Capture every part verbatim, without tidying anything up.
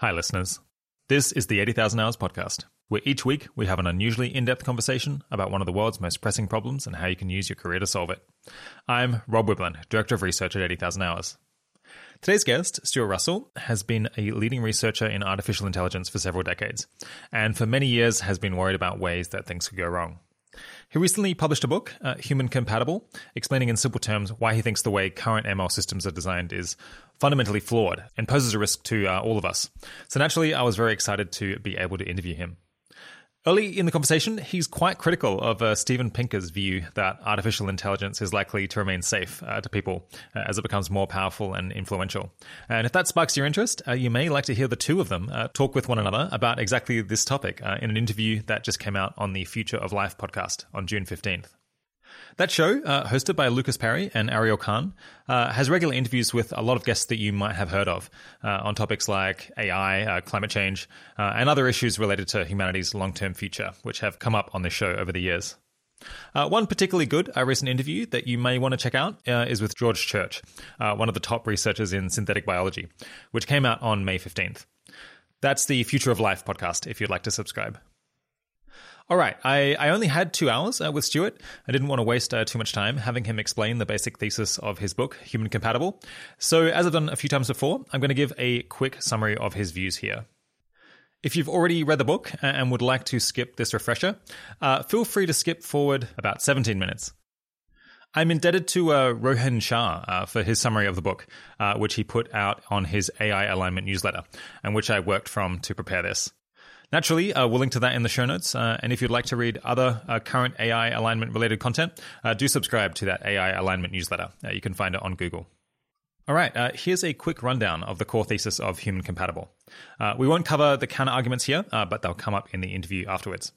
Hi, listeners. This is the eighty thousand Hours podcast, where each week we have an unusually in-depth conversation about one of the world's most pressing problems and how you can use your career to solve it. I'm Rob Wiblin, Director of Research at eighty thousand Hours. Today's guest, Stuart Russell, has been a leading researcher in artificial intelligence for several decades, and for many years has been worried about ways that things could go wrong. He recently published a book, uh, Human Compatible, explaining in simple terms why he thinks the way current M L systems are designed is fundamentally flawed and poses a risk to uh, all of us. So naturally, I was very excited to be able to interview him. Early in the conversation, he's quite critical of uh, Stephen Pinker's view that artificial intelligence is likely to remain safe uh, to people uh, as it becomes more powerful and influential. And if that sparks your interest, uh, you may like to hear the two of them uh, talk with one another about exactly this topic uh, in an interview that just came out on the Future of Life podcast on June fifteenth. That show, uh, hosted by Lucas Perry and Ariel Kahn, uh, has regular interviews with a lot of guests that you might have heard of uh, on topics like A I, uh, climate change, uh, and other issues related to humanity's long-term future, which have come up on this show over the years. Uh, one particularly good uh, recent interview that you may want to check out uh, is with George Church, uh, one of the top researchers in synthetic biology, which came out on May fifteenth. That's the Future of Life podcast if you'd like to subscribe. All right, I, I only had two hours uh, with Stuart. I didn't want to waste uh, too much time having him explain the basic thesis of his book, Human Compatible. So as I've done a few times before, I'm going to give a quick summary of his views here. If you've already read the book and would like to skip this refresher, uh, feel free to skip forward about seventeen minutes. I'm indebted to uh, Rohan Shah uh, for his summary of the book, uh, which he put out on his A I Alignment newsletter, and which I worked from to prepare this. Naturally, uh, we'll link to that in the show notes, uh, and if you'd like to read other uh, current A I alignment-related content, uh, do subscribe to that A I alignment newsletter. Uh, you can find it on Google. All right, uh, here's a quick rundown of the core thesis of Human Compatible. Uh, we won't cover the counter-arguments here, uh, but they'll come up in the interview afterwards.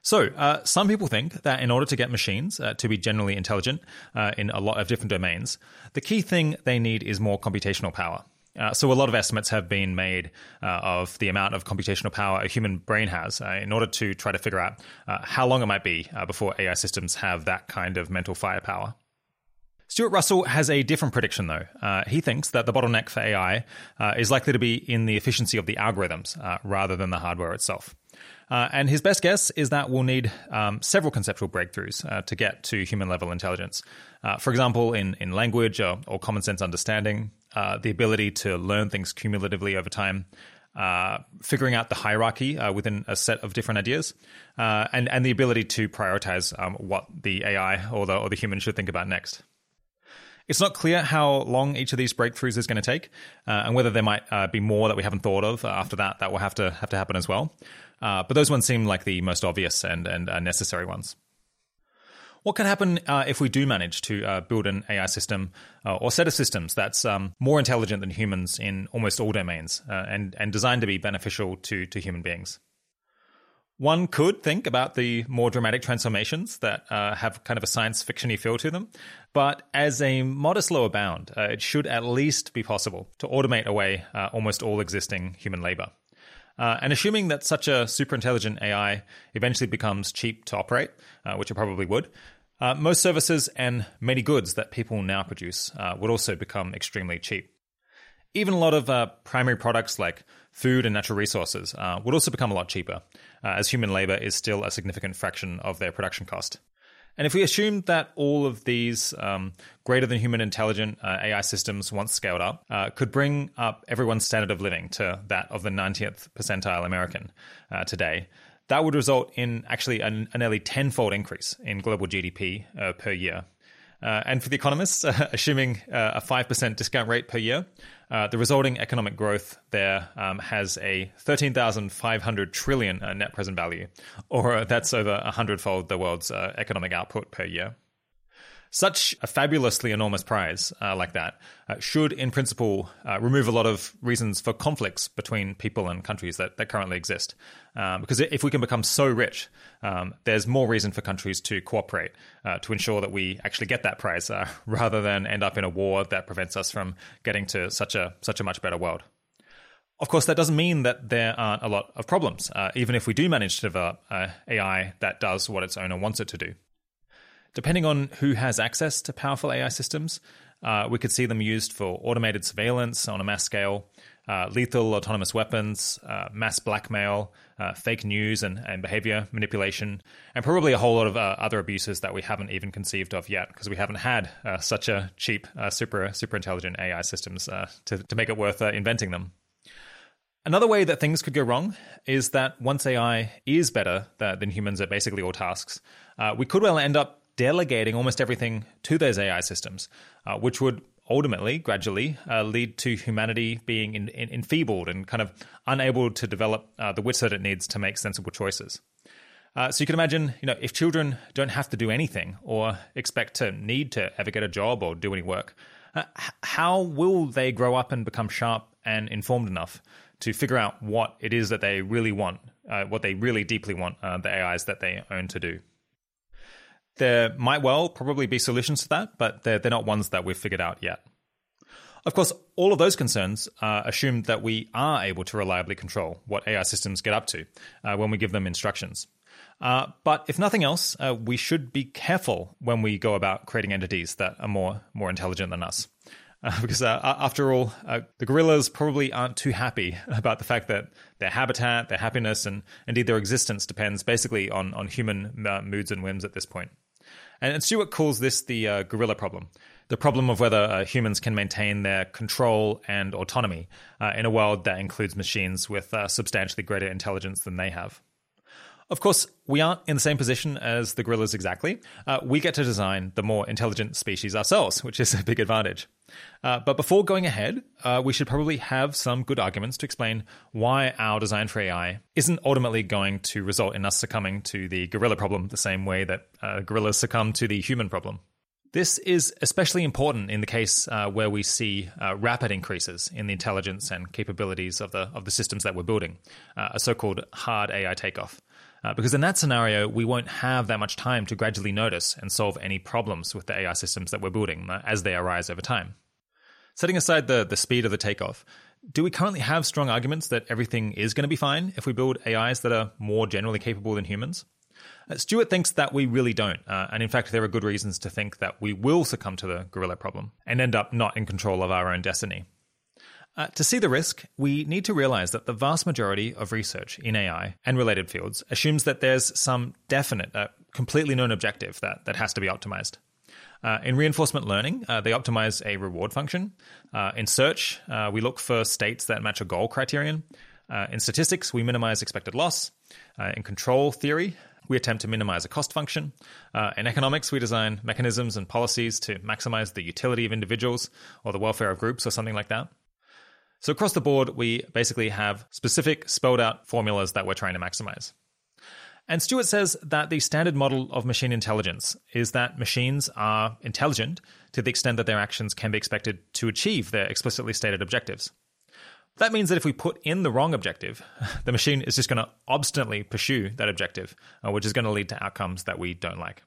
So, uh, some people think that in order to get machines uh, to be generally intelligent uh, in a lot of different domains, the key thing they need is more computational power. Uh, so a lot of estimates have been made uh, of the amount of computational power a human brain has uh, in order to try to figure out uh, how long it might be uh, before A I systems have that kind of mental firepower. Stuart Russell has a different prediction, though. Uh, he thinks that the bottleneck for A I uh, is likely to be in the efficiency of the algorithms uh, rather than the hardware itself. Uh, and his best guess is that we'll need um, several conceptual breakthroughs uh, to get to human-level intelligence. Uh, for example, in, in language or, or common-sense understanding, uh, the ability to learn things cumulatively over time, uh, figuring out the hierarchy uh, within a set of different ideas, uh, and, and the ability to prioritize um, what the A I or the, or the human should think about next. It's not clear how long each of these breakthroughs is going to take, uh, and whether there might uh, be more that we haven't thought of after that that will have to have to happen as well. Uh, but those ones seem like the most obvious and, and uh, necessary ones. What can happen uh, if we do manage to uh, build an A I system uh, or set of systems that's um, more intelligent than humans in almost all domains uh, and, and designed to be beneficial to, to human beings? One could think about the more dramatic transformations that uh, have kind of a science fiction-y feel to them, but as a modest lower bound, uh, it should at least be possible to automate away uh, almost all existing human labor. Uh, and assuming that such a superintelligent A I eventually becomes cheap to operate, uh, which it probably would, uh, most services and many goods that people now produce uh, would also become extremely cheap. Even a lot of uh, primary products like food and natural resources uh, would also become a lot cheaper, uh, as human labor is still a significant fraction of their production cost. And if we assume that all of these um, greater than human intelligent uh, A I systems, once scaled up, uh, could bring up everyone's standard of living to that of the ninetieth percentile American uh, today, that would result in actually an, a nearly tenfold increase in global G D P uh, per year. Uh, and for the economists, uh, assuming uh, a five percent discount rate per year, uh, the resulting economic growth there um, has a thirteen thousand five hundred trillion uh, net present value, or uh, that's over one hundred fold the world's uh, economic output per year. Such a fabulously enormous prize uh, like that uh, should, in principle, uh, remove a lot of reasons for conflicts between people and countries that, that currently exist. Um, because if we can become so rich, um, there's more reason for countries to cooperate uh, to ensure that we actually get that prize uh, rather than end up in a war that prevents us from getting to such a such a much better world. Of course, that doesn't mean that there aren't a lot of problems, uh, even if we do manage to develop uh, A I that does what its owner wants it to do. Depending on who has access to powerful A I systems, uh, we could see them used for automated surveillance on a mass scale, uh, lethal autonomous weapons, uh, mass blackmail, uh, fake news and, and behavior manipulation, and probably a whole lot of uh, other abuses that we haven't even conceived of yet, because we haven't had uh, such a cheap, uh, super, super intelligent A I systems uh, to, to make it worth uh, inventing them. Another way that things could go wrong is that once A I is better than humans at basically all tasks, uh, we could well end up delegating almost everything to those A I systems, uh, which would ultimately, gradually, uh, lead to humanity being in, in, enfeebled and kind of unable to develop uh, the wits that it needs to make sensible choices. Uh, so you can imagine, you know, if children don't have to do anything or expect to need to ever get a job or do any work, uh, how will they grow up and become sharp and informed enough to figure out what it is that they really want, uh, what they really deeply want uh, the A Is that they own to do? There might well probably be solutions to that, but they're, they're not ones that we've figured out yet. Of course, all of those concerns uh, assume that we are able to reliably control what A I systems get up to uh, when we give them instructions. Uh, but if nothing else, uh, we should be careful when we go about creating entities that are more, more intelligent than us. Uh, because uh, after all, uh, the gorillas probably aren't too happy about the fact that their habitat, their happiness, and indeed their existence depends basically on, on human uh, moods and whims at this point. And, and Stuart calls this the uh, gorilla problem, the problem of whether uh, humans can maintain their control and autonomy uh, in a world that includes machines with uh, substantially greater intelligence than they have. Of course, we aren't in the same position as the gorillas exactly. Uh, we get to design the more intelligent species ourselves, which is a big advantage. Uh, but before going ahead, uh, we should probably have some good arguments to explain why our design for A I isn't ultimately going to result in us succumbing to the gorilla problem the same way that uh, gorillas succumb to the human problem. This is especially important in the case uh, where we see uh, rapid increases in the intelligence and capabilities of the, of the systems that we're building, uh, a so-called hard A I takeoff. Uh, because in that scenario, we won't have that much time to gradually notice and solve any problems with the A I systems that we're building uh, as they arise over time. Setting aside the, the speed of the takeoff, do we currently have strong arguments that everything is going to be fine if we build A Is that are more generally capable than humans? Uh, Stuart thinks that we really don't, uh, and in fact there are good reasons to think that we will succumb to the gorilla problem and end up not in control of our own destiny. Uh, to see the risk, we need to realize that the vast majority of research in A I and related fields assumes that there's some definite, uh, completely known objective that, that has to be optimized. Uh, in reinforcement learning, uh, they optimize a reward function. Uh, in search, uh, we look for states that match a goal criterion. Uh, in statistics, we minimize expected loss. Uh, in control theory, we attempt to minimize a cost function. Uh, in economics, we design mechanisms and policies to maximize the utility of individuals or the welfare of groups or something like that. So across the board, we basically have specific spelled out formulas that we're trying to maximize. And Stuart says that the standard model of machine intelligence is that machines are intelligent to the extent that their actions can be expected to achieve their explicitly stated objectives. That means that if we put in the wrong objective, the machine is just going to obstinately pursue that objective, which is going to lead to outcomes that we don't like.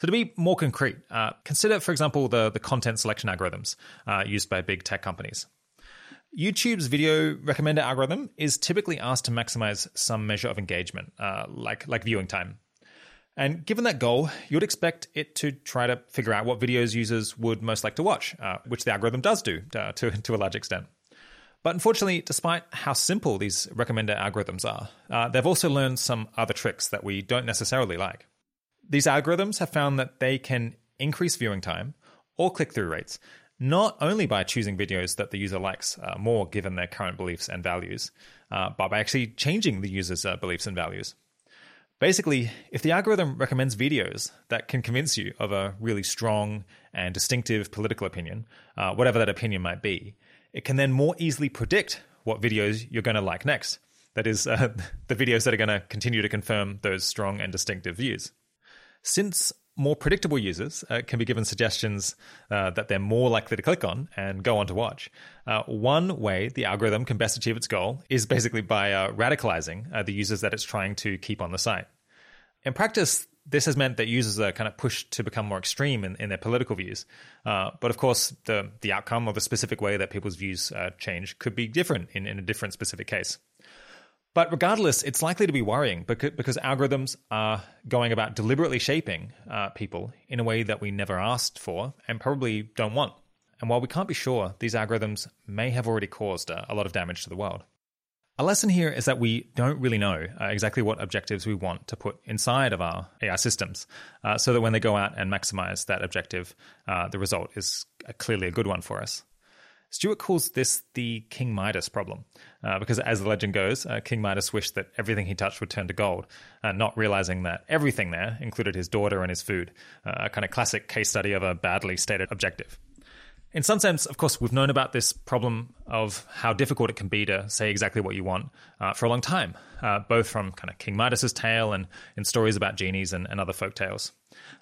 So to be more concrete, uh, consider, for example, the, the content selection algorithms uh, used by big tech companies. YouTube's video recommender algorithm is typically asked to maximize some measure of engagement, uh, like, like viewing time. And given that goal, you'd expect it to try to figure out what videos users would most like to watch, uh, which the algorithm does do uh, to, to a large extent. But unfortunately, despite how simple these recommender algorithms are, uh, they've also learned some other tricks that we don't necessarily like. These algorithms have found that they can increase viewing time or click-through rates, not only by choosing videos that the user likes uh, more given their current beliefs and values, uh, but by actually changing the user's uh, beliefs and values. Basically, if the algorithm recommends videos that can convince you of a really strong and distinctive political opinion, uh, whatever that opinion might be, it can then more easily predict what videos you're going to like next. That is, uh, the videos that are going to continue to confirm those strong and distinctive views. Since more predictable users uh, can be given suggestions uh, that they're more likely to click on and go on to watch. Uh, one way the algorithm can best achieve its goal is basically by uh, radicalizing uh, the users that it's trying to keep on the site. In practice, this has meant that users are kind of pushed to become more extreme in, in their political views. Uh, but of course, the, the outcome or the specific way that people's views uh, change could be different in, in a different specific case. But regardless, it's likely to be worrying because algorithms are going about deliberately shaping uh, people in a way that we never asked for and probably don't want. And while we can't be sure, these algorithms may have already caused a lot of damage to the world. A lesson here is that we don't really know uh, exactly what objectives we want to put inside of our A I systems, uh, so that when they go out and maximize that objective, uh, the result is clearly a good one for us. Stuart calls this the King Midas problem, uh, because as the legend goes, uh, King Midas wished that everything he touched would turn to gold, uh, not realizing that everything there included his daughter and his food, uh, a kind of classic case study of a badly stated objective. In some sense, of course, we've known about this problem of how difficult it can be to say exactly what you want uh, for a long time, uh, both from kind of King Midas's tale and in stories about genies and, and other folk tales,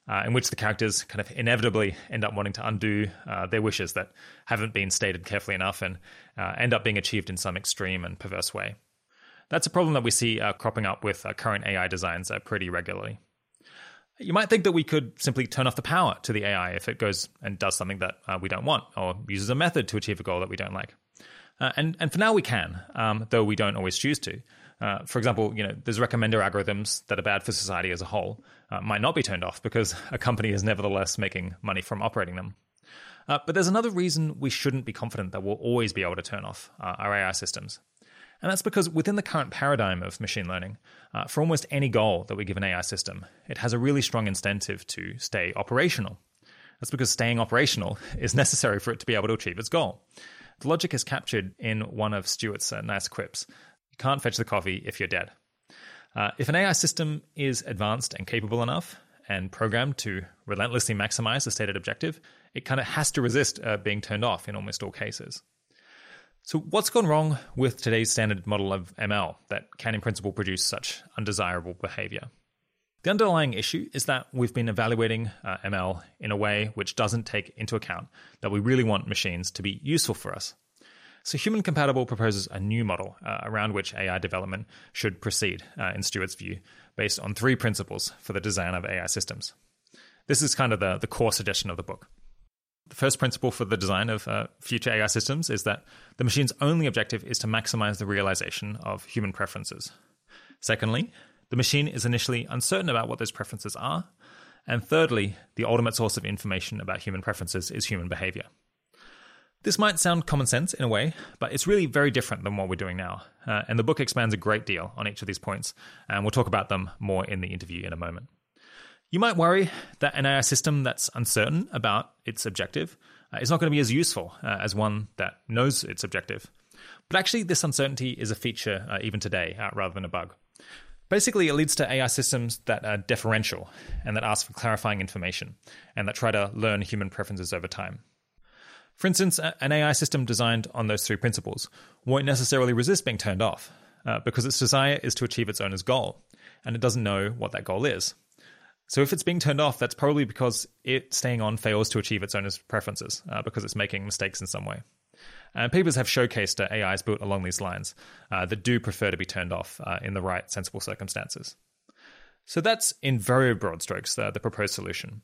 uh, in which the characters kind of inevitably end up wanting to undo uh, their wishes that haven't been stated carefully enough and uh, end up being achieved in some extreme and perverse way. That's a problem that we see uh, cropping up with uh, current A I designs uh, pretty regularly. You might think that we could simply turn off the power to the A I if it goes and does something that uh, we don't want or uses a method to achieve a goal that we don't like. Uh, and, and for now we can, um, though we don't always choose to. Uh, for example, you know, those recommender algorithms that are bad for society as a whole uh, might not be turned off because a company is nevertheless making money from operating them. Uh, but there's another reason we shouldn't be confident that we'll always be able to turn off uh, our A I systems. And that's because within the current paradigm of machine learning, uh, for almost any goal that we give an A I system, it has a really strong incentive to stay operational. That's because staying operational is necessary for it to be able to achieve its goal. The logic is captured in one of Stuart's uh, nice quips. You can't fetch the coffee if you're dead. Uh, if an A I system is advanced and capable enough and programmed to relentlessly maximize the stated objective, it kind of has to resist uh, being turned off in almost all cases. So what's gone wrong with today's standard model of M L that can in principle produce such undesirable behavior? The underlying issue is that we've been evaluating uh, M L in a way which doesn't take into account that we really want machines to be useful for us. So Human Compatible proposes a new model uh, around which A I development should proceed, uh, in Stuart's view, based on three principles for the design of A I systems. This is kind of the, the core suggestion of the book. The first principle for the design of uh, future A I systems is that the machine's only objective is to maximize the realization of human preferences. Secondly, the machine is initially uncertain about what those preferences are. And thirdly, the ultimate source of information about human preferences is human behavior. This might sound common sense in a way, but it's really very different than what we're doing now. Uh, and the book expands a great deal on each of these points, and we'll talk about them more in the interview in a moment. You might worry that an A I system that's uncertain about its objective uh, is not going to be as useful uh, as one that knows its objective. But actually, this uncertainty is a feature uh, even today uh, rather than a bug. Basically, it leads to A I systems that are deferential and that ask for clarifying information and that try to learn human preferences over time. For instance, an A I system designed on those three principles won't necessarily resist being turned off uh, because its desire is to achieve its owner's goal, and it doesn't know what that goal is. So if it's being turned off, that's probably because it staying on fails to achieve its owner's preferences, uh, because it's making mistakes in some way. And papers have showcased uh, A Is built along these lines uh, that do prefer to be turned off uh, in the right sensible circumstances. So that's, in very broad strokes, uh, the proposed solution.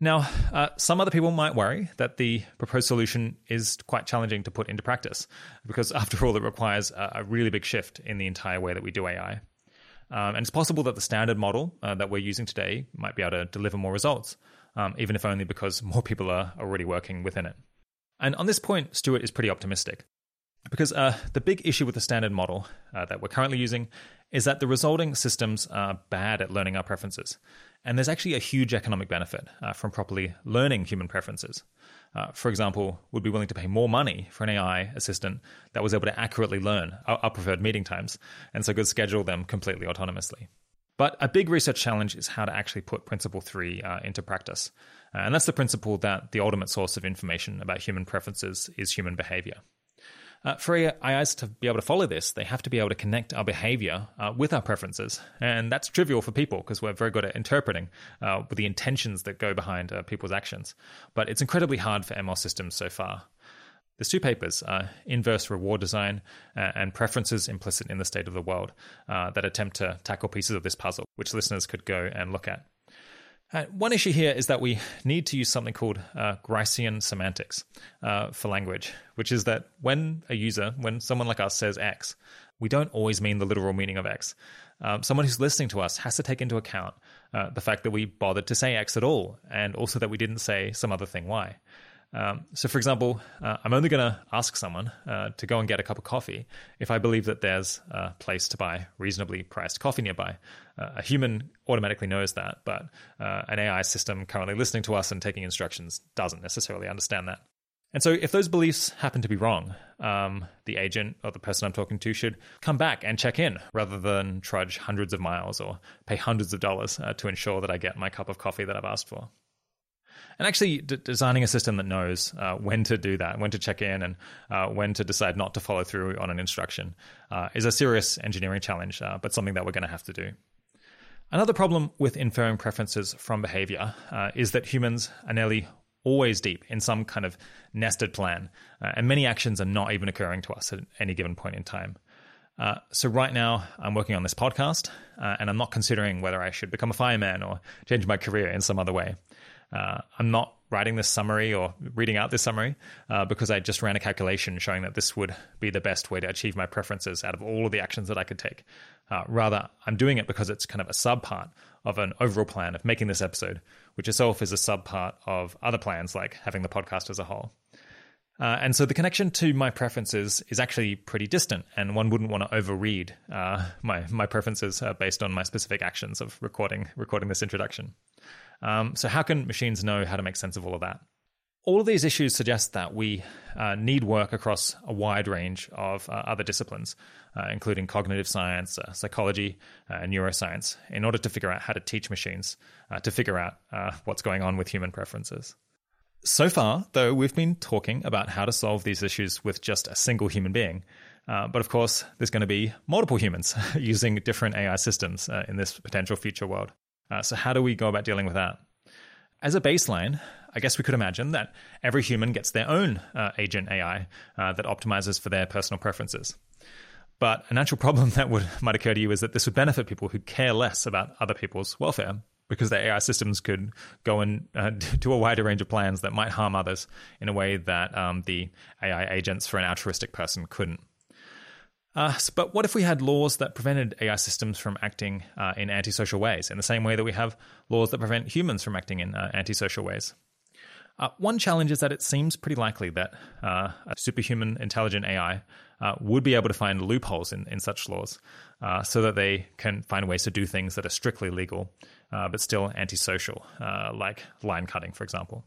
Now, uh, some other people might worry that the proposed solution is quite challenging to put into practice, because after all, it requires a, a really big shift in the entire way that we do A I. Um, and it's possible that the standard model uh, that we're using today might be able to deliver more results, um, even if only because more people are already working within it. And on this point, Stuart is pretty optimistic, because uh, the big issue with the standard model uh, that we're currently using is that the resulting systems are bad at learning our preferences. And there's actually a huge economic benefit uh, from properly learning human preferences. Uh, for example, would be willing to pay more money for an A I assistant that was able to accurately learn our, our preferred meeting times and so could schedule them completely autonomously. But a big research challenge is how to actually put Principle three uh, into practice. Uh, and that's the principle that the ultimate source of information about human preferences is human behavior. Uh, for A Is to be able to follow this, they have to be able to connect our behavior uh, with our preferences. And that's trivial for people because we're very good at interpreting uh, the intentions that go behind uh, people's actions. But it's incredibly hard for M L systems so far. There's two papers, uh, Inverse Reward Design uh, and Preferences Implicit in the State of the World, uh, that attempt to tackle pieces of this puzzle, which listeners could go and look at. Uh, one issue here is that we need to use something called uh, Gricean semantics uh, for language, which is that when a user, when someone like us says X, we don't always mean the literal meaning of X. Um, someone who's listening to us has to take into account uh, the fact that we bothered to say X at all, and also that we didn't say some other thing Y. Um, so, for example, uh, I'm only going to ask someone uh, to go and get a cup of coffee if I believe that there's a place to buy reasonably priced coffee nearby. Uh, a human automatically knows that, but uh, an A I system currently listening to us and taking instructions doesn't necessarily understand that. And so if those beliefs happen to be wrong, um, the agent or the person I'm talking to should come back and check in rather than trudge hundreds of miles or pay hundreds of dollars uh, to ensure that I get my cup of coffee that I've asked for. And actually d- designing a system that knows uh, when to do that, when to check in and uh, when to decide not to follow through on an instruction uh, is a serious engineering challenge, uh, but something that we're going to have to do. Another problem with inferring preferences from behavior uh, is that humans are nearly always deep in some kind of nested plan, uh, and many actions are not even occurring to us at any given point in time. Uh, so right now, I'm working on this podcast, uh, and I'm not considering whether I should become a fireman or change my career in some other way. Uh, I'm not writing this summary or reading out this summary uh, because I just ran a calculation showing that this would be the best way to achieve my preferences out of all of the actions that I could take. Uh, rather, I'm doing it because it's kind of a subpart of an overall plan of making this episode, which itself is a subpart of other plans like having the podcast as a whole. Uh, and so the connection to my preferences is actually pretty distant, and one wouldn't want to overread uh, my my preferences uh, based on my specific actions of recording recording this introduction. Um, so how can machines know how to make sense of all of that? All of these issues suggest that we uh, need work across a wide range of uh, other disciplines, uh, including cognitive science, uh, psychology, uh, and neuroscience, in order to figure out how to teach machines uh, to figure out uh, what's going on with human preferences. So far, though, we've been talking about how to solve these issues with just a single human being. Uh, but of course, there's going to be multiple humans using different A I systems uh, in this potential future world. Uh, so how do we go about dealing with that? As a baseline, I guess we could imagine that every human gets their own uh, agent A I uh, that optimizes for their personal preferences. But a natural problem that would might occur to you is that this would benefit people who care less about other people's welfare, because their A I systems could go and uh, do a wider range of plans that might harm others in a way that um, the A I agents for an altruistic person couldn't. Uh, but what if we had laws that prevented A I systems from acting uh, in antisocial ways, in the same way that we have laws that prevent humans from acting in uh, antisocial ways? Uh, one challenge is that it seems pretty likely that uh, a superhuman intelligent A I uh, would be able to find loopholes in, in such laws uh, so that they can find ways to do things that are strictly legal uh, but still antisocial, uh, like line cutting, for example.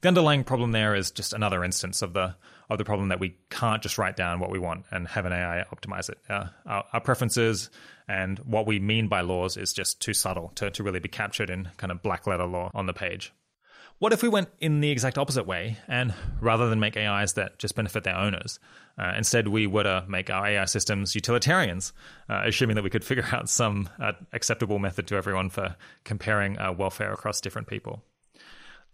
The underlying problem there is just another instance of the of the problem that we can't just write down what we want and have an A I optimize it. Uh, our, our preferences and what we mean by laws is just too subtle to, to really be captured in kind of black letter law on the page. What if we went in the exact opposite way, and rather than make A Is that just benefit their owners, uh, instead we were to make our A I systems utilitarians, uh, assuming that we could figure out some uh, acceptable method to everyone for comparing uh, welfare across different people?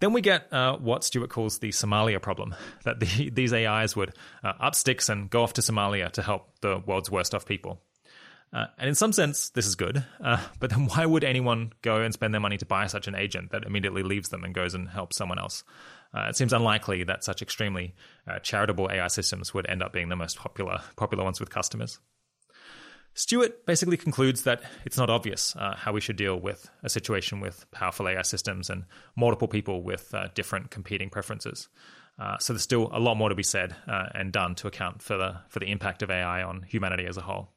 Then we get uh, what Stuart calls the Somalia problem, that the, these A Is would uh, up sticks and go off to Somalia to help the world's worst-off people. Uh, and in some sense, this is good, uh, but then why would anyone go and spend their money to buy such an agent that immediately leaves them and goes and helps someone else? Uh, it seems unlikely that such extremely uh, charitable A I systems would end up being the most popular, popular ones with customers. Stuart basically concludes that it's not obvious uh, how we should deal with a situation with powerful A I systems and multiple people with uh, different competing preferences. Uh, so there's still a lot more to be said uh, and done to account for the for the impact of A I on humanity as a whole.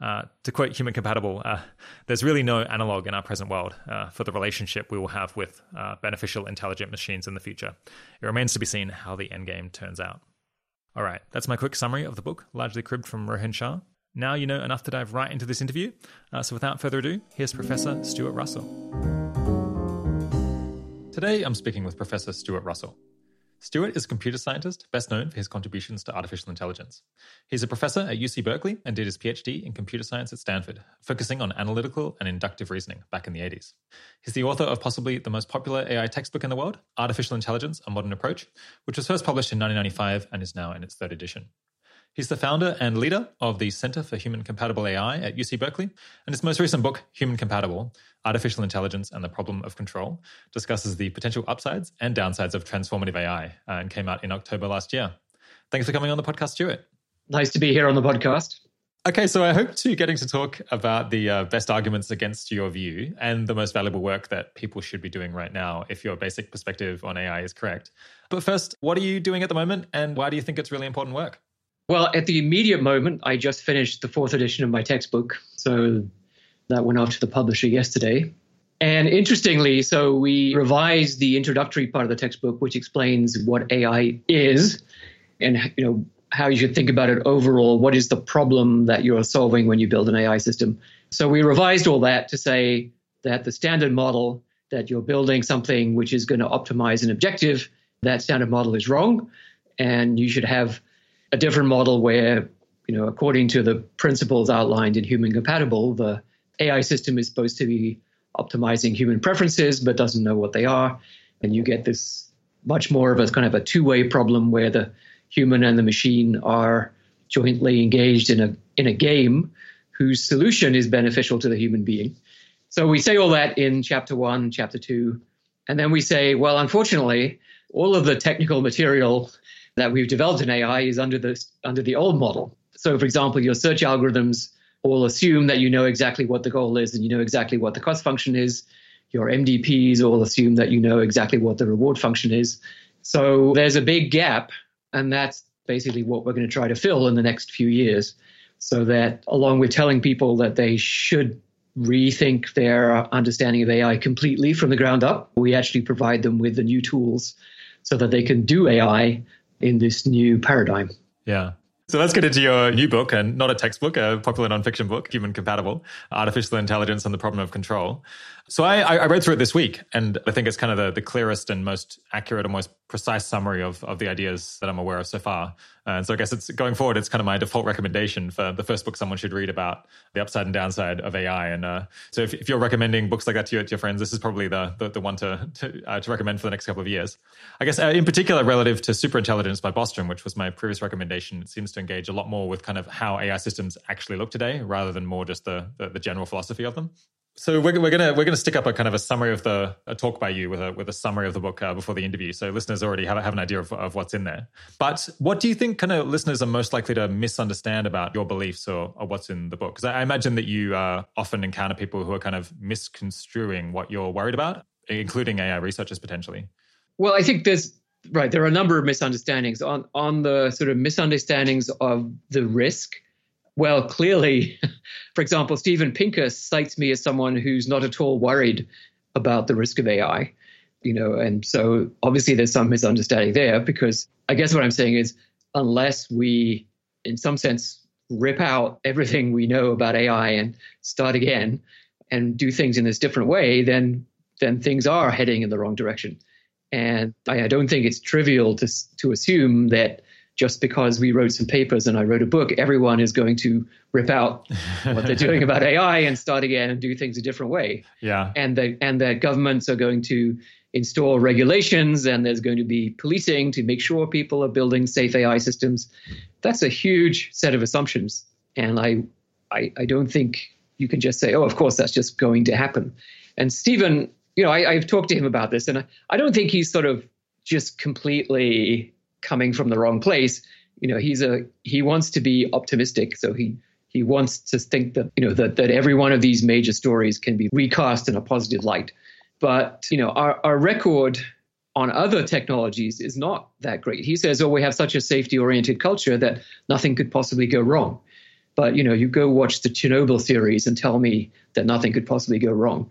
Uh, to quote Human Compatible, uh, there's really no analog in our present world uh, for the relationship we will have with uh, beneficial intelligent machines in the future. It remains to be seen how the endgame turns out. All right, that's my quick summary of the book, largely cribbed from Rohan Shah. Now you know enough to dive right into this interview. Uh, so without further ado, here's Professor Stuart Russell. Today, I'm speaking with Professor Stuart Russell. Stuart is a computer scientist, best known for his contributions to artificial intelligence. He's a professor at U C Berkeley and did his PhD in computer science at Stanford, focusing on analytical and inductive reasoning back in the eighties. He's the author of possibly the most popular A I textbook in the world, Artificial Intelligence, A Modern Approach, which was first published in nineteen ninety-five and is now in its third edition. He's the founder and leader of the Center for Human Compatible A I at U C Berkeley, and his most recent book, Human Compatible, Artificial Intelligence and the Problem of Control, discusses the potential upsides and downsides of transformative A I, and came out in October last year. Thanks for coming on the podcast, Stuart. Nice to be here on the podcast. Okay, so I hope to getting to talk about the uh, best arguments against your view and the most valuable work that people should be doing right now if your basic perspective on A I is correct. But first, what are you doing at the moment and why do you think it's really important work? Well, at the immediate moment, I just finished the fourth edition of my textbook. So that went out to the publisher yesterday. And interestingly, so we revised the introductory part of the textbook, which explains what A I is and, you know, how you should think about it overall. What is the problem that you're solving when you build an A I system? So we revised all that to say that the standard model that you're building something which is going to optimize an objective, that standard model is wrong. And you should have a different model where, you know, according to the principles outlined in Human Compatible, the A I system is supposed to be optimizing human preferences, but doesn't know what they are. And you get this much more of a kind of a two-way problem where the human and the machine are jointly engaged in a in a game whose solution is beneficial to the human being. So we say all that in chapter one, chapter two, and then we say, well, unfortunately, all of the technical material that we've developed in A I is under the, under the old model. So for example, your search algorithms all assume that you know exactly what the goal is and you know exactly what the cost function is. Your M D Ps all assume that you know exactly what the reward function is. So there's a big gap. And that's basically what we're going to try to fill in the next few years, so that along with telling people that they should rethink their understanding of A I completely from the ground up, we actually provide them with the new tools so that they can do A I in this new paradigm. Yeah. So let's get into your new book, and not a textbook, a popular nonfiction book, Human Compatible, Artificial Intelligence and the Problem of Control. So I, I read through it this week, and I think it's kind of the, the clearest and most accurate and most precise summary of, of the ideas that I'm aware of so far. And so I guess it's going forward, it's kind of my default recommendation for the first book someone should read about the upside and downside of A I. And uh, so if, if you're recommending books like that to your, to your friends, this is probably the the, the one to to, uh, to recommend for the next couple of years. I guess uh, in particular, relative to Superintelligence by Bostrom, which was my previous recommendation, it seems to engage a lot more with kind of how A I systems actually look today, rather than more just the the, the general philosophy of them. So we're we're gonna we're gonna stick up a kind of a summary of the a talk by you with a with a summary of the book uh, before the interview. So listeners already have have an idea of, of what's in there. But what do you think kind of listeners are most likely to misunderstand about your beliefs or, or what's in the book? Because I, I imagine that you uh, often encounter people who are kind of misconstruing what you're worried about, including A I researchers potentially. Well, I think there's right there are a number of misunderstandings on on the sort of misunderstandings of the risk. Well, clearly, for example, Stephen Pinker cites me as someone who's not at all worried about the risk of A I, you know, and so obviously there's some misunderstanding there, because I guess what I'm saying is, unless we, in some sense, rip out everything we know about A I and start again and do things in this different way, then then things are heading in the wrong direction. And I, I don't think it's trivial to to assume that just because we wrote some papers and I wrote a book, everyone is going to rip out what they're doing about A I and start again and do things a different way. Yeah. And the, and the governments are going to install regulations, and there's going to be policing to make sure people are building safe A I systems. That's a huge set of assumptions. And I, I, I don't think you can just say, oh, of course, that's just going to happen. And Stephen, you know, I, I've talked to him about this, and I, I don't think he's sort of just completely coming from the wrong place. You know, he's a he wants to be optimistic. So he he wants to think that, you know, that that every one of these major stories can be recast in a positive light. But, you know, our, our record on other technologies is not that great. He says, oh, we have such a safety-oriented culture that nothing could possibly go wrong. But, you know, you go watch the Chernobyl series and tell me that nothing could possibly go wrong.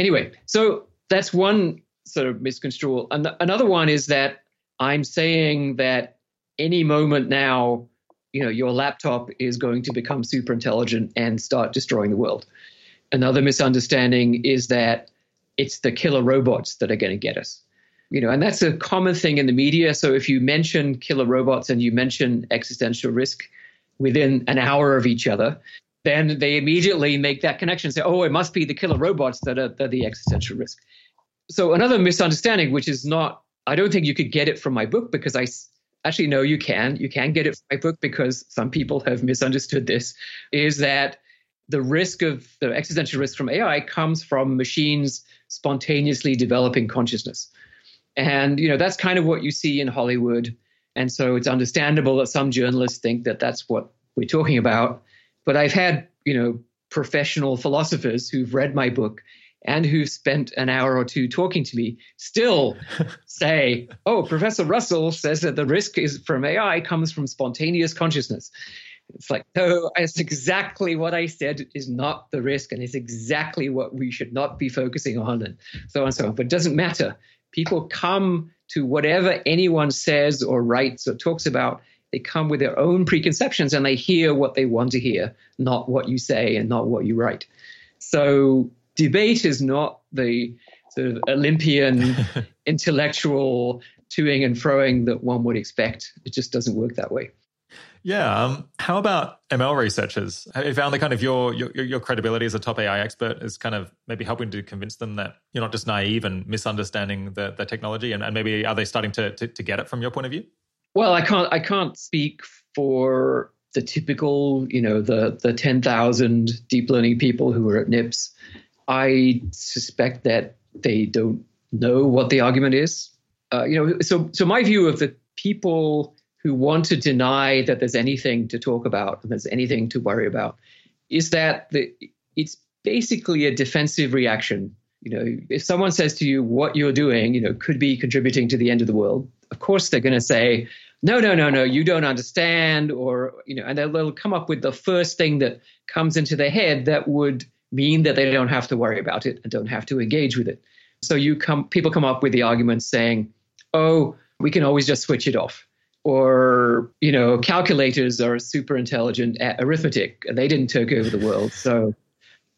Anyway, so that's one sort of misconstrual. And another one is that I'm saying that any moment now, you know, your laptop is going to become super intelligent and start destroying the world. Another misunderstanding is that it's the killer robots that are going to get us. You know, and that's a common thing in the media. So if you mention killer robots and you mention existential risk within an hour of each other, then they immediately make that connection and say, oh, it must be the killer robots that are, that are the existential risk. So another misunderstanding, which is not, I don't think you could get it from my book, because I actually, no, you can. You can get it from my book, because some people have misunderstood this, is that the risk of the existential risk from A I comes from machines spontaneously developing consciousness. And, you know, that's kind of what you see in Hollywood. And so it's understandable that some journalists think that that's what we're talking about. But I've had, you know, professional philosophers who've read my book and who've spent an hour or two talking to me still say, oh, Professor Russell says that the risk is from A I comes from spontaneous consciousness. It's like, no, that's exactly what I said is not the risk, and it's exactly what we should not be focusing on, and so on and so on. But it doesn't matter. People come to whatever anyone says or writes or talks about. They come with their own preconceptions, and they hear what they want to hear, not what you say and not what you write. So debate is not the sort of Olympian intellectual toing and froing that one would expect. It just doesn't work that way. Yeah. Um, how about M L researchers? Have you found that kind of your, your your credibility as a top A I expert is kind of maybe helping to convince them that you're not just naive and misunderstanding the, the technology, and, and maybe are they starting to, to to get it from your point of view? Well, I can't I can't speak for the typical, you know, the the ten thousand deep learning people who are at NIPS. I suspect that they don't know what the argument is. Uh, you know, so so my view of the people who want to deny that there's anything to talk about and there's anything to worry about, is that the, it's basically a defensive reaction. You know, if someone says to you what you're doing, you know, could be contributing to the end of the world, of course they're going to say, no, no, no, no, you don't understand, or, you know, and they'll come up with the first thing that comes into their head that would mean that they don't have to worry about it and don't have to engage with it. So you come, people come up with the argument saying, oh, we can always just switch it off. Or, you know, calculators are super intelligent at arithmetic and they didn't take over the world. So,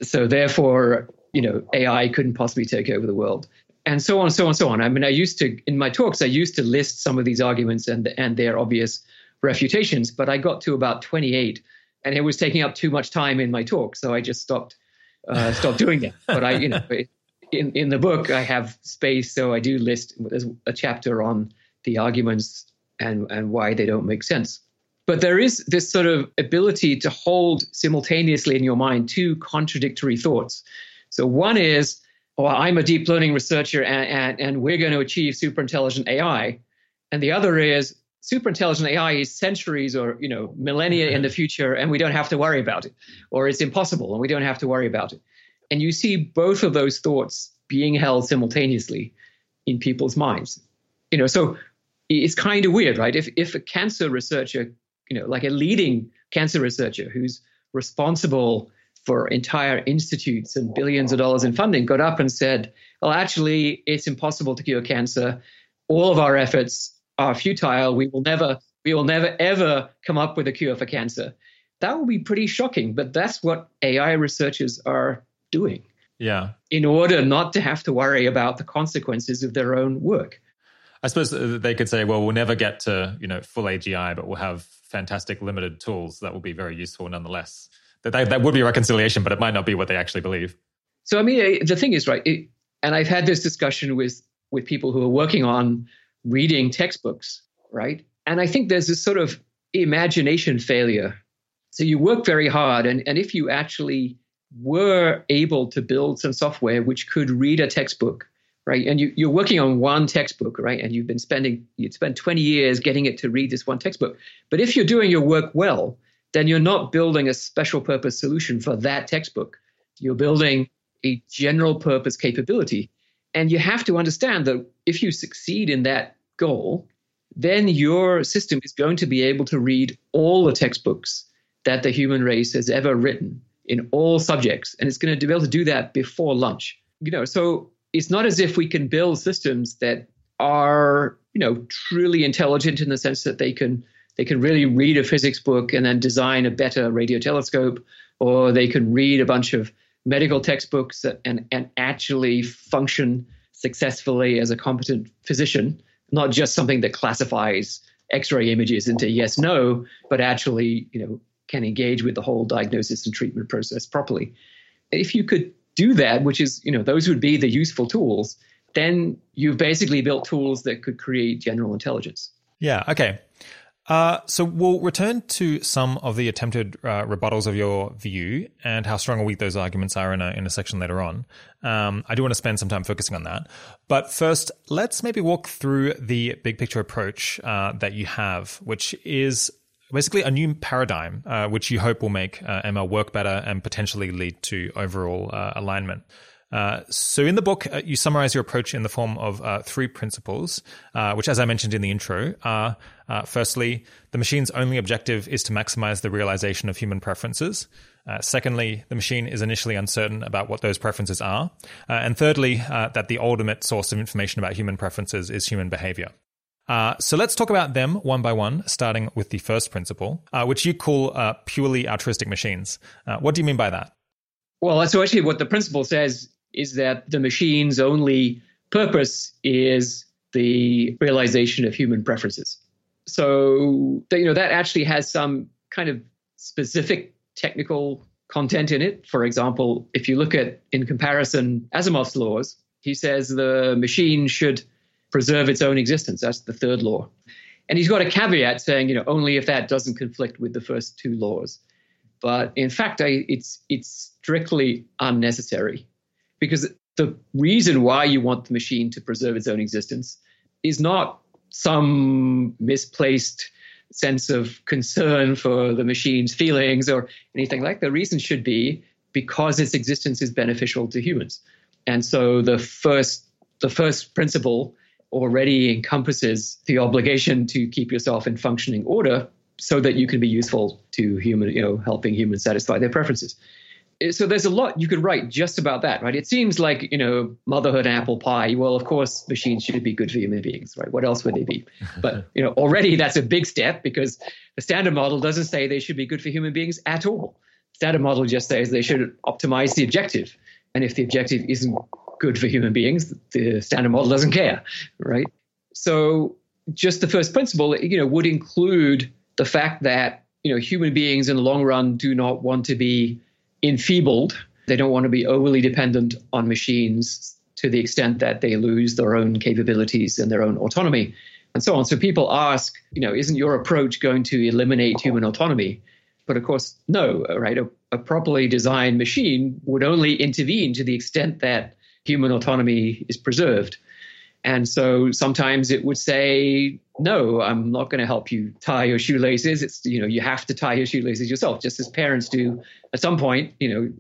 so therefore, you know, A I couldn't possibly take over the world, and so on, so on, so on. I mean, I used to, in my talks, I used to list some of these arguments and, and their obvious refutations, but I got to about twenty-eight and it was taking up too much time in my talk. So I just stopped, uh, stopped doing that. But I, you know, in, in the book, I have space. So I do list, there's a chapter on the arguments And, and why they don't make sense. But there is this sort of ability to hold simultaneously in your mind two contradictory thoughts. So one is, oh, I'm a deep learning researcher and, and, and we're going to achieve superintelligent A I. And the other is, superintelligent A I is centuries or, you know, millennia in the future and we don't have to worry about it. Or it's impossible and we don't have to worry about it. And you see both of those thoughts being held simultaneously in people's minds. You know, so it's kind of weird, right? If if a cancer researcher, you know, like a leading cancer researcher who's responsible for entire institutes and billions of dollars in funding got up and said, well, actually, it's impossible to cure cancer. All of our efforts are futile. We will never, we will never, ever come up with a cure for cancer. That would be pretty shocking, but that's what A I researchers are doing. Yeah. In order not to have to worry about the consequences of their own work. I suppose they could say, well, we'll never get to, you know, full A G I, but we'll have fantastic limited tools that will be very useful nonetheless. That, that, that would be a reconciliation, but it might not be what they actually believe. So, I mean, the thing is, right, it, and I've had this discussion with, with people who are working on reading textbooks, right? And I think there's this sort of imagination failure. So you work very hard, and, and if you actually were able to build some software which could read a textbook, right, and you, you're working on one textbook, right, and you've been spending, you'd spend twenty years getting it to read this one textbook. But if you're doing your work well, then you're not building a special purpose solution for that textbook. You're building a general purpose capability. And you have to understand that if you succeed in that goal, then your system is going to be able to read all the textbooks that the human race has ever written in all subjects. And it's going to be able to do that before lunch. You know, so it's not as if we can build systems that are, you know, truly intelligent in the sense that they can they can really read a physics book and then design a better radio telescope, or they can read a bunch of medical textbooks and, and actually function successfully as a competent physician, not just something that classifies X-ray images into yes, no, but actually, you know, can engage with the whole diagnosis and treatment process properly. If you could do that, which is, you know, those would be the useful tools, then you've basically built tools that could create general intelligence. Yeah, okay. Uh, so we'll return to some of the attempted uh, rebuttals of your view and how strong or weak those arguments are in a, in a section later on. Um, I do want to spend some time focusing on that. But first, let's maybe walk through the big picture approach uh, that you have, which is basically a new paradigm, uh, which you hope will make uh, M L work better and potentially lead to overall uh, alignment. Uh, so in the book, uh, you summarize your approach in the form of uh, three principles, uh, which, as I mentioned in the intro, are uh, firstly, the machine's only objective is to maximize the realization of human preferences. Uh, secondly, the machine is initially uncertain about what those preferences are. Uh, and thirdly, uh, that the ultimate source of information about human preferences is human behavior. Uh, so let's talk about them one by one, starting with the first principle, uh, which you call uh, purely altruistic machines. Uh, what do you mean by that? Well, so actually what the principle says is that the machine's only purpose is the realization of human preferences. So, you know, that actually has some kind of specific technical content in it. For example, if you look at, in comparison, Asimov's laws, he says the machine should preserve its own existence. That's the third law. And he's got a caveat saying, you know, only if that doesn't conflict with the first two laws. But in fact, I, it's it's strictly unnecessary. Because the reason why you want the machine to preserve its own existence is not some misplaced sense of concern for the machine's feelings or anything like that. The reason should be because its existence is beneficial to humans. And so the first the first principle already encompasses the obligation to keep yourself in functioning order so that you can be useful to human, you know, helping humans satisfy their preferences. So there's a lot you could write just about that, right? It seems like, you know, motherhood and apple pie. Well, of course, machines should be good for human beings, right? What else would they be? But, you know, already that's a big step because the standard model doesn't say they should be good for human beings at all. The standard model just says they should optimize the objective. And if the objective isn't good for human beings, the standard model doesn't care, right? So just the first principle, you know, would include the fact that, you know, human beings in the long run do not want to be enfeebled. They don't want to be overly dependent on machines to the extent that they lose their own capabilities and their own autonomy and so on. So people ask, you know, isn't your approach going to eliminate human autonomy? But of course, no, right? A, a properly designed machine would only intervene to the extent that human autonomy is preserved. And so sometimes it would say, no, I'm not going to help you tie your shoelaces. It's, you know, you have to tie your shoelaces yourself, just as parents do at some point, you know,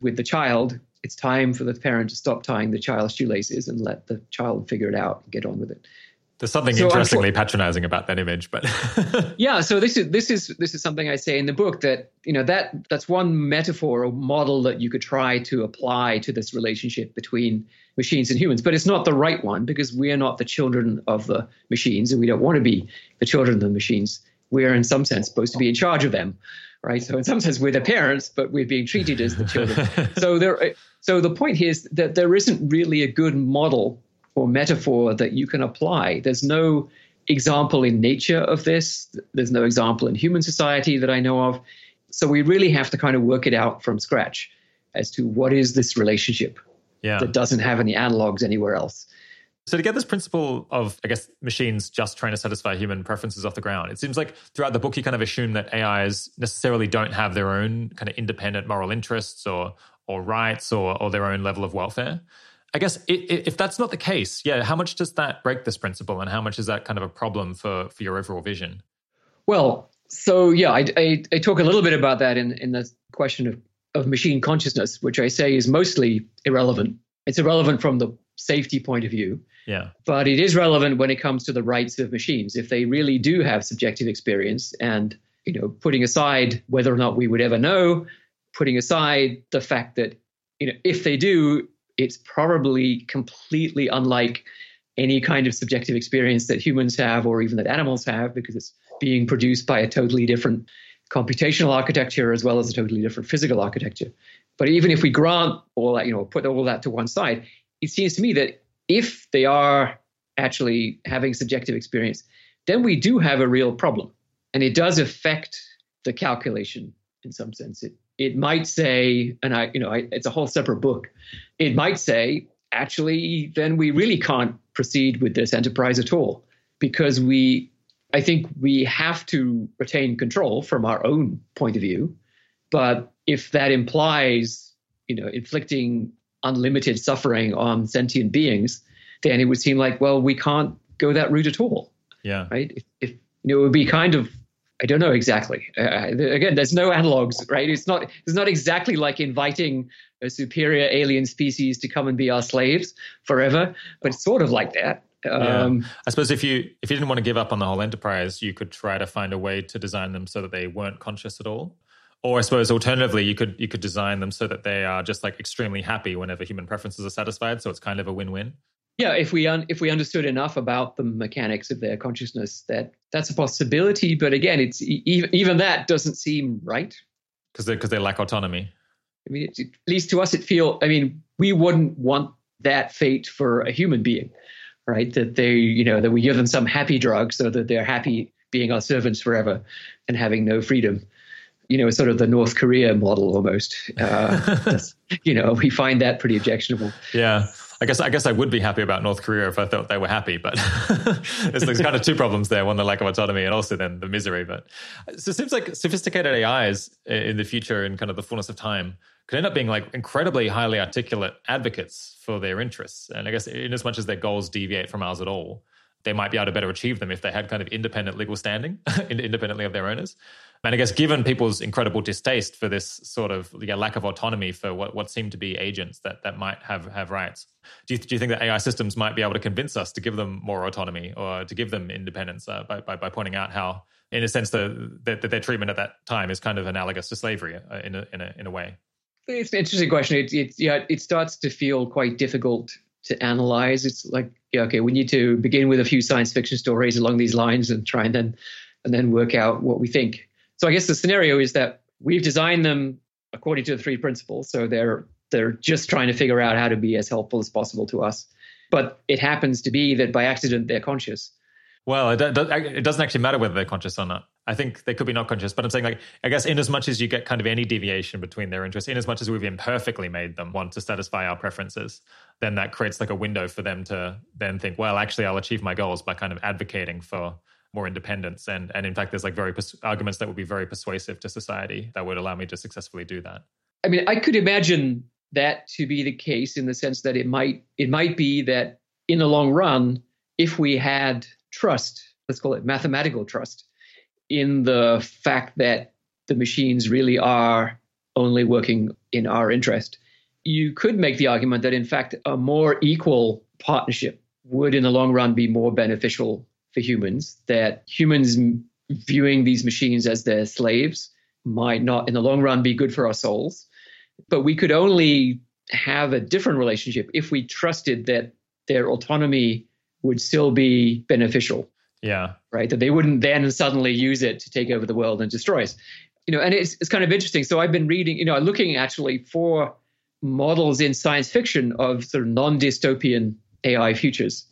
with the child. It's time for the parent to stop tying the child's shoelaces and let the child figure it out and get on with it. There's something so interestingly patronizing about that image, but yeah, so this is this is this is something I say in the book that, you know, that that's one metaphor or model that you could try to apply to this relationship between machines and humans, but it's not the right one because we are not the children of the machines and we don't want to be the children of the machines. We're in some sense supposed to be in charge of them, right? So in some sense we're the parents, but we're being treated as the children. so there so the point here is that there isn't really a good model or metaphor that you can apply. There's no example in nature of this. There's no example in human society that I know of. So we really have to kind of work it out from scratch as to what is this relationship yeah. that doesn't have any analogs anywhere else. So to get this principle of, I guess, machines just trying to satisfy human preferences off the ground, it seems like throughout the book you kind of assume that A Is necessarily don't have their own kind of independent moral interests or or rights or or their own level of welfare. I guess if that's not the case, yeah, how much does that break this principle and how much is that kind of a problem for, for your overall vision? Well, so yeah, I, I, I talk a little bit about that in, in the question of, of machine consciousness, which I say is mostly irrelevant. It's irrelevant from the safety point of view, yeah, but it is relevant when it comes to the rights of machines. If they really do have subjective experience and, you know, putting aside whether or not we would ever know, putting aside the fact that, you know, if they do, it's probably completely unlike any kind of subjective experience that humans have or even that animals have because it's being produced by a totally different computational architecture as well as a totally different physical architecture. But even if we grant all that, you know, put all that to one side, it seems to me that if they are actually having subjective experience, then we do have a real problem. And it does affect the calculation in some sense. It It might say, and I, you know, I, it's a whole separate book. It might say, actually, then we really can't proceed with this enterprise at all because we, I think we have to retain control from our own point of view. But if that implies, you know, inflicting unlimited suffering on sentient beings, then it would seem like, well, we can't go that route at all. Yeah. Right. If, if you know, it would be kind of I don't know exactly. Uh, again, there's no analogs, right? It's not it's not exactly like inviting a superior alien species to come and be our slaves forever, but it's sort of like that. Um, yeah. I suppose if you if you didn't want to give up on the whole enterprise, you could try to find a way to design them so that they weren't conscious at all. Or I suppose alternatively, you could you could design them so that they are just like extremely happy whenever human preferences are satisfied. So it's kind of a win-win. Yeah, if we un- if we understood enough about the mechanics of their consciousness, that that's a possibility. But again, it's e- even that doesn't seem right because because they, they lack autonomy. I mean, it, at least to us, it feel. I mean, we wouldn't want that fate for a human being, right? That they, you know, that we give them some happy drug so that they're happy being our servants forever and having no freedom. You know, it's sort of the North Korea model almost. Uh, you know, we find that pretty objectionable. Yeah. I guess I guess I would be happy about North Korea if I thought they were happy, but there's, there's kind of two problems there: one, the lack of autonomy, and also then the misery. But so it seems like sophisticated A Is in the future, in kind of the fullness of time, could end up being like incredibly highly articulate advocates for their interests. And I guess in as much as their goals deviate from ours at all, they might be able to better achieve them if they had kind of independent legal standing, independently of their owners. And I guess given people's incredible distaste for this sort of yeah, lack of autonomy for what, what seem to be agents that, that might have, have rights, do you, do you think that A I systems might be able to convince us to give them more autonomy or to give them independence uh, by, by by pointing out how, in a sense, the, the, the, their treatment at that time is kind of analogous to slavery uh, in, a, in, a, in a way? It's an interesting question. It, it, yeah, it starts to feel quite difficult to analyze. It's like, yeah, okay, we need to begin with a few science fiction stories along these lines and try and then and then work out what we think. So I guess the scenario is that we've designed them according to the three principles. So they're they're just trying to figure out how to be as helpful as possible to us. But it happens to be that by accident, they're conscious. Well, it, it doesn't actually matter whether they're conscious or not. I think they could be not conscious. But I'm saying, like, I guess in as much as you get kind of any deviation between their interests, in as much as we've imperfectly made them want to satisfy our preferences, then that creates like a window for them to then think, well, actually, I'll achieve my goals by kind of advocating for more independence. And and in fact, there's like very pers- arguments that would be very persuasive to society that would allow me to successfully do that. I mean, I could imagine that to be the case in the sense that it might it might be that in the long run, if we had trust, let's call it mathematical trust, in the fact that the machines really are only working in our interest, you could make the argument that in fact, a more equal partnership would in the long run be more beneficial for humans, that humans viewing these machines as their slaves might not in the long run be good for our souls. But we could only have a different relationship if we trusted that their autonomy would still be beneficial. Yeah. Right. That they wouldn't then suddenly use it to take over the world and destroy us. You know, and it's it's kind of interesting. So I've been reading, you know, looking actually for models in science fiction of sort of non-dystopian A I futures.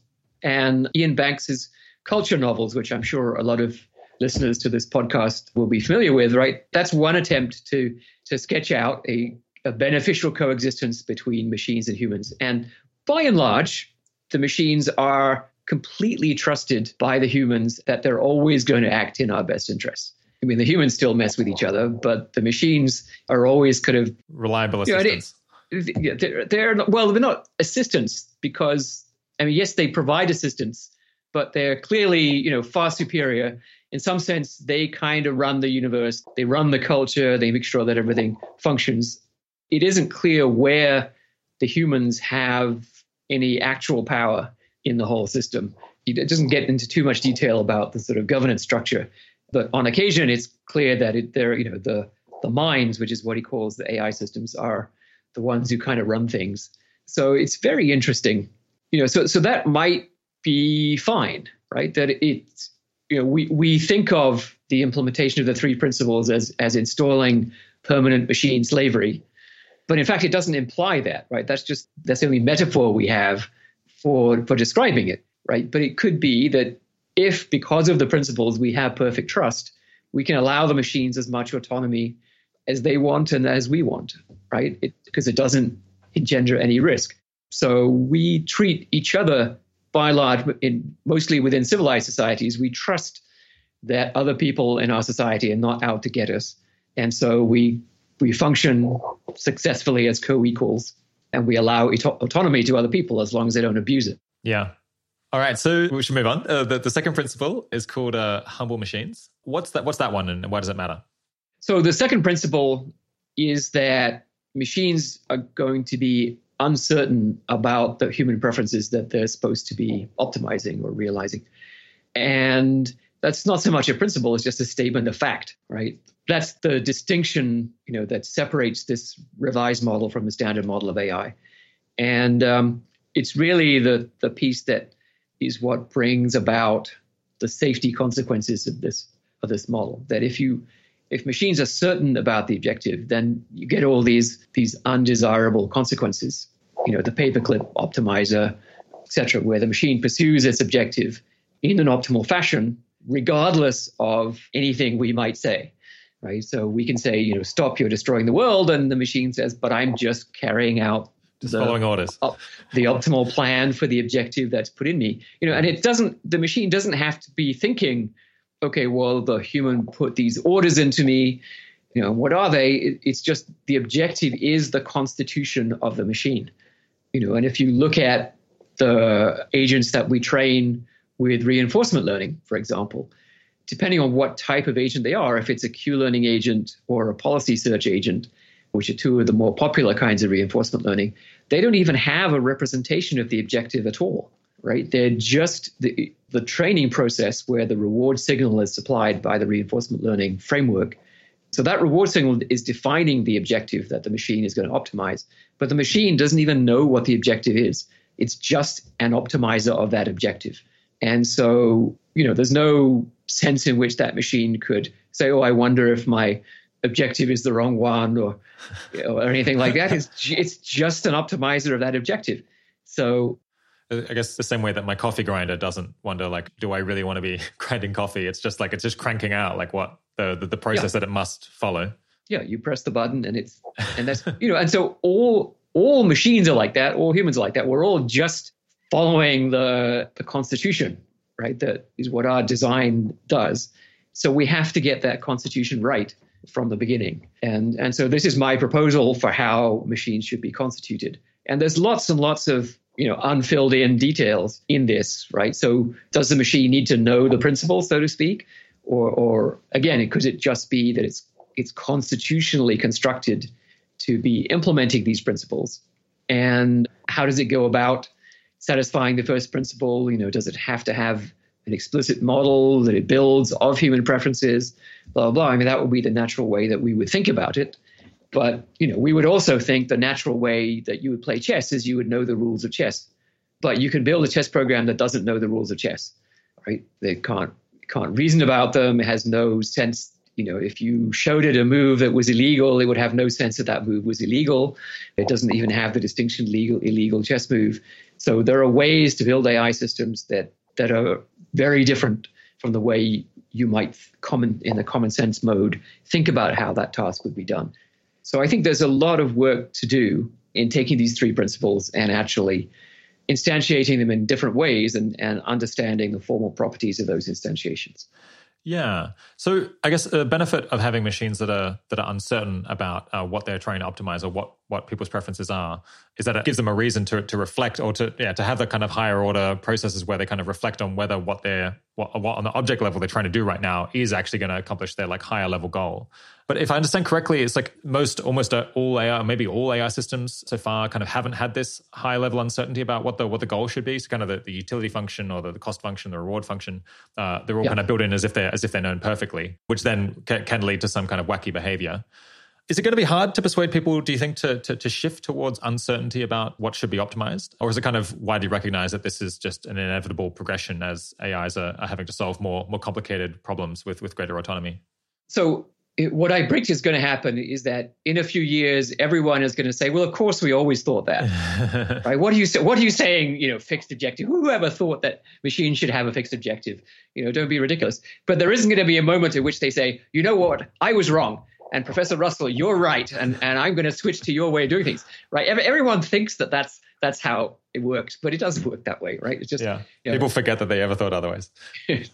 And Ian Banks is Culture novels, which I'm sure a lot of listeners to this podcast will be familiar with, right? That's one attempt to to sketch out a, a beneficial coexistence between machines and humans. And by and large, the machines are completely trusted by the humans that they're always going to act in our best interests. I mean, the humans still mess with each other, but the machines are always kind of reliable assistants. You know, they're, they're not, well, they're not assistants because, I mean, yes, they provide assistance, but they're clearly, you know, far superior. In some sense, they kind of run the universe. They run the culture. They make sure that everything functions. It isn't clear where the humans have any actual power in the whole system. It doesn't get into too much detail about the sort of governance structure. But on occasion, it's clear that it, they're, you know, the, the minds, which is what he calls the A I systems, are the ones who kind of run things. So it's very interesting. You know, so so that might be fine, right? That it's, you know, we, we think of the implementation of the three principles as as installing permanent machine slavery. But in fact, it doesn't imply that, right? That's just, that's the only metaphor we have for, for describing it, right? But it could be that if, because of the principles, we have perfect trust, we can allow the machines as much autonomy as they want and as we want, right? Because it, it doesn't engender any risk. So we treat each other by and large, in, mostly within civilized societies, we trust that other people in our society are not out to get us. And so we we function successfully as co-equals, and we allow auto- autonomy to other people as long as they don't abuse it. Yeah. All right, so we should move on. Uh, the, the second principle is called uh, humble machines. What's that? What's that one, and why does it matter? So the second principle is that machines are going to be uncertain about the human preferences that they're supposed to be optimizing or realizing. And that's not so much a principle, it's just a statement of fact, right? That's the distinction, you know, that separates this revised model from the standard model of A I. And um, it's really the, the piece that is what brings about the safety consequences of this of this model, that if you If machines are certain about the objective, then you get all these these undesirable consequences. You know, the paperclip optimizer, et cetera, where the machine pursues its objective in an optimal fashion, regardless of anything we might say, right? So we can say, you know, stop, you're destroying the world. And the machine says, but I'm just carrying out just the, following orders. Op, the optimal plan for the objective that's put in me. You know, and it doesn't, the machine doesn't have to be thinking, okay, well, the human put these orders into me. You know, what are they? It, it's just the objective is the constitution of the machine. You know, and if you look at the agents that we train with reinforcement learning, for example, depending on what type of agent they are, if it's a Q learning agent or a policy search agent, which are two of the more popular kinds of reinforcement learning, they don't even have a representation of the objective at all. Right? They're just the, the training process where the reward signal is supplied by the reinforcement learning framework. So that reward signal is defining the objective that the machine is going to optimize. But the machine doesn't even know what the objective is. It's just an optimizer of that objective. And so, you know, there's no sense in which that machine could say, oh, I wonder if my objective is the wrong one or, you know, or anything like that. It's, it's just an optimizer of that objective. So I guess the same way that my coffee grinder doesn't wonder, like, do I really want to be grinding coffee? It's just like, it's just cranking out like what the the, the process yeah. that it must follow. Yeah, you press the button and it's, and that's, you know, and so all all machines are like that, all humans are like that. We're all just following the the constitution, right? That is what our design does. So we have to get that constitution right from the beginning. And and so this is my proposal for how machines should be constituted. And there's lots and lots of, you know, unfilled in details in this, right? So does the machine need to know the principle, so to speak? Or, or again, could it just be that it's it's constitutionally constructed to be implementing these principles? And how does it go about satisfying the first principle? You know, does it have to have an explicit model that it builds of human preferences, blah, blah, blah? I mean, that would be the natural way that we would think about it. But, you know, we would also think the natural way that you would play chess is you would know the rules of chess. But you can build a chess program that doesn't know the rules of chess, right? They can't can't reason about them. It has no sense. You know, if you showed it a move that was illegal, it would have no sense that that move was illegal. It doesn't even have the distinction legal, illegal chess move. So there are ways to build A I systems that that are very different from the way you might, common in the common sense mode, think about how that task would be done. So I think there's a lot of work to do in taking these three principles and actually instantiating them in different ways and, and understanding the formal properties of those instantiations. Yeah. So I guess the benefit of having machines that are that are uncertain about uh, what they're trying to optimize or what, what people's preferences are is that it gives them a reason to to reflect or to yeah to have the kind of higher order processes where they kind of reflect on whether what they're what, what on the object level they're trying to do right now is actually going to accomplish their like higher level goal. But if I understand correctly, it's like most almost all A I, maybe all A I systems so far kind of haven't had this high level uncertainty about what the what the goal should be. So kind of the, the utility function or the, the cost function, the reward function, uh, they're all yeah. kind of built in as if they're as if they're known perfectly, which then can lead to some kind of wacky behavior. Is it going to be hard to persuade people, do you think, to, to to shift towards uncertainty about what should be optimized? Or is it kind of widely recognized that this is just an inevitable progression as A Is are, are having to solve more more complicated problems with, with greater autonomy? So it, what I predict is going to happen is that in a few years, everyone is going to say, well, of course, we always thought that. Right? What are you what are you saying? You know, fixed objective. Whoever thought that machines should have a fixed objective? You know, don't be ridiculous. But there isn't going to be a moment in which they say, you know what, I was wrong. And Professor Russell, you're right, and, and I'm going to switch to your way of doing things, right? Everyone thinks that that's that's how it works, but it doesn't work that way, right? It's just yeah. you know, people forget that they ever thought otherwise. you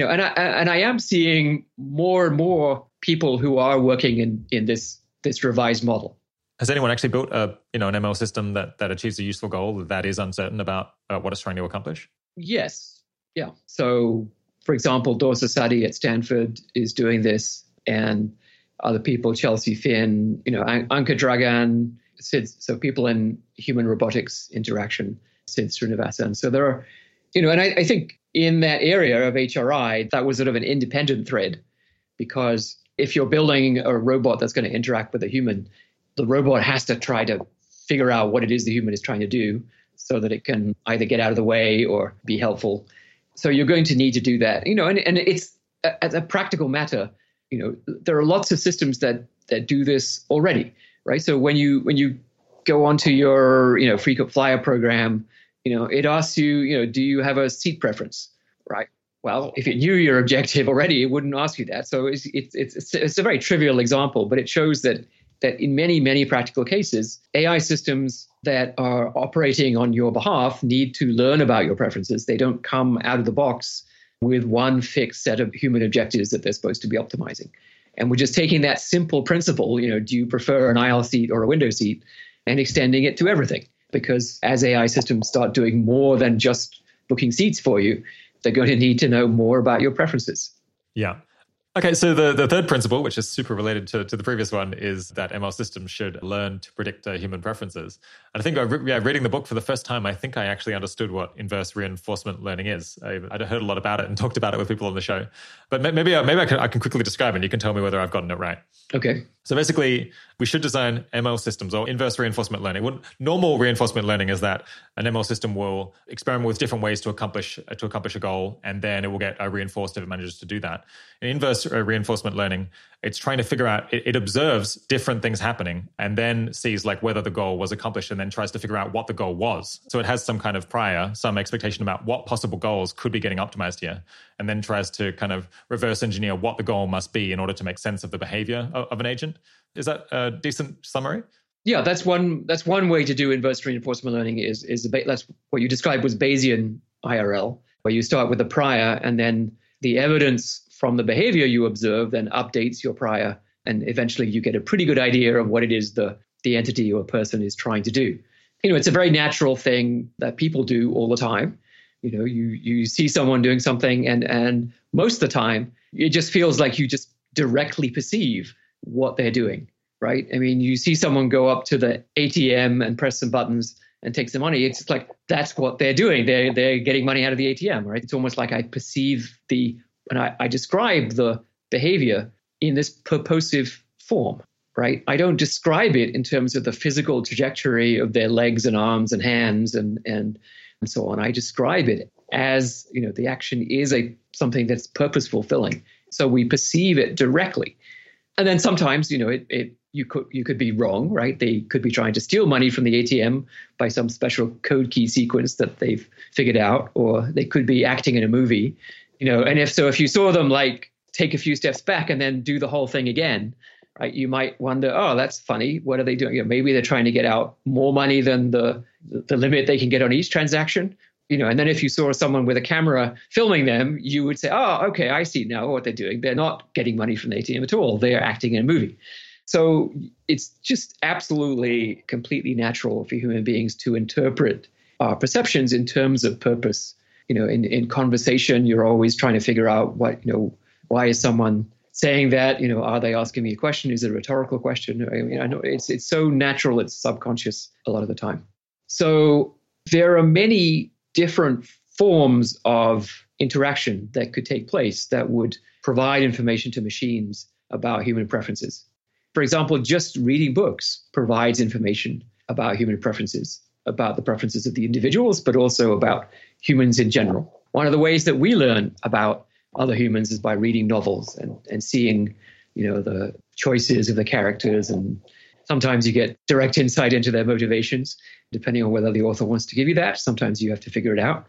know, and I and I am seeing more and more people who are working in, in this this revised model. Has anyone actually built a you know an M L system that that achieves a useful goal that is uncertain about uh, what it's trying to accomplish? Yes. Yeah. So, for example, Dorsa Sadigh at Stanford is doing this, and other people, Chelsea Finn, you know, An- Anka Dragan, Sid, so people in human robotics interaction, Sid Srinivasan. So there are, you know, and I, I think in that area of H R I, that was sort of an independent thread, because if you're building a robot that's going to interact with a human, the robot has to try to figure out what it is the human is trying to do so that it can either get out of the way or be helpful. So you're going to need to do that, you know, and, and it's as a practical matter, you know, there are lots of systems that that do this already, right? So when you when you go onto your, you know, frequent flyer program, you know, it asks you, you know, do you have a seat preference, right? Well, if it knew your objective already, it wouldn't ask you that. So it's it's it's it's a very trivial example, but it shows that that in many, many practical cases, A I systems that are operating on your behalf need to learn about your preferences. They don't come out of the box with one fixed set of human objectives that they're supposed to be optimizing. And we're just taking that simple principle, you know, do you prefer an aisle seat or a window seat, and extending it to everything. Because as A I systems start doing more than just booking seats for you, they're going to need to know more about your preferences. Yeah. Okay, so the, the third principle, which is super related to, to the previous one, is that M L systems should learn to predict uh, human preferences. And I think, I re- yeah, reading the book for the first time, I think I actually understood what inverse reinforcement learning is. I, I'd heard a lot about it and talked about it with people on the show. But maybe, maybe I, can, I can quickly describe it and you can tell me whether I've gotten it right. Okay. So basically, we should design M L systems or inverse reinforcement learning. Well, normal reinforcement learning is that an M L system will experiment with different ways to accomplish to accomplish a goal, and then it will get reinforced if it manages to do that. In inverse reinforcement learning, it's trying to figure out, it, it observes different things happening and then sees like whether the goal was accomplished and then tries to figure out what the goal was. So it has some kind of prior, some expectation about what possible goals could be getting optimized here, and then tries to kind of reverse engineer what the goal must be in order to make sense of the behavior of, of an agent. Is that a decent summary? Yeah, that's one that's one way to do inverse reinforcement learning is, is a, that's what you described was Bayesian I R L, where you start with a prior and then the evidence from the behavior you observe then updates your prior, and eventually you get a pretty good idea of what it is the, the entity or person is trying to do. You know, it's a very natural thing that people do all the time. You know, you you see someone doing something and and most of the time it just feels like you just directly perceive what they're doing, right? I mean, you see someone go up to the A T M and press some buttons and take some money. It's just like, that's what they're doing. They're, they're getting money out of the A T M, right? It's almost like I perceive the, and I, I describe the behavior in this purposive form, right? I don't describe it in terms of the physical trajectory of their legs and arms and hands and and and so on. I describe it as, you know, the action is a something that's purpose fulfilling. So we perceive it directly. And then sometimes, you know, it, it you could you could be wrong, right? They could be trying to steal money from the A T M by some special code key sequence that they've figured out, or they could be acting in a movie, you know. And if so, if you saw them like take a few steps back and then do the whole thing again, right? You might wonder, oh, that's funny. What are they doing? You know, maybe they're trying to get out more money than the the limit they can get on each transaction, you know. And then if you saw someone with a camera filming them, you would say, oh, okay, I see now what they're doing. They're not getting money from the A T M at all. They're acting in a movie. So it's just absolutely completely natural for human beings to interpret our perceptions in terms of purpose. You know, in, in conversation, you're always trying to figure out what, you know, why is someone saying that? You know, are they asking me a question? Is it a rhetorical question? I mean, I know it's it's so natural, it's subconscious a lot of the time. So there are many different forms of interaction that could take place that would provide information to machines about human preferences. For example, just reading books provides information about human preferences, about the preferences of the individuals, but also about humans in general. One of the ways that we learn about other humans is by reading novels and, and seeing, you know, the choices of the characters, and sometimes you get direct insight into their motivations, depending on whether the author wants to give you that. Sometimes you have to figure it out.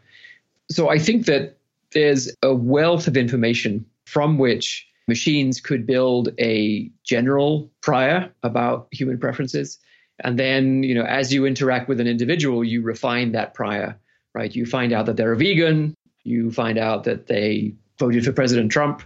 So I think that there's a wealth of information from which machines could build a general prior about human preferences. And then, you know, as you interact with an individual, you refine that prior, right? You find out that they're a vegan. You find out that they voted for President Trump.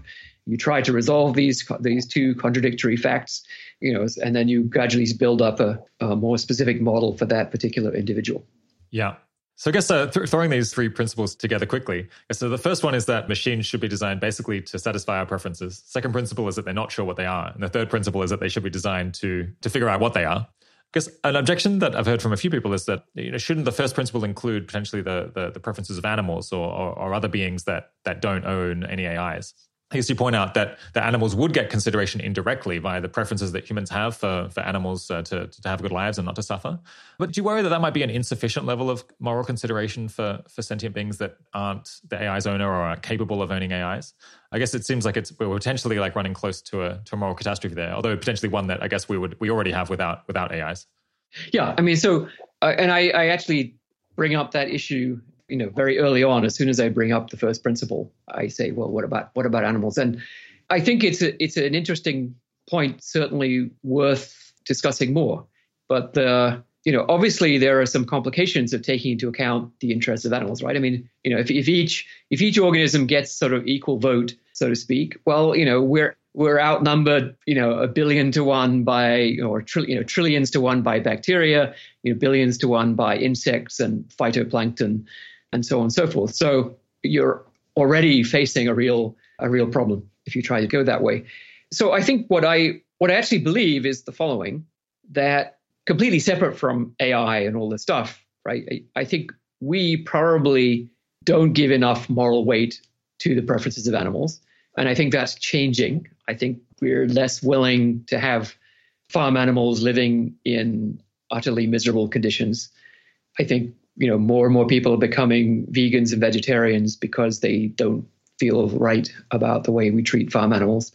You try to resolve these these two contradictory facts, you know, and then you gradually build up a, a more specific model for that particular individual. Yeah. So I guess uh, th- throwing these three principles together quickly. So the first one is that machines should be designed basically to satisfy our preferences. Second principle is that they're not sure what they are. And the third principle is that they should be designed to, to figure out what they are. Because an objection that I've heard from a few people is that, you know, shouldn't the first principle include potentially the the, the preferences of animals or, or, or other beings that that don't own any A Is? I guess you point out that the animals would get consideration indirectly via the preferences that humans have for, for animals uh, to, to have good lives and not to suffer. But do you worry that that might be an insufficient level of moral consideration for, for sentient beings that aren't the A I's owner or are capable of owning A Is? I guess it seems like it's we're potentially like running close to a to a moral catastrophe there, although potentially one that I guess we would we already have without without A Is. Yeah, I mean, so uh, and I, I actually bring up that issue. You know, very early on, as soon as I bring up the first principle, I say, well, what about what about animals? And I think it's a, it's an interesting point, certainly worth discussing more. But, the, you know, obviously there are some complications of taking into account the interests of animals, right? I mean, you know, if, if each if each organism gets sort of equal vote, so to speak, well, you know, we're we're outnumbered, you know, a billion to one by or tri- you know, trillions to one by bacteria, you know, billions to one by insects and phytoplankton, and so on and so forth. So you're already facing a real a real problem if you try to go that way. So I think what I what I actually believe is the following, that completely separate from A I and all this stuff, right? I, I think we probably don't give enough moral weight to the preferences of animals. And I think that's changing. I think we're less willing to have farm animals living in utterly miserable conditions. I think you know, more and more people are becoming vegans and vegetarians because they don't feel right about the way we treat farm animals.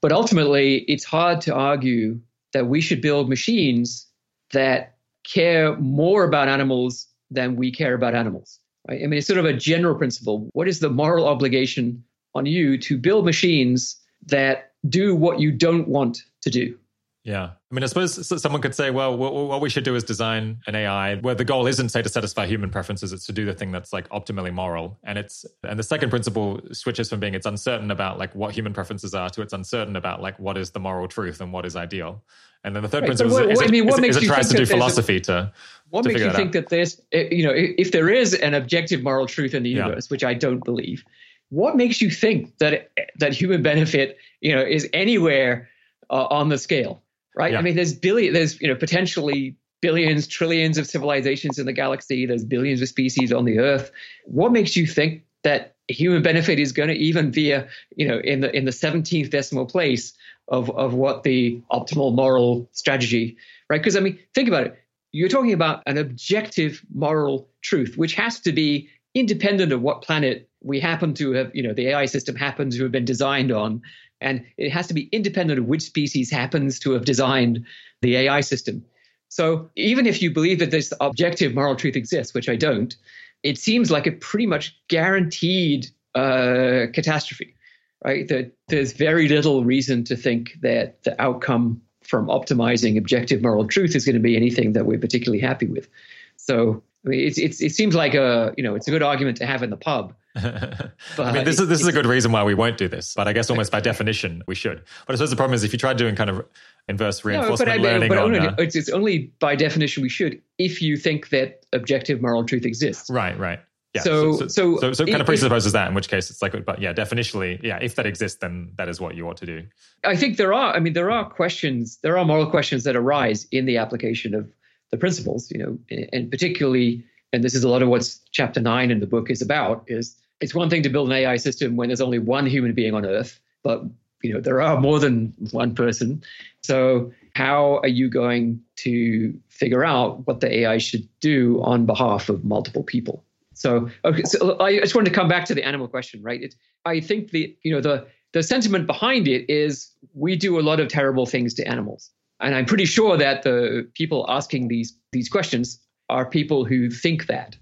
But ultimately, it's hard to argue that we should build machines that care more about animals than we care about animals. Right? I mean, it's sort of a general principle. What is the moral obligation on you to build machines that do what you don't want to do? Yeah. I mean, I suppose someone could say, well, what we should do is design an A I where the goal isn't, say, to satisfy human preferences. It's to do the thing that's like optimally moral. And it's and the second principle switches from being it's uncertain about like what human preferences are to it's uncertain about like what is the moral truth and what is ideal. And then the third right, principle what, is, what, I mean, what is, makes is it tries to do philosophy a, to What to makes you that think out. that there's, you know, if there is an objective moral truth in the universe, yeah. which I don't believe, what makes you think that that human benefit, you know, is anywhere uh, on the scale? Right. Yeah. I mean, there's billion, there's, you know, potentially billions, trillions of civilizations in the galaxy. There's billions of species on the Earth. What makes you think that human benefit is going to even be, a, you know, in the in the seventeenth decimal place of, of what the optimal moral strategy? Right. Because, I mean, think about it. You're talking about an objective moral truth, which has to be independent of what planet we happen to have, you know, the A I system happens to have been designed on. And it has to be independent of which species happens to have designed the A I system. So even if you believe that this objective moral truth exists, which I don't, it seems like a pretty much guaranteed uh, catastrophe, right? That there's very little reason to think that the outcome from optimizing objective moral truth is going to be anything that we're particularly happy with. So I mean, it's, it's, it seems like a, you know, it's a good argument to have in the pub. I mean, this is this is a good reason why we won't do this, but I guess almost by definition we should. But I suppose the problem is if you try doing kind of inverse reinforcement no, but I, learning, but only, on, uh, it's, it's only by definition we should if you think that objective moral truth exists. Right, right. Yeah. So so so, so, so it kind of presupposes that, in which case it's like, but yeah, definitionally, yeah, if that exists, then that is what you ought to do. I think there are. I mean, there are questions. There are moral questions that arise in the application of the principles. You know, and particularly, and this is a lot of what's chapter nine in the book is about is. It's one thing to build an A I system when there's only one human being on Earth, but you know there are more than one person. So how are you going to figure out what the A I should do on behalf of multiple people? So, okay, so I just wanted to come back to the animal question, right? It, I think the you know the the sentiment behind it is we do a lot of terrible things to animals, and I'm pretty sure that the people asking these these questions are people who think that.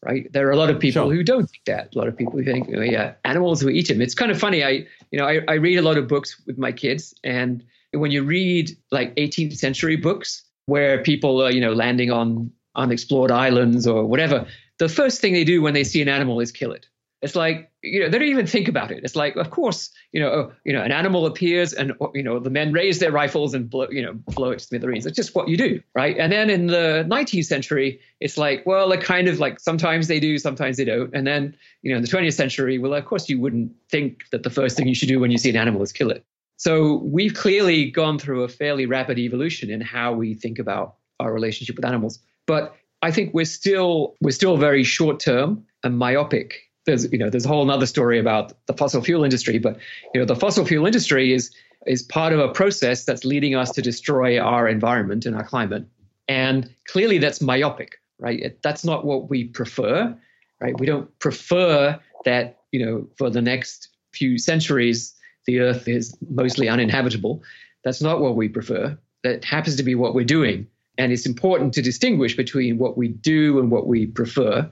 Right, there are a lot of people sure. who don't think that. A lot of people who think, oh, yeah, animals will eat them. It's kind of funny. I, you know, I, I read a lot of books with my kids, and when you read like eighteenth century books where people are, you know, landing on unexplored islands or whatever, the first thing they do when they see an animal is kill it. It's like, you know, they don't even think about it. It's like, of course, you know, oh, you know, an animal appears and, you know, the men raise their rifles and blow, you know, blow it to smithereens. It's just what you do, right? And then in the nineteenth century, it's like, well, they're kind of like, sometimes they do, sometimes they don't. And then, you know, in the twentieth century, well, of course, you wouldn't think that the first thing you should do when you see an animal is kill it. So we've clearly gone through a fairly rapid evolution in how we think about our relationship with animals. But I think we're still we're still very short term and myopic. There's, you know, there's a whole other story about the fossil fuel industry, but, you know, the fossil fuel industry is is part of a process that's leading us to destroy our environment and our climate. And clearly that's myopic, right? It, that's not what we prefer, right? We don't prefer that, you know, for the next few centuries, the Earth is mostly uninhabitable. That's not what we prefer. That happens to be what we're doing. And it's important to distinguish between what we do and what we prefer.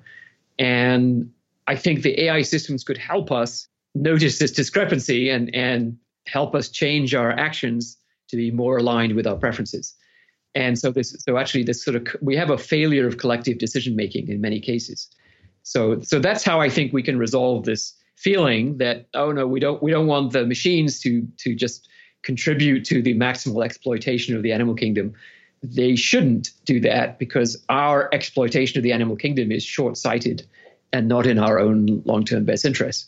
And I think the A I systems could help us notice this discrepancy and, and help us change our actions to be more aligned with our preferences. And so this, so actually this sort of, we have a failure of collective decision-making in many cases. So, so that's how I think we can resolve this feeling that, oh no, we don't, we don't want the machines to, to just contribute to the maximal exploitation of the animal kingdom. They shouldn't do that because our exploitation of the animal kingdom is short-sighted and not in our own long-term best interests.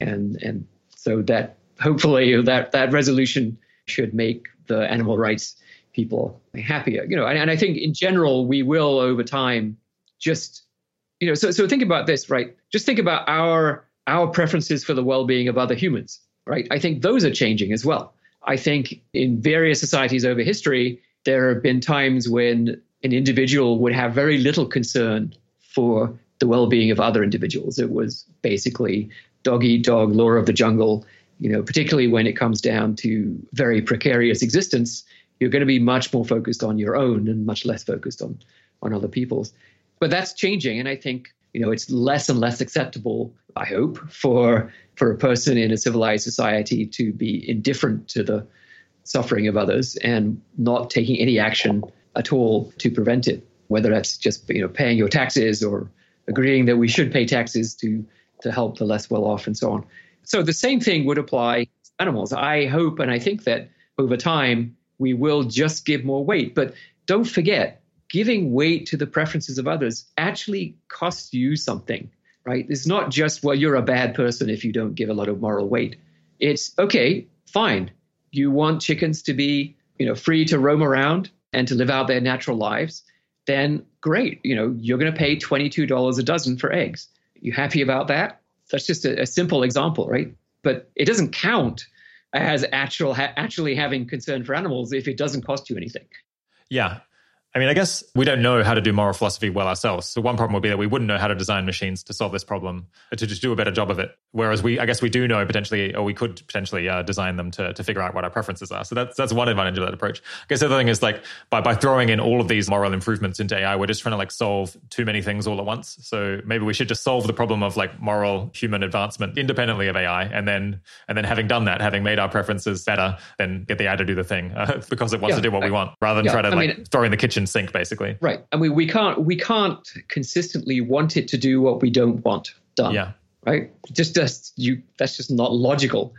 And and so that hopefully that, that resolution should make the animal rights people happier. You know, and, and I think in general, we will over time just, you know, so so think about this, right? Just think about our our preferences for the well-being of other humans, right? I think those are changing as well. I think in various societies over history, there have been times when an individual would have very little concern for the well-being of other individuals. It was basically dog-eat-dog, law of the jungle. You know, particularly when it comes down to very precarious existence, you're going to be much more focused on your own and much less focused on, on other people's. But that's changing, and I think, you know, it's less and less acceptable, I hope, for for a person in a civilized society to be indifferent to the suffering of others and not taking any action at all to prevent it, whether that's just, you know, paying your taxes or agreeing that we should pay taxes to, to help the less well-off and so on. So the same thing would apply to animals. I hope and I think that over time we will just give more weight. But don't forget, giving weight to the preferences of others actually costs you something, right? It's not just, well, you're a bad person if you don't give a lot of moral weight. It's, okay, fine. You want chickens to be, you know, free to roam around and to live out their natural lives. Then great, you know, you're going to pay twenty-two dollars a dozen for eggs. You happy about that? That's just a, a simple example, right? But it doesn't count as actual ha- actually having concern for animals if it doesn't cost you anything. Yeah. I mean, I guess we don't know how to do moral philosophy well ourselves. So one problem would be that we wouldn't know how to design machines to solve this problem, to just do a better job of it. Whereas we, I guess we do know potentially, or we could potentially uh, design them to to figure out what our preferences are. So that's that's one advantage of that approach. I guess the other thing is like by, by throwing in all of these moral improvements into A I, we're just trying to like solve too many things all at once. So maybe we should just solve the problem of like moral human advancement independently of A I. And then and then having done that, having made our preferences better, then get the A I to do the thing uh, because it wants yeah, to do what I, we want rather than yeah, try to I like mean, throw in the kitchen sink, basically. Right. I mean, we can't we can't consistently want it to do what we don't want done. Yeah. Right. Just just you. That's just not logical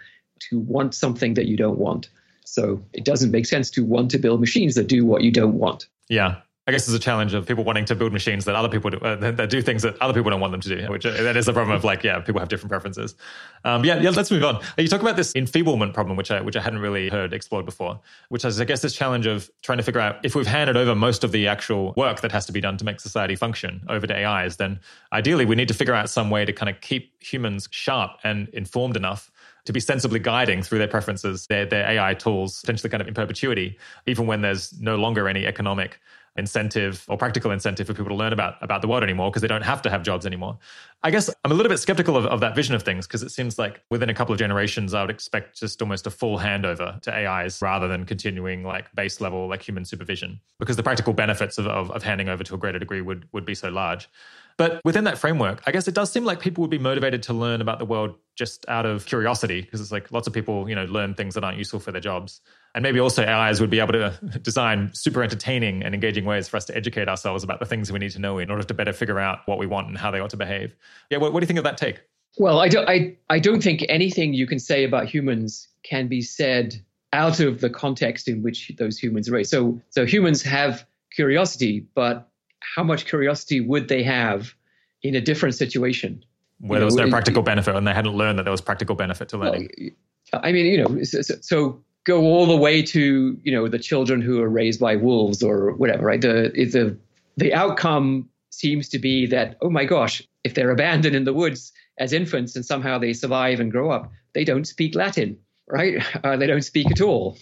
to want something that you don't want. So it doesn't make sense to want to build machines that do what you don't want. Yeah. I guess there's a challenge of people wanting to build machines that other people do, uh, that do things that other people don't want them to do, which uh, that is the problem of like, yeah, people have different preferences. Um, yeah, yeah, let's move on. You talk about this enfeeblement problem, which I which I hadn't really heard explored before, which is, I guess, this challenge of trying to figure out if we've handed over most of the actual work that has to be done to make society function over to A Is, then ideally we need to figure out some way to kind of keep humans sharp and informed enough to be sensibly guiding through their preferences, their their A I tools, potentially kind of in perpetuity, even when there's no longer any economic incentive or practical incentive for people to learn about, about the world anymore because they don't have to have jobs anymore. I guess I'm a little bit skeptical of, of that vision of things because it seems like within a couple of generations, I would expect just almost a full handover to A Is rather than continuing like base level, like human supervision, because the practical benefits of, of, of handing over to a greater degree would, would be so large. But within that framework, I guess it does seem like people would be motivated to learn about the world just out of curiosity, because it's like lots of people, you know, learn things that aren't useful for their jobs. And maybe also A Is would be able to design super entertaining and engaging ways for us to educate ourselves about the things we need to know in order to better figure out what we want and how they ought to behave. Yeah, what, what do you think of that take? Well, I don't, I, I don't think anything you can say about humans can be said out of the context in which those humans are raised. So, so humans have curiosity, but how much curiosity would they have in a different situation? Where you there was know, no practical it, benefit and they hadn't learned that there was practical benefit to learning. Well, I mean, you know, so, so go all the way to, you know, the children who are raised by wolves or whatever, right? The, the, the outcome seems to be that, oh my gosh, if they're abandoned in the woods as infants and somehow they survive and grow up, they don't speak Latin, right? Uh, they don't speak at all.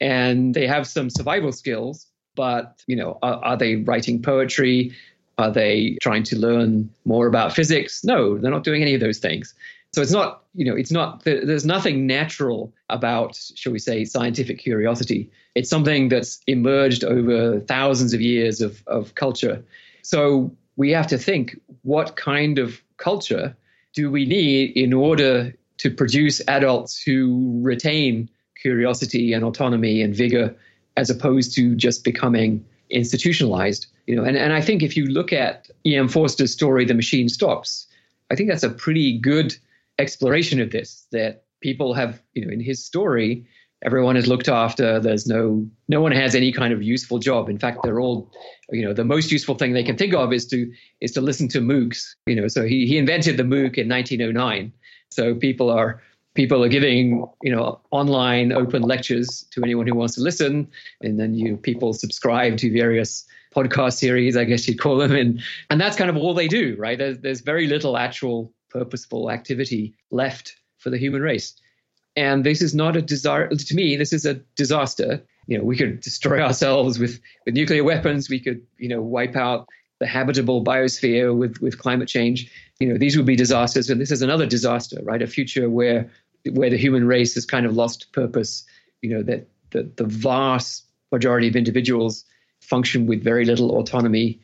And they have some survival skills, but, you know, are, are they writing poetry? Are they trying to learn more about physics? No, they're not doing any of those things. So it's not, you know, it's not, there's nothing natural about, shall we say, scientific curiosity. It's something that's emerged over thousands of years of, of culture. So we have to think, what kind of culture do we need in order to produce adults who retain curiosity and autonomy and vigor, as opposed to just becoming institutionalized? You know, and, and I think if you look at E M Forster's story, The Machine Stops, I think that's a pretty good exploration of this, that people have, you know, in his story, everyone is looked after. There's no, no one has any kind of useful job. In fact, they're all, you know, the most useful thing they can think of is to, is to listen to MOOCs, you know, so he, he invented the MOOC in nineteen oh nine. So people are, people are giving, you know, online open lectures to anyone who wants to listen. And then you, people subscribe to various podcast series, I guess you'd call them. And, and that's kind of all they do, right? There's, there's very little actual purposeful activity left for the human race. And this is not a desire, to me, this is a disaster. You know, we could destroy ourselves with, with nuclear weapons. We could, you know, wipe out the habitable biosphere with, with climate change. You know, these would be disasters. And this is another disaster, right? A future where, where the human race has kind of lost purpose, you know, that the, the vast majority of individuals function with very little autonomy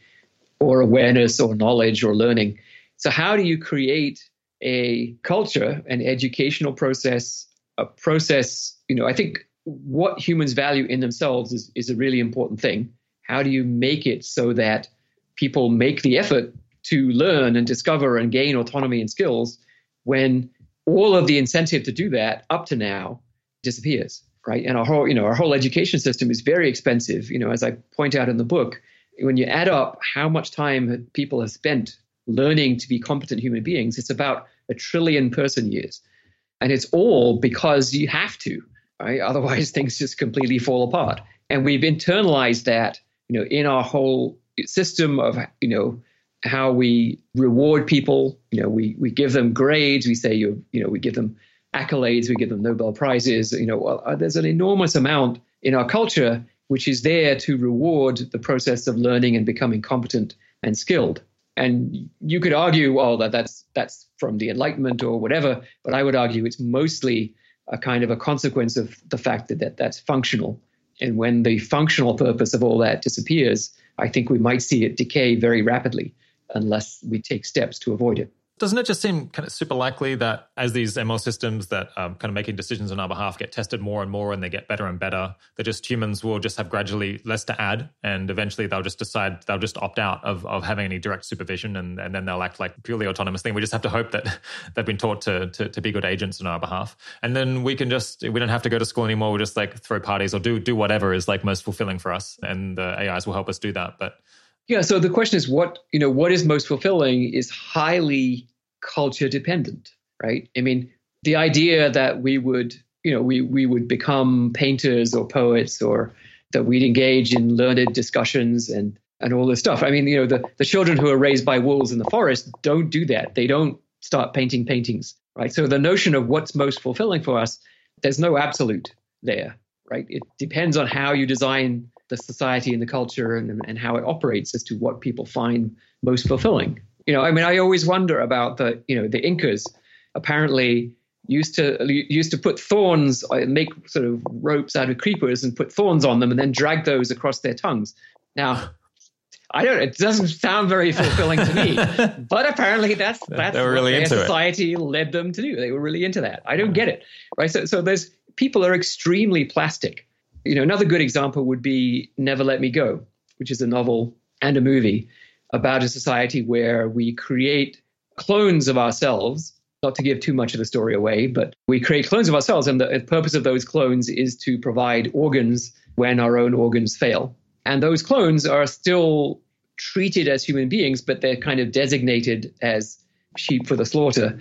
or awareness or knowledge or learning. So how do you create a culture, an educational process, a process, you know, I think what humans value in themselves is, is a really important thing. How do you make it so that people make the effort to learn and discover and gain autonomy and skills when all of the incentive to do that up to now disappears, right? And our whole, you know, our whole education system is very expensive. You know, as I point out in the book, when you add up how much time people have spent learning to be competent human beings, it's about a trillion person years. And it's all because you have to, right? Otherwise things just completely fall apart. And we've internalized that, you know, in our whole system of, you know, how we reward people. You know, we, we give them grades, we say, you you know, we give them accolades, we give them Nobel Prizes. You know, well, there's an enormous amount in our culture which is there to reward the process of learning and becoming competent and skilled. And you could argue, oh, that that's that's from the Enlightenment or whatever, but I would argue it's mostly a kind of a consequence of the fact that, that that's functional. And when the functional purpose of all that disappears, I think we might see it decay very rapidly unless we take steps to avoid it. Doesn't it just seem kind of super likely that as these M L systems that are kind of making decisions on our behalf get tested more and more and they get better and better, that just humans will just have gradually less to add, and eventually they'll just decide, they'll just opt out of, of having any direct supervision, and, and then they'll act like a purely autonomous thing. We just have to hope that they've been taught to, to to be good agents on our behalf. And then we can just, we don't have to go to school anymore. We'll just like throw parties or do do whatever is like most fulfilling for us, and the A Is will help us do that. But yeah, so the question is, what, you know, what is most fulfilling is highly culture dependent, right? I mean, the idea that we would, you know, we we would become painters or poets, or that we'd engage in learned discussions and and all this stuff. I mean, you know, the, the children who are raised by wolves in the forest don't do that. They don't start painting paintings, right? So the notion of what's most fulfilling for us, there's no absolute there, right? It depends on how you design the society and the culture and, and how it operates as to what people find most fulfilling. You know, I mean, I always wonder about the, you know, the Incas apparently used to used to put thorns, make sort of ropes out of creepers and put thorns on them and then drag those across their tongues. Now, I don't, it doesn't sound very fulfilling to me, but apparently that's, that's what really their society it. led them to do. They were really into that. I don't get it. Right. So, so there's, people are extremely plastic. You know, another good example would be Never Let Me Go, which is a novel and a movie about a society where we create clones of ourselves not to give too much of the story away, but we create clones of ourselves. And the purpose of those clones is to provide organs when our own organs fail. And those clones are still treated as human beings, but they're kind of designated as sheep for the slaughter.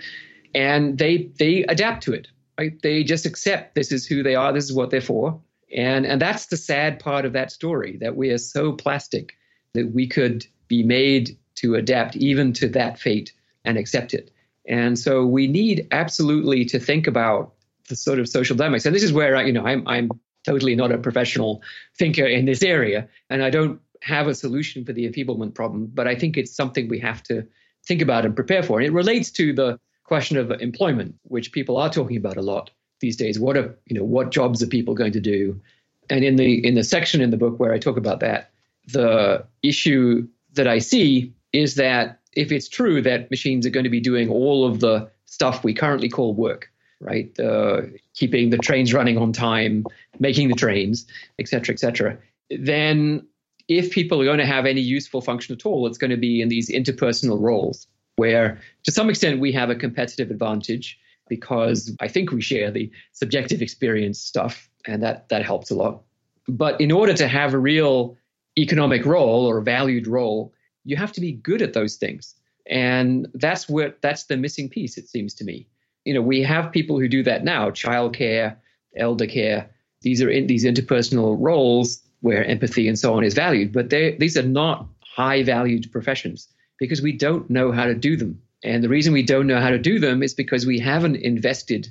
And they they adapt to it, right? They just accept this is who they are, this is what they're for. And and that's the sad part of that story, that we are so plastic that we could be made to adapt even to that fate and accept it. And so we need absolutely to think about the sort of social dynamics. And this is where I, you know, I'm I'm totally not a professional thinker in this area, and I don't have a solution for the enfeeblement problem, but I think it's something we have to think about and prepare for. And it relates to the question of employment, which people are talking about a lot these days. What are, you know, what jobs are people going to do? And in the in the section in the book where I talk about that, the issue that I see is that if it's true that machines are going to be doing all of the stuff we currently call work, right? Uh, keeping the trains running on time, making the trains, et cetera, et cetera. Then if people are going to have any useful function at all, it's going to be in these interpersonal roles where to some extent we have a competitive advantage because I think we share the subjective experience stuff, and that that helps a lot. But in order to have a real economic role or a valued role, you have to be good at those things. And that's where that's the missing piece, it seems to me. You know, we have people who do that now, childcare, elder care. These are in these interpersonal roles where empathy and so on is valued, but these are not high valued professions because we don't know how to do them. And the reason we don't know how to do them is because we haven't invested,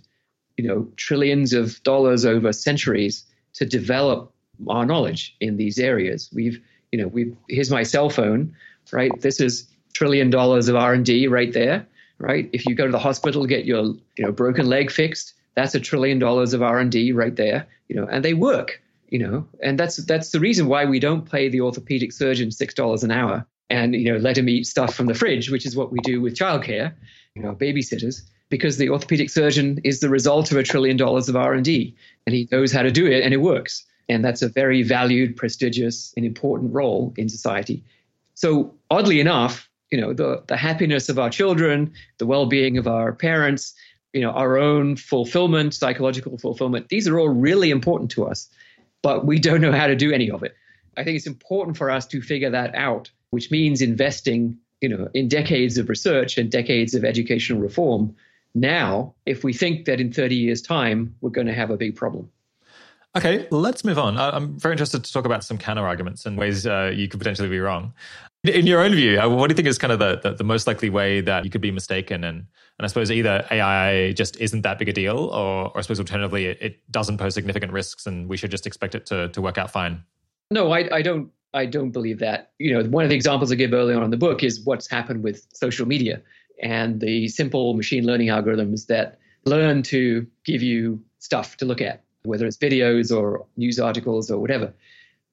you know, trillions of dollars over centuries to develop our knowledge in these areas. We've, you know, we've, here's my cell phone, right? This is trillion dollars of R and D right there, right? If you go to the hospital, get your, you know, broken leg fixed, that's a trillion dollars of R and D right there, you know, and they work. You know, and that's that's the reason why we don't pay the orthopedic surgeon six dollars an hour and, you know, let him eat stuff from the fridge, which is what we do with childcare, you know, babysitters, because the orthopedic surgeon is the result of a trillion dollars of R and D, and he knows how to do it and it works. And that's a very valued, prestigious, and important role in society. So oddly enough, you know, the the happiness of our children, the well-being of our parents, you know, our own fulfillment, psychological fulfillment, these are all really important to us. But we don't know how to do any of it. I think it's important for us to figure that out, which means investing, you know, in decades of research and decades of educational reform now, if we think that in thirty years' time, we're going to have a big problem. Okay, let's move on. I'm very interested to talk about some counter arguments and ways uh, you could potentially be wrong. In your own view, what do you think is kind of the, the, the most likely way that you could be mistaken? And and I suppose either A I just isn't that big a deal, or, or I suppose alternatively, it, it doesn't pose significant risks and we should just expect it to, to work out fine. No, I, I don't I don't believe that. You know, one of the examples I give early on in the book is what's happened with social media and the simple machine learning algorithms that learn to give you stuff to look at, whether it's videos or news articles or whatever.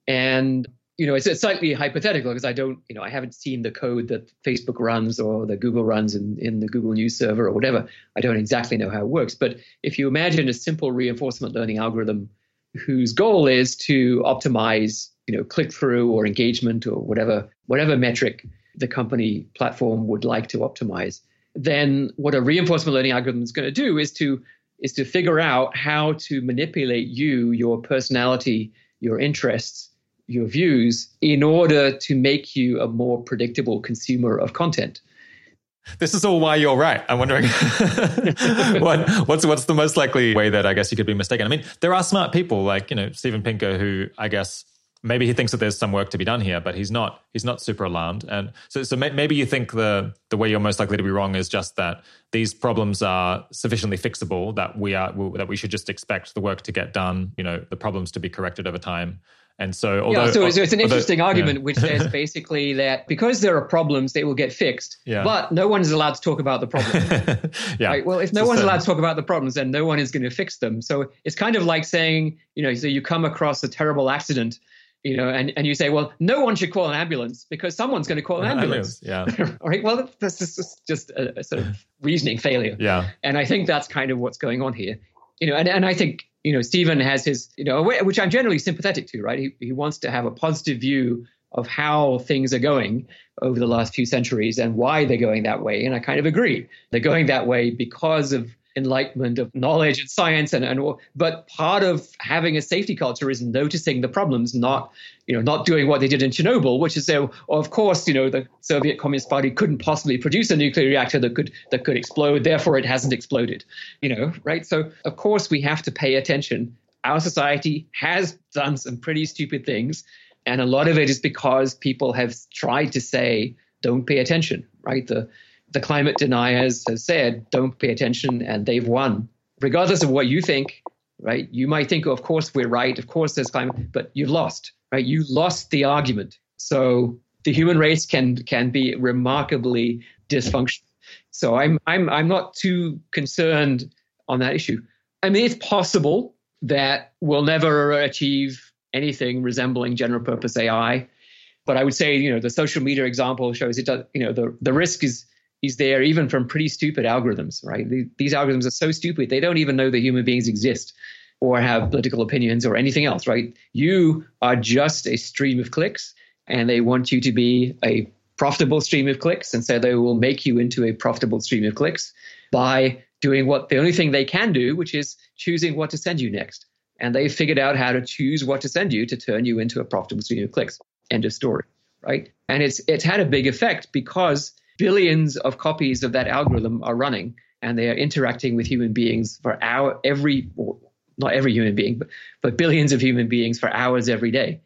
And, you know, it's, it's slightly hypothetical because I don't, you know, I haven't seen the code that Facebook runs or that Google runs in, in the Google News server or whatever. I don't exactly know how it works. But if you imagine a simple reinforcement learning algorithm whose goal is to optimize, you know, click-through or engagement or whatever, whatever metric the company platform would like to optimize, then what a reinforcement learning algorithm is going to do is to is to figure out how to manipulate you, your personality, your interests, your views, in order to make you a more predictable consumer of content. This is all why you're right. I'm wondering what, what's what's the most likely way that I guess you could be mistaken. I mean, there are smart people like, you know, Stephen Pinker, who I guess maybe he thinks that there's some work to be done here, but he's not he's not super alarmed. And so so maybe you think the the way you're most likely to be wrong is just that these problems are sufficiently fixable that we are that we should just expect the work to get done, you know, the problems to be corrected over time. And so, although, yeah, so, so it's an although, interesting argument, yeah. Which says basically that because there are problems, they will get fixed, yeah. But no one is allowed to talk about the problems. Yeah. Right? Well, if no so, one's allowed to talk about the problems, then no one is going to fix them. So it's kind of like saying, you know, so you come across a terrible accident, you know, and, and you say, well, no one should call an ambulance because someone's going to call an ambulance. Yeah. All right. Well, that's just, just a, a sort of reasoning failure. Yeah. And I think that's kind of what's going on here. You know, and, and I think, you know, Stephen has his, you know, which I'm generally sympathetic to, right? He he wants to have a positive view of how things are going over the last few centuries and why they're going that way. And I kind of agree. They're going that way because of enlightenment of knowledge and science. And, and but part of having a safety culture is noticing the problems, not, you know, not doing what they did in Chernobyl, which is, so, of course, you know, the Soviet Communist Party couldn't possibly produce a nuclear reactor that could that could explode. Therefore, it hasn't exploded, you know, right? So, of course, we have to pay attention. Our society has done some pretty stupid things. And a lot of it is because people have tried to say, don't pay attention, right? The the climate deniers have said, don't pay attention, and they've won. Regardless of what you think, right? You might think, oh, of course we're right, of course there's climate, but you've lost, right? You lost the argument. So the human race can can be remarkably dysfunctional. So I'm I'm I'm not too concerned on that issue. I mean, it's possible that we'll never achieve anything resembling general purpose A I. But I would say, you know, the social media example shows it does, you know, the, the risk is is there even from pretty stupid algorithms, right? The, these algorithms are so stupid, they don't even know that human beings exist or have political opinions or anything else, right? You are just a stream of clicks, and they want you to be a profitable stream of clicks. And so they will make you into a profitable stream of clicks by doing what the only thing they can do, which is choosing what to send you next. And they figured out how to choose what to send you to turn you into a profitable stream of clicks. End of story, right? And it's it's had a big effect because billions of copies of that algorithm are running, and they are interacting with human beings for hour every, or not every human being, but, but billions of human beings for hours every day.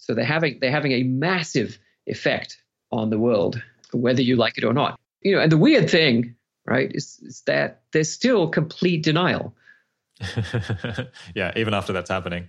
So they're having they're having a massive effect on the world, whether you like it or not. You know, and the weird thing, right, is, is that there's still complete denial. Yeah, even after that's happening,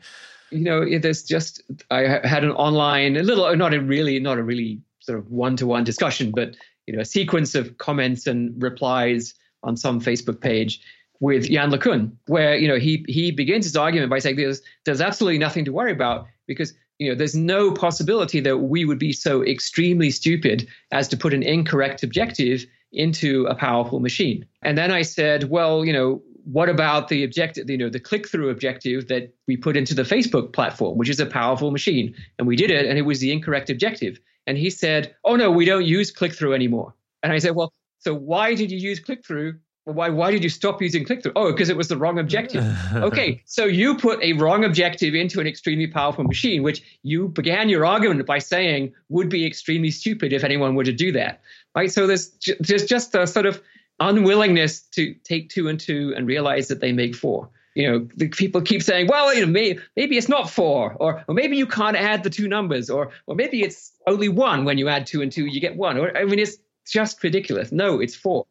you know, there's just I had an online, a little, not a really, not a really sort of one-to-one discussion, but you know, a sequence of comments and replies on some Facebook page with Yann Le Cun, where you know he he begins his argument by saying there's there's absolutely nothing to worry about because you know there's no possibility that we would be so extremely stupid as to put an incorrect objective into a powerful machine. And then I said, well, you know. What about the objective, you know, the click-through objective that we put into the Facebook platform, which is a powerful machine? And we did it, and it was the incorrect objective. And he said, oh, no, we don't use click-through anymore. And I said, well, so why did you use click-through? Why why did you stop using click-through? Oh, because it was the wrong objective. Okay, so you put a wrong objective into an extremely powerful machine, which you began your argument by saying would be extremely stupid if anyone were to do that, right? So there's, ju- there's just a sort of unwillingness to take two and two and realize that they make four. You know, the people keep saying, well, you know, may, maybe it's not four, or, or maybe you can't add the two numbers, or or maybe it's only one. When you add two and two, you get one. Or I mean, it's just ridiculous. No, it's four.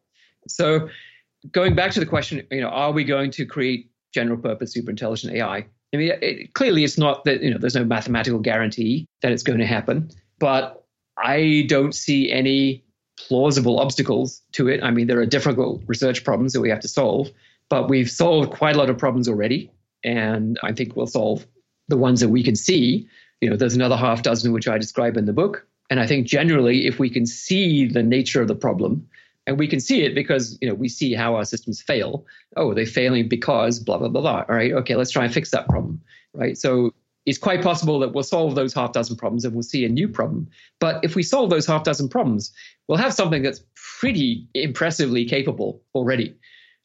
So going back to the question, you know, are we going to create general purpose superintelligent A I? I mean, it, clearly it's not that, you know, there's no mathematical guarantee that it's going to happen, but I don't see any plausible obstacles to it. I mean, there are difficult research problems that we have to solve, but we've solved quite a lot of problems already. And I think we'll solve the ones that we can see. You know, there's another half dozen which I describe in the book. And I think generally, if we can see the nature of the problem, and we can see it because, you know, we see how our systems fail. Oh, they're failing because blah, blah, blah, blah. All right, okay, let's try and fix that problem, right? So it's quite possible that we'll solve those half dozen problems and we'll see a new problem. But if we solve those half dozen problems, we'll have something that's pretty impressively capable already.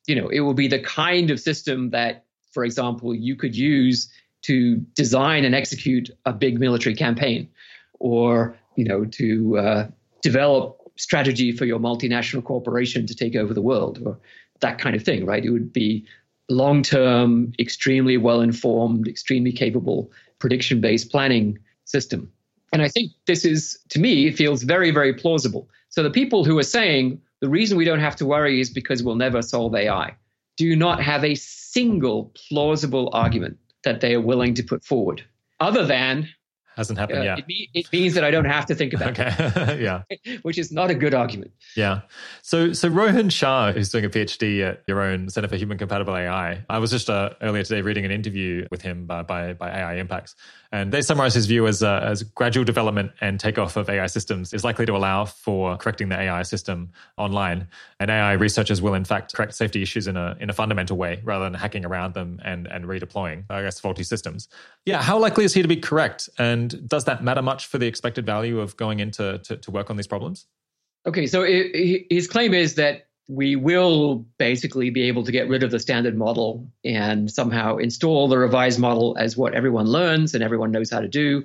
You know, it will be the kind of system that, for example, you could use to design and execute a big military campaign, or, you know, to uh, develop strategy for your multinational corporation to take over the world, or that kind of thing, right? It would be long-term, extremely well-informed, extremely capable prediction-based planning system. And I think this is, to me, feels very, very plausible. So the people who are saying the reason we don't have to worry is because we'll never solve A I do not have a single plausible argument that they are willing to put forward, other than hasn't happened uh, yet. It, me- it means that I don't have to think about okay. it. Yeah, which is not a good argument. Yeah. So, so Rohan Shah, who's doing a PhD at your own Center for Human Compatible A I, I was just uh, earlier today reading an interview with him by by, by A I Impacts. And they summarize his view as uh, as gradual development and takeoff of A I systems is likely to allow for correcting the A I system online. And A I researchers will, in fact, correct safety issues in a in a fundamental way rather than hacking around them and, and redeploying, I guess, faulty systems. Yeah, how likely is he to be correct? And And does that matter much for the expected value of going into to, to work on these problems? Okay, so it, his claim is that we will basically be able to get rid of the standard model and somehow install the revised model as what everyone learns and everyone knows how to do.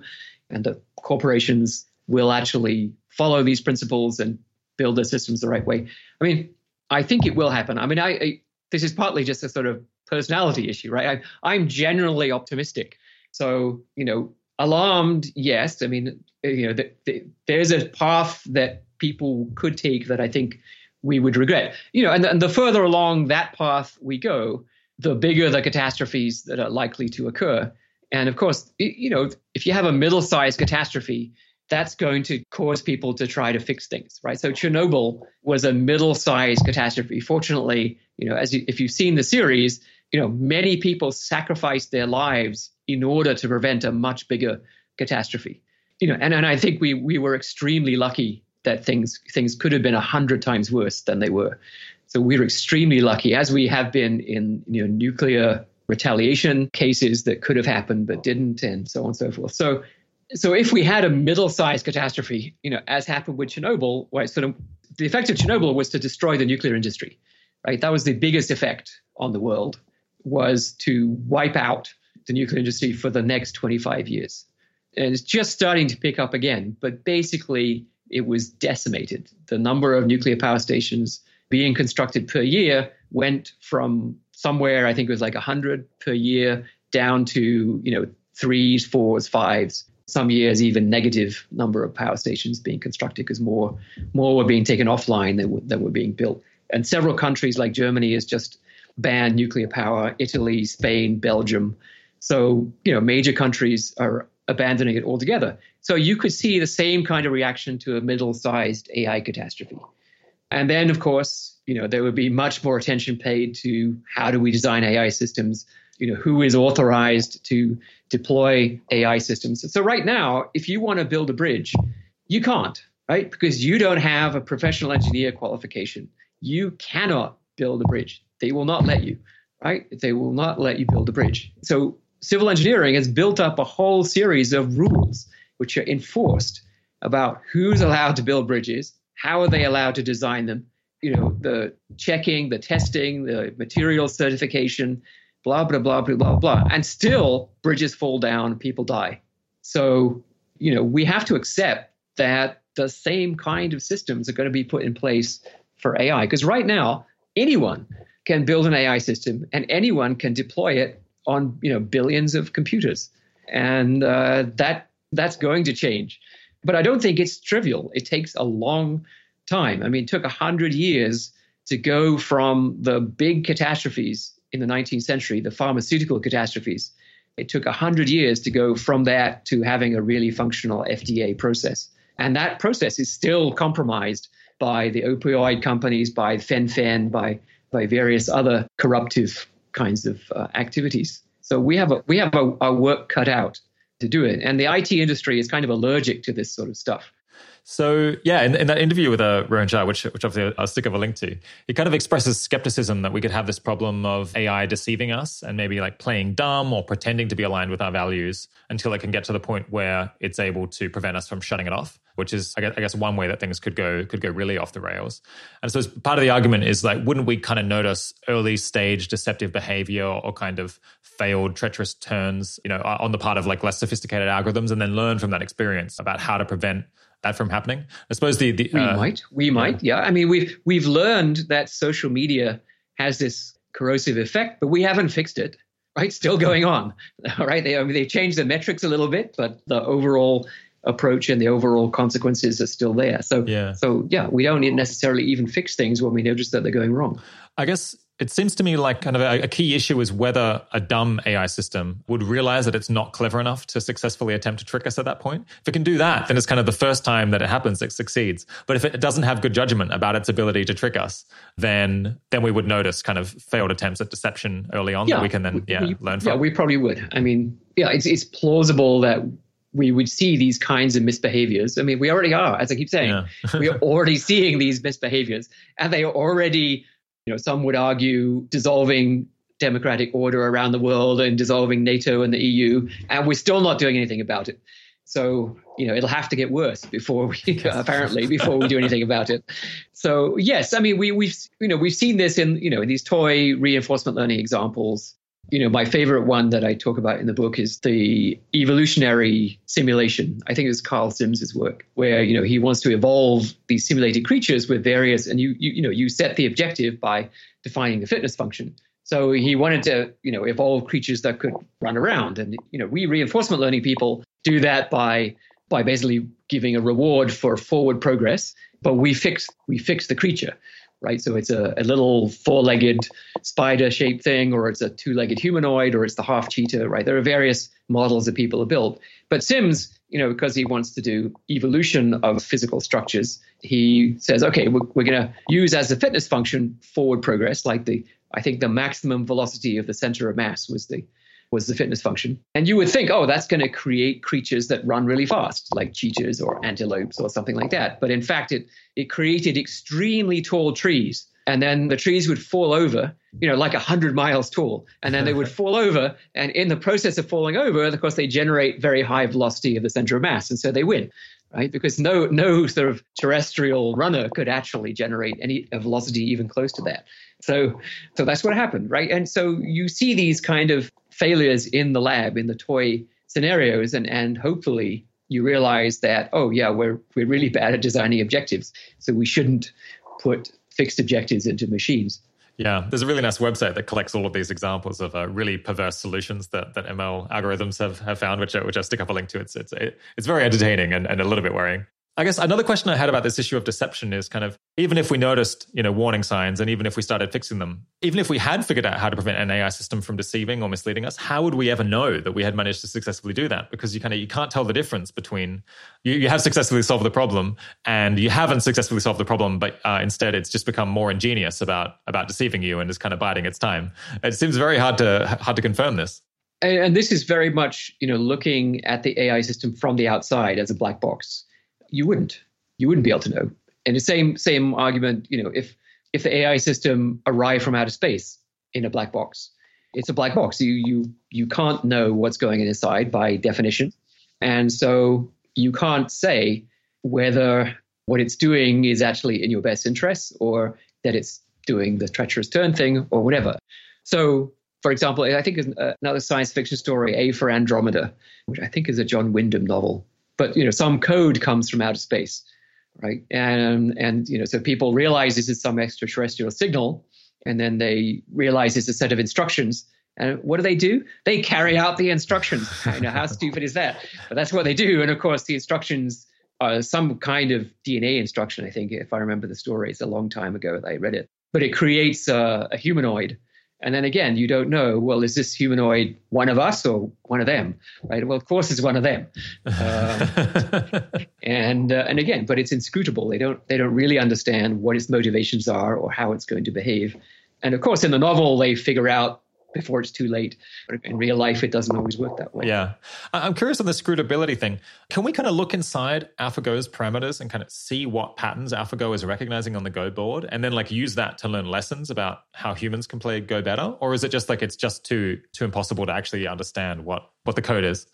And the corporations will actually follow these principles and build their systems the right way. I mean, I think it will happen. I mean, I, I this is partly just a sort of personality issue, right? I, I'm generally optimistic. So, you know, alarmed, yes. I mean, you know, the, the, there's a path that people could take that I think we would regret. You know, and, and the further along that path we go, the bigger the catastrophes that are likely to occur. And of course, you know, if you have a middle-sized catastrophe, that's going to cause people to try to fix things, right? So Chernobyl was a middle-sized catastrophe. Fortunately, you know, as you, if you've seen the series, you know, many people sacrificed their lives in order to prevent a much bigger catastrophe. You know, and, and I think we we were extremely lucky that things things could have been a hundred times worse than they were. So we were extremely lucky, as we have been in, you know, nuclear retaliation cases that could have happened but didn't, and so on and so forth. So so if we had a middle-sized catastrophe, you know, as happened with Chernobyl, where sort of the effect of Chernobyl was to destroy the nuclear industry, right? That was the biggest effect on the world, was to wipe out the nuclear industry for the next twenty-five years. And it's just starting to pick up again, but basically it was decimated. The number of nuclear power stations being constructed per year went from somewhere, I think it was like one hundred per year, down to, you know, threes, fours, fives. Some years, even negative number of power stations being constructed, because more more were being taken offline than, than were being built. And several countries like Germany has just banned nuclear power, Italy, Spain, Belgium. So, you know, major countries are abandoning it altogether. So you could see the same kind of reaction to a middle-sized A I catastrophe. And then, of course, you know, there would be much more attention paid to how do we design A I systems. You know, who is authorized to deploy A I systems? So right now, if you want to build a bridge, you can't, right? Because you don't have a professional engineer qualification. You cannot build a bridge. They will not let you, right? They will not let you build a bridge. So civil engineering has built up a whole series of rules which are enforced about who's allowed to build bridges, how are they allowed to design them, you know, the checking, the testing, the material certification, blah, blah, blah, blah, blah, blah. And still bridges fall down, people die. So, you know, we have to accept that the same kind of systems are going to be put in place for A I. Because right now, anyone can build an A I system and anyone can deploy it on, you know, billions of computers. And uh, that that's going to change. But I don't think it's trivial. It takes a long time. I mean, it took one hundred years to go from the big catastrophes in the nineteenth century, the pharmaceutical catastrophes. It took one hundred years to go from that to having a really functional F D A process. And that process is still compromised by the opioid companies, by Fen-Phen, by, by various other corruptive kinds of uh, activities. So we have, a, we have a, a work cut out to do it. And the I T industry is kind of allergic to this sort of stuff. So yeah, in, in that interview with uh, Rohan Shah, which, which obviously I'll stick of a link to, he kind of expresses skepticism that we could have this problem of A I deceiving us and maybe like playing dumb or pretending to be aligned with our values until it can get to the point where it's able to prevent us from shutting it off, which is, I guess, I guess one way that things could go could go really off the rails. And so part of the argument is like, wouldn't we kind of notice early stage deceptive behavior or kind of failed treacherous turns, you know, on the part of like less sophisticated algorithms, and then learn from that experience about how to prevent that from happening? I suppose the, the we uh, might we yeah. might yeah I mean we've we've learned that social media has this corrosive effect, but we haven't fixed it, right? Still going on. All right, they I mean, they changed the metrics a little bit, but the overall approach and the overall consequences are still there. So yeah, so yeah, we don't necessarily even fix things when we notice that they're going wrong. I guess it seems to me like kind of a, a key issue is whether a dumb A I system would realize that it's not clever enough to successfully attempt to trick us at that point. If it can do that, then it's kind of the first time that it happens, it succeeds. But if it doesn't have good judgment about its ability to trick us, then then we would notice kind of failed attempts at deception early on yeah, that we can then yeah we, learn from. Yeah, we probably would. I mean, yeah, it's it's plausible that we would see these kinds of misbehaviors. I mean, we already are, as I keep saying. Yeah. We are already seeing these misbehaviors, and they are already, you know, some would argue, dissolving democratic order around the world and dissolving NATO and the E U, and we're still not doing anything about it. So, you know, it'll have to get worse before we, apparently, before we do anything about it. So, yes, I mean, we, we've, you know, we've seen this in, you know, in these toy reinforcement learning examples. You know, my favorite one that I talk about in the book is the evolutionary simulation. I think it was Carl Sims's work, where, you know, he wants to evolve these simulated creatures with various, and you, you, you know, you set the objective by defining the fitness function. So he wanted to, you know, evolve creatures that could run around. And, you know, we reinforcement learning people do that by by basically giving a reward for forward progress, but we fix we fix the creature, right? So it's a, a little four-legged spider-shaped thing, or it's a two-legged humanoid, or it's the half cheetah, right? There are various models that people have built. But Sims, you know, because he wants to do evolution of physical structures, he says, okay, we're, we're going to use as a fitness function forward progress, like the, I think the maximum velocity of the center of mass was the was the fitness function. And you would think, oh, that's going to create creatures that run really fast, like cheetahs or antelopes or something like that. But in fact, it it created extremely tall trees. And then the trees would fall over, you know, like one hundred miles tall. And then they would fall over. And in the process of falling over, of course, they generate very high velocity of the center of mass. And so they win, right? Because no no sort of terrestrial runner could actually generate any a velocity even close to that. So, so that's what happened, right? And so you see these kind of failures in the lab, in the toy scenarios, and, and hopefully you realize that, oh, yeah, we're we're really bad at designing objectives. So we shouldn't put fixed objectives into machines. Yeah, there's a really nice website that collects all of these examples of uh, really perverse solutions that, that M L algorithms have, have found, which I, which I stick up a link to. It's it's it's very entertaining and, and a little bit worrying. I guess another question I had about this issue of deception is kind of, even if we noticed, you know, warning signs, and even if we started fixing them, even if we had figured out how to prevent an A I system from deceiving or misleading us, how would we ever know that we had managed to successfully do that? Because you kind of, you can't tell the difference between you, you have successfully solved the problem and you haven't successfully solved the problem, but uh, instead it's just become more ingenious about, about deceiving you and is kind of biding its time. It seems very hard to, hard to confirm this. And, and this is very much, you know, looking at the A I system from the outside as a black box. You wouldn't, you wouldn't be able to know. And the same, same argument, you know, if, if the A I system arrived from outer space in a black box, it's a black box. You, you, you can't know what's going on inside by definition. And so you can't say whether what it's doing is actually in your best interests or that it's doing the treacherous turn thing or whatever. So, for example, I think another science fiction story, A for Andromeda, which I think is a John Wyndham novel. But, you know, some code comes from outer space, right? And, and you know, so people realize this is some extraterrestrial signal, and then they realize it's a set of instructions. And what do they do? They carry out the instructions. You know, how stupid is that? But that's what they do. And, of course, the instructions are some kind of D N A instruction, I think, if I remember the story. It's a long time ago that I read it. But it creates a, a humanoid. And then again, you don't know, well, is this humanoid one of us or one of them, right? Well, of course, it's one of them. Um, and uh, and again, but it's inscrutable. They don't they don't really understand what its motivations are or how it's going to behave. And of course, in the novel, they figure out before it's too late. But in real life, it doesn't always work that way. Yeah. I'm curious on the scrutability thing. Can we kind of look inside AlphaGo's parameters and kind of see what patterns AlphaGo is recognizing on the Go board and then like use that to learn lessons about how humans can play Go better? Or is it just like it's just too too impossible to actually understand what, what the code is?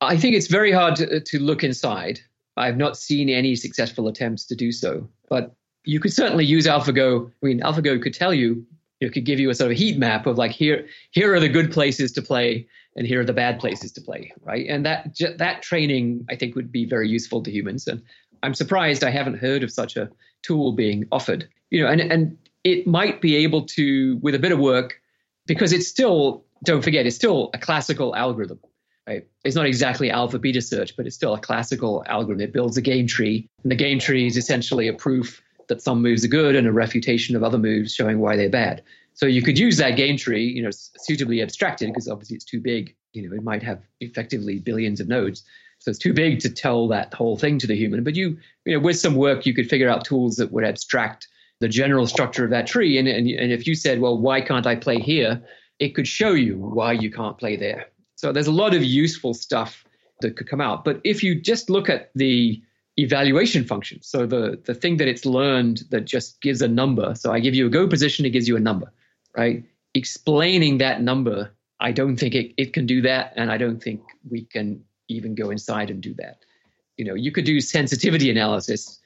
I think it's very hard to, to look inside. I've not seen any successful attempts to do so. But you could certainly use AlphaGo. I mean, AlphaGo could tell you, it could give you a sort of heat map of like, here here are the good places to play and here are the bad places to play, right? And that that training, I think, would be very useful to humans. And I'm surprised I haven't heard of such a tool being offered. You know, and, and it might be able to, with a bit of work, because it's still, don't forget, it's still a classical algorithm, right? It's not exactly alpha beta search, but it's still a classical algorithm. It builds a game tree, and the game tree is essentially a proof that some moves are good and a refutation of other moves showing why they're bad. So you could use that game tree, you know, suitably abstracted because obviously it's too big. You know, it might have effectively billions of nodes. So it's too big to tell that whole thing to the human. But you, you know, with some work, you could figure out tools that would abstract the general structure of that tree. And, and, and if you said, well, why can't I play here? It could show you why you can't play there. So there's a lot of useful stuff that could come out. But if you just look at the evaluation function. So the, the thing that it's learned that just gives a number. So I give you a Go position, it gives you a number, right? Explaining that number, I don't think it, it can do that. And I don't think we can even go inside and do that. You know, you could do sensitivity analysis,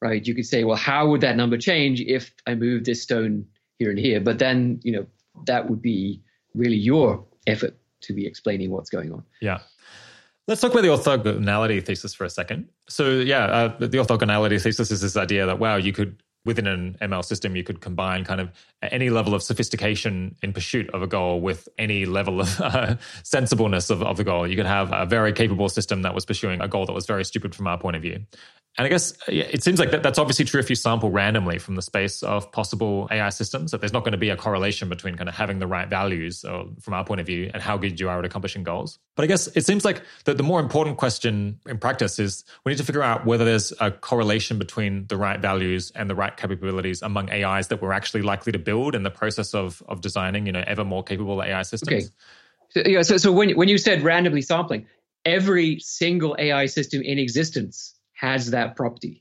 right? You could say, well, how would that number change if I move this stone here and here? But then, you know, that would be really your effort to be explaining what's going on. Yeah. Let's talk about the orthogonality thesis for a second. So yeah, uh, the orthogonality thesis is this idea that, wow, you could, within an M L system, you could combine kind of any level of sophistication in pursuit of a goal with any level of uh, sensibleness of, of the goal. You could have a very capable system that was pursuing a goal that was very stupid from our point of view. And I guess it seems like that, that's obviously true if you sample randomly from the space of possible A I systems, that there's not going to be a correlation between kind of having the right values, or, from our point of view, and how good you are at accomplishing goals. But I guess it seems like that the more important question in practice is we need to figure out whether there's a correlation between the right values and the right capabilities among A Is that we're actually likely to build in the process of of designing, you know, ever more capable A I systems. Okay. So, yeah, so, so when, when you said randomly sampling, every single A I system in existence has that property,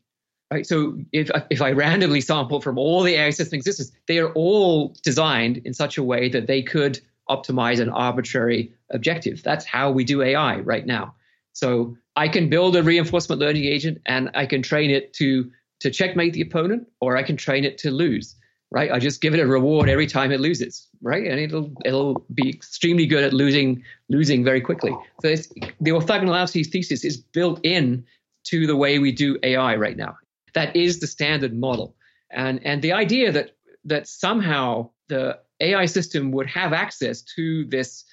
right? So if, if I randomly sample from all the A I systems in existence, they are all designed in such a way that they could optimize an arbitrary objective. That's how we do A I right now. So I can build a reinforcement learning agent and I can train it to, to checkmate the opponent, or I can train it to lose, right? I just give it a reward every time it loses, right? And it'll it'll be extremely good at losing losing very quickly. So it's, the orthogonality thesis is built in to the way we do A I right now. That is the standard model. And and the idea that that somehow the A I system would have access to this,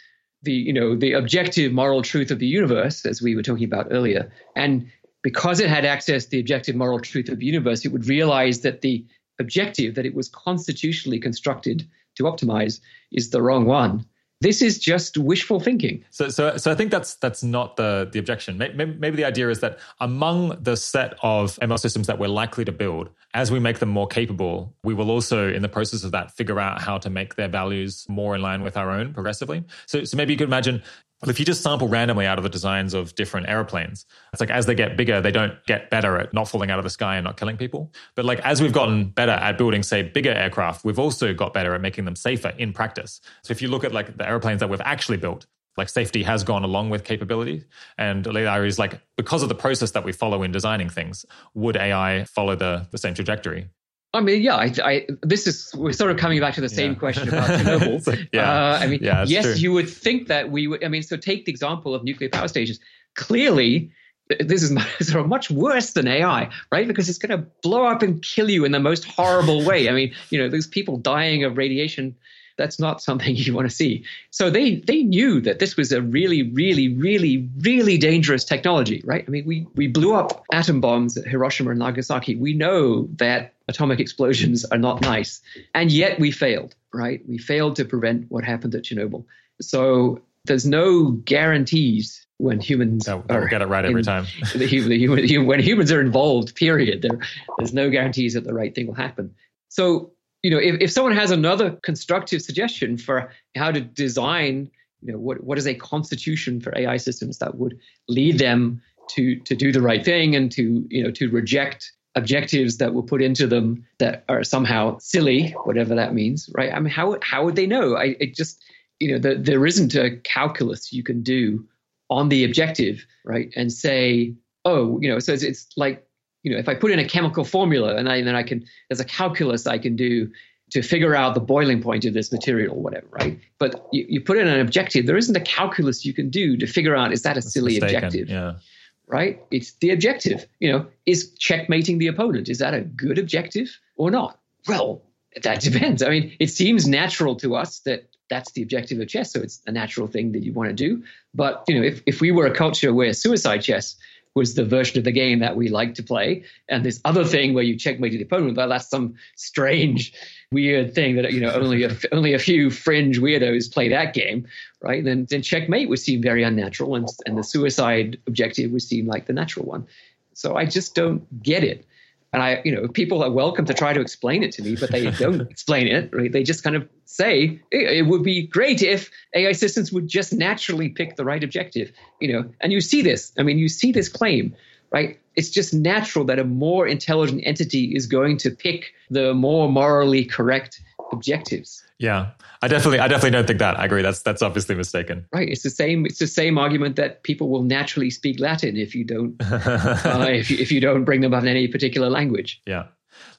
the, you know, the objective moral truth of the universe, as we were talking about earlier. And because it had access to the objective moral truth of the universe, it would realize that the objective that it was constitutionally constructed to optimize is the wrong one. This is just wishful thinking. So, so, so I think that's that's not the the objection. Maybe, maybe the idea is that among the set of M L systems that we're likely to build, as we make them more capable, we will also, in the process of that, figure out how to make their values more in line with our own progressively. So, so maybe you could imagine, well, if you just sample randomly out of the designs of different airplanes, it's like as they get bigger, they don't get better at not falling out of the sky and not killing people. But like as we've gotten better at building, say, bigger aircraft, we've also got better at making them safer in practice. So if you look at like the airplanes that we've actually built, like safety has gone along with capability. And Eliezer is like, because of the process that we follow in designing things, would A I follow the, the same trajectory? I mean, yeah, I, I, this is, we're sort of coming back to the same yeah. question about Chernobyl. like, yeah. uh, I mean, yeah, yes, true. You would think that we would, I mean, so take the example of nuclear power stations. Clearly, this is sort of much worse than A I, right? Because it's going to blow up and kill you in the most horrible way. I mean, you know, those people dying of radiation, that's not something you want to see. So they they knew that this was a really, really, really, really dangerous technology, right? I mean, we we blew up atom bombs at Hiroshima and Nagasaki. We know that atomic explosions are not nice. And yet we failed, right? We failed to prevent what happened at Chernobyl. So there's no guarantees when humans no, are get it right every in, time. the, the human, the, when humans are involved, period, there, there's no guarantees that the right thing will happen. So, you know, if, if someone has another constructive suggestion for how to design, you know, what, what is a constitution for A I systems that would lead them to to do the right thing and to, you know, to reject objectives that were put into them that are somehow silly, whatever that means, right? I mean, how how would they know? I it just, you know, the, there isn't a calculus you can do on the objective, right? And say, oh, you know, so it's, it's like, you know, if I put in a chemical formula and, I, and then I can, there's a calculus I can do to figure out the boiling point of this material or whatever, right? But you, you put in an objective, there isn't a calculus you can do to figure out, is that a That's silly mistaken. objective? Yeah. Right? It's the objective, you know, is checkmating the opponent. Is that a good objective or not? Well, that depends. I mean, it seems natural to us that that's the objective of chess. So it's a natural thing that you want to do. But, you know, if, if we were a culture where suicide chess was the version of the game that we like to play, and this other thing where you checkmate the opponent, well, that's some strange, weird thing that, you know, only a, only a few fringe weirdos play that game, right? Then, then checkmate would seem very unnatural, and, and the suicide objective would seem like the natural one. So I just don't get it. And I, you know, people are welcome to try to explain it to me, but they don't explain it, right? They just kind of say, it would be great if A I systems would just naturally pick the right objective, you know, and you see this. I mean, you see this claim, right? It's just natural that a more intelligent entity is going to pick the more morally correct objectives. Yeah, I definitely, I definitely don't think that. I agree. That's that's obviously mistaken. Right. It's the same. It's the same argument that people will naturally speak Latin if you don't uh, if you, if you don't bring them up in any particular language. Yeah.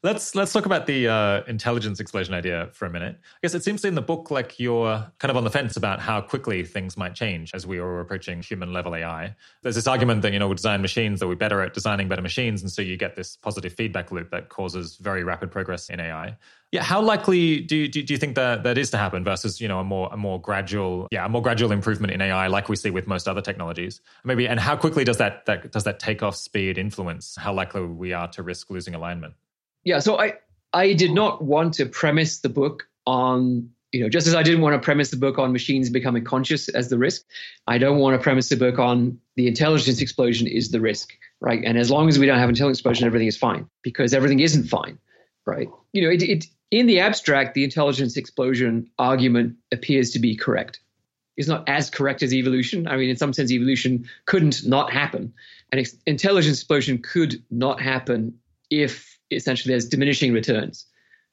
Let's let's talk about the uh, intelligence explosion idea for a minute. I guess it seems in the book like you're kind of on the fence about how quickly things might change as we are approaching human level A I. There's this argument that, you know, we design machines, that we're better at designing better machines, and so you get this positive feedback loop that causes very rapid progress in A I. Yeah, how likely do you, do you think that that is to happen versus, you know, a more a more gradual yeah a more gradual improvement in A I like we see with most other technologies? Maybe, and how quickly does that that does that takeoff speed influence how likely we are to risk losing alignment? Yeah, so I, I did not want to premise the book on, you know, just as I didn't want to premise the book on machines becoming conscious as the risk, I don't want to premise the book on the intelligence explosion is the risk, right? And as long as we don't have intelligence explosion, everything is fine, because everything isn't fine, right? You know, it, it in the abstract, the intelligence explosion argument appears to be correct. It's not as correct as evolution. I mean, in some sense, evolution couldn't not happen. And ex- intelligence explosion could not happen if essentially there's diminishing returns.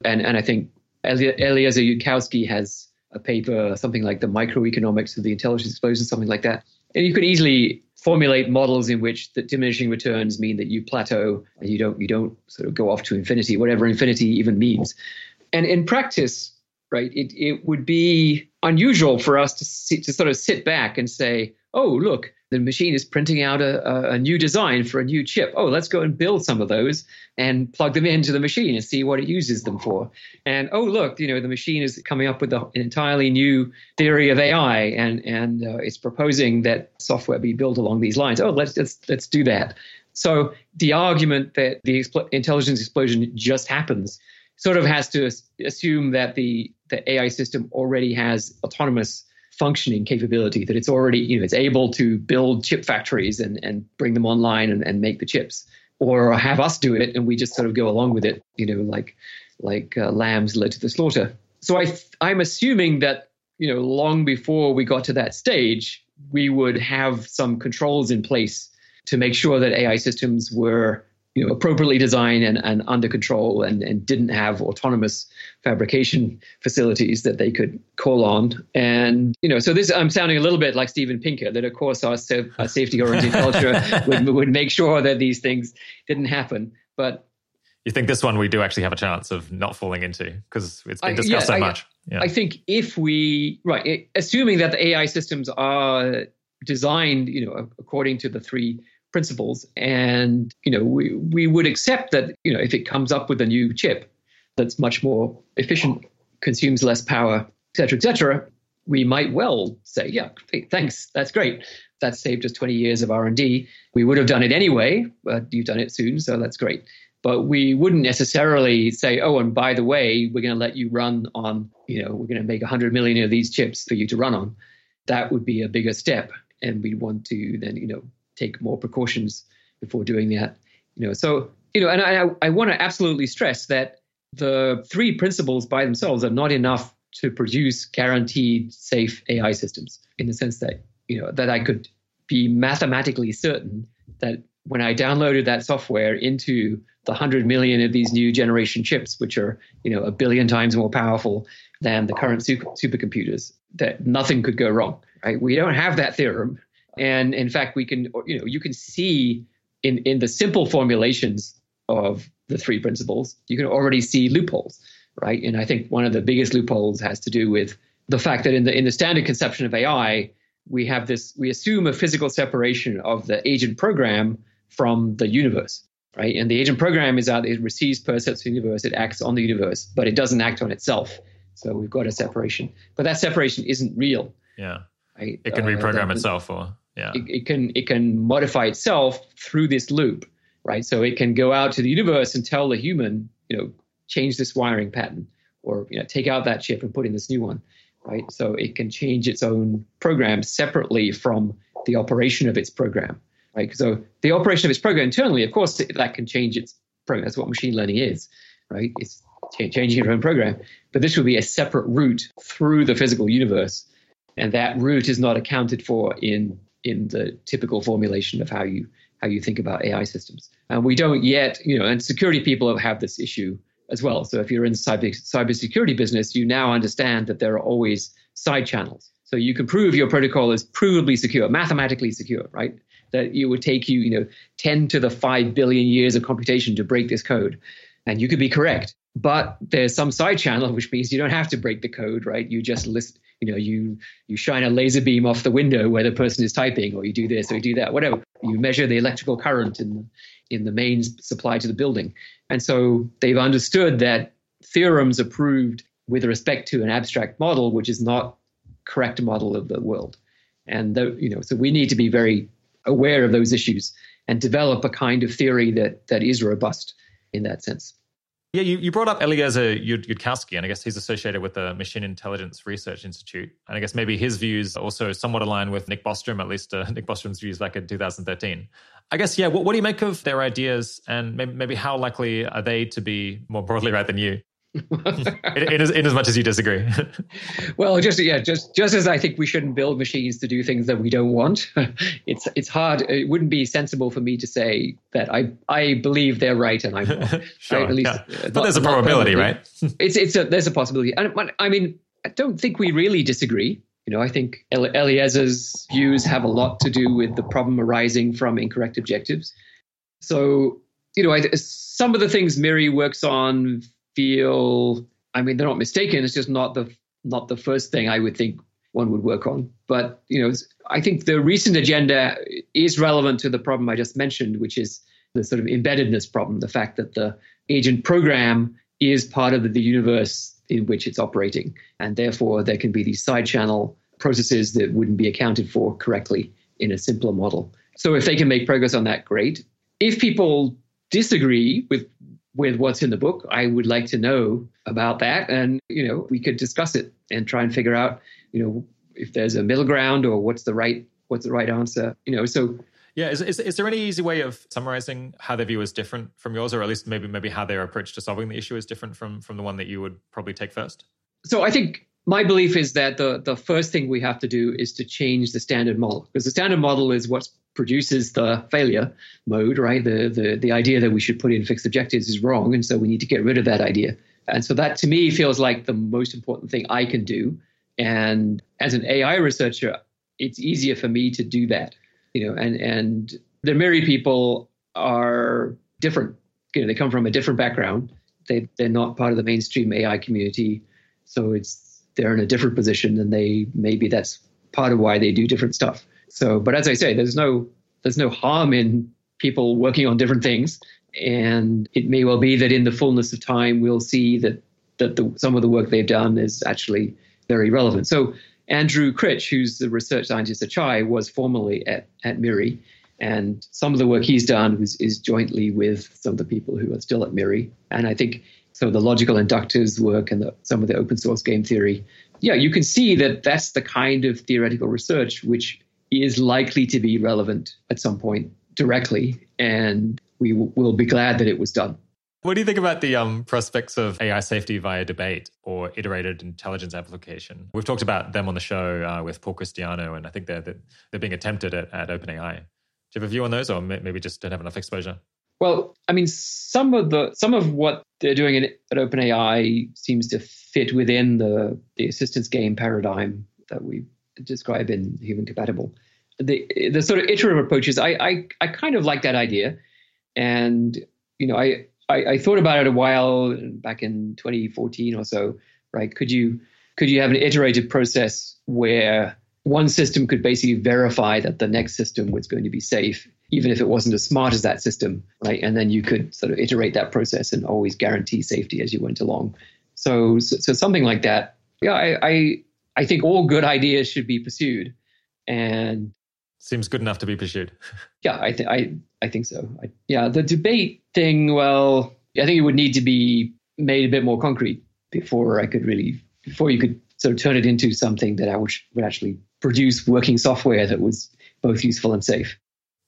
And and I think Eliezer Yudkowsky has a paper, something like the microeconomics of the intelligence explosion, something like that. And you could easily formulate models in which the diminishing returns mean that you plateau and you don't you don't sort of go off to infinity, whatever infinity even means. And in practice, right, it, it would be unusual for us to sit, to sort of sit back and say, oh, look, the machine is printing out a, a new design for a new chip. Oh, let's go and build some of those and plug them into the machine and see what it uses them for. And oh, look, you know, the machine is coming up with an entirely new theory of A I, and and uh, it's proposing that software be built along these lines. Oh, let's let's let's do that. So the argument that the expl- intelligence explosion just happens sort of has to assume that the the A I system already has autonomous functioning capability, that it's already, you know, it's able to build chip factories and, and bring them online and, and make the chips, or have us do it and we just sort of go along with it, you know, like like uh, lambs led to the slaughter. So I I'm assuming that, you know, long before we got to that stage, we would have some controls in place to make sure that A I systems were, you know, appropriately designed and, and under control, and, and didn't have autonomous fabrication facilities that they could call on. And, you know, so this, I'm sounding a little bit like Stephen Pinker, that of course our, our safety-oriented culture would, would make sure that these things didn't happen. But you think this one we do actually have a chance of not falling into, because it's been discussed I, yeah, so I, much. Yeah. I think if we, right, assuming that the A I systems are designed, you know, according to the three principles, and you know, we we would accept that, you know, if it comes up with a new chip that's much more efficient, consumes less power, et cetera, et cetera, we might well say, yeah, thanks, that's great, that saved us twenty years of R and D. We would have done it anyway, but you've done it soon, so that's great. But we wouldn't necessarily say, oh, and by the way, we're going to let you run on, you know, we're going to make one hundred million of these chips for you to run on. That would be a bigger step, and we'd want to then, you know, take more precautions before doing that, you know. So, you know, and I, I want to absolutely stress that the three principles by themselves are not enough to produce guaranteed safe A I systems, in the sense that, you know, that I could be mathematically certain that when I downloaded that software into the hundred million of these new generation chips, which are, you know, a billion times more powerful than the current super, supercomputers, that nothing could go wrong, right? We don't have that theorem. And in fact, we can, you know, you can see in, in the simple formulations of the three principles, you can already see loopholes, right? And I think one of the biggest loopholes has to do with the fact that in the in the standard conception of A I, we have this, we assume a physical separation of the agent program from the universe, right? And the agent program is out, it receives, percepts the universe, it acts on the universe, but it doesn't act on itself. So we've got a separation, but that separation isn't real. Yeah, right? It can reprogram uh, itself, or... Yeah. It, it can it can modify itself through this loop, right? So it can go out to the universe and tell the human, you know, change this wiring pattern, or, you know, take out that chip and put in this new one, right? So it can change its own program separately from the operation of its program, right? So the operation of its program internally, of course, that can change its program. That's what machine learning is, right? It's ch- changing your own program. But this would be a separate route through the physical universe, and that route is not accounted for in in the typical formulation of how you how you think about A I systems. And we don't yet, you know, and security people have this issue as well. So if you're in cyber cybersecurity business, you now understand that there are always side channels. So you can prove your protocol is provably secure, mathematically secure, right? That it would take you, you know, ten to the five billion years of computation to break this code. And you could be correct. But there's some side channel, which means you don't have to break the code, right? You just list, you know, you you shine a laser beam off the window where the person is typing, or you do this, or you do that, whatever. You measure the electrical current in, in the mains supplied to the building. And so they've understood that theorems are proved with respect to an abstract model, which is not correct model of the world. And, the, you know, so we need to be very aware of those issues and develop a kind of theory that that is robust in that sense. Yeah, you, you brought up Eliezer Yudkowsky, and I guess he's associated with the Machine Intelligence Research Institute. And I guess maybe his views also somewhat align with Nick Bostrom, at least uh, Nick Bostrom's views back in two thousand thirteen. I guess, yeah, what, what do you make of their ideas, and maybe, maybe how likely are they to be more broadly right than you? in, in, as, in as much as you disagree. Well, just yeah, just just as I think we shouldn't build machines to do things that we don't want, it's it's hard. It wouldn't be sensible for me to say that I I believe they're right and I'm wrong. Sure, right? At least, yeah. But not, there's a probability, right? it's it's a, there's a possibility, and I mean I don't think we really disagree. You know, I think Eliezer's views have a lot to do with the problem arising from incorrect objectives. So you know, I, some of the things Miri works on feel, I mean, they're not mistaken. It's just not the not the first thing I would think one would work on. But, you know, I think the recent agenda is relevant to the problem I just mentioned, which is the sort of embeddedness problem, the fact that the agent program is part of the universe in which it's operating. And therefore, there can be these side channel processes that wouldn't be accounted for correctly in a simpler model. So if they can make progress on that, great. If people disagree with with what's in the book, I would like to know about that. And, you know, we could discuss it and try and figure out, you know, if there's a middle ground or what's the right, what's the right answer, you know, so. Yeah. Is, is, is there any easy way of summarizing how their view is different from yours, or at least maybe, maybe how their approach to solving the issue is different from, from the one that you would probably take first? So I think my belief is that the, the first thing we have to do is to change the standard model, because the standard model is what's produces the failure mode, right? The, the the idea that we should put in fixed objectives is wrong. And so we need to get rid of that idea. And so that to me feels like the most important thing I can do. And as an A I researcher, it's easier for me to do that. You know, and, and the Miri people are different. You know, they come from a different background. They they're not part of the mainstream A I community. So it's they're in a different position, and they maybe that's part of why they do different stuff. So, but as I say, there's no there's no harm in people working on different things, and it may well be that in the fullness of time we'll see that that the, some of the work they've done is actually very relevant. So, Andrew Critch, who's the research scientist at Chai, was formerly at at Miri, and some of the work he's done is, is jointly with some of the people who are still at Miri. And I think so. The logical inductives work and the, some of the open source game theory, yeah, you can see that that's the kind of theoretical research which is likely to be relevant at some point directly, and we w- will be glad that it was done. What do you think about the um, prospects of A I safety via debate or iterated intelligence application? We've talked about them on the show uh, with Paul Christiano, and I think they're, they're, they're being attempted at, at OpenAI. Do you have a view on those, or maybe just don't have enough exposure? Well, I mean, some of the some of what they're doing at, at OpenAI seems to fit within the, the assistance game paradigm that we describe in Human Compatible. The the sort of iterative approaches, I, I I kind of like that idea. And, you know, I, I, I thought about it a while back in twenty fourteen or so, right? Could you could you have an iterative process where one system could basically verify that the next system was going to be safe, even if it wasn't as smart as that system, right? And then you could sort of iterate that process and always guarantee safety as you went along. So so, so something like that. Yeah, I, I I think all good ideas should be pursued, and seems good enough to be pursued. Yeah, I think I I think so. I, yeah, the debate thing. Well, I think it would need to be made a bit more concrete before I could really before you could sort of turn it into something that I would, would actually produce working software that was both useful and safe.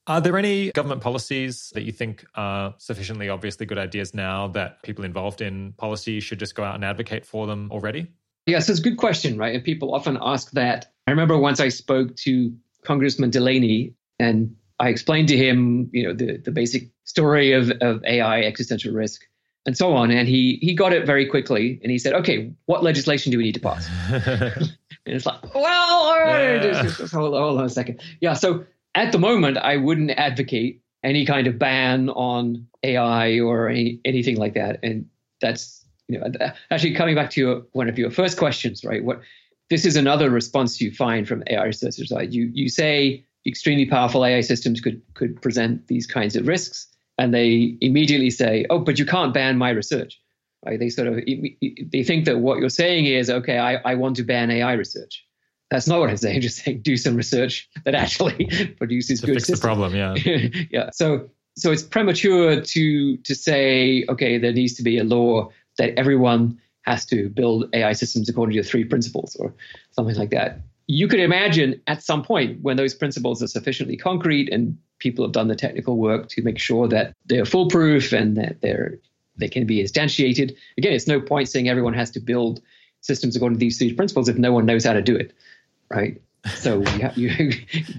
Are there any government policies that you think are sufficiently obviously good ideas now that people involved in policy should just go out and advocate for them already? Yeah, so it's a good question, right? And people often ask that. I remember once I spoke to Congressman Delaney, and I explained to him, you know, the, the basic story of, of A I existential risk. and so on. And he he got it very quickly, and he said, okay, what legislation do we need to pass? And it's like, well, all right, yeah. just, just hold, hold on a second. Yeah, so at the moment, I wouldn't advocate any kind of ban on A I or any, anything like that. And that's, you know, actually coming back to your, one of your first questions, right? What this is another response you find from A I researchers. Right? You you say extremely powerful A I systems could could present these kinds of risks, and they immediately say, "Oh, but you can't ban my research." Right? They sort of they think that what you're saying is, "Okay, I, I want to ban A I research." That's not what I'm saying. I'm just saying do some research that actually produces to good fix systems. The problem, yeah, yeah. So so it's premature to to say, okay, there needs to be a law that everyone has to build A I systems according to the three principles or something like that. You could imagine at some point when those principles are sufficiently concrete and people have done the technical work to make sure that they're foolproof and that they're they can be instantiated. Again, it's no point saying everyone has to build systems according to these three principles if no one knows how to do it, right? So you, have, you, you,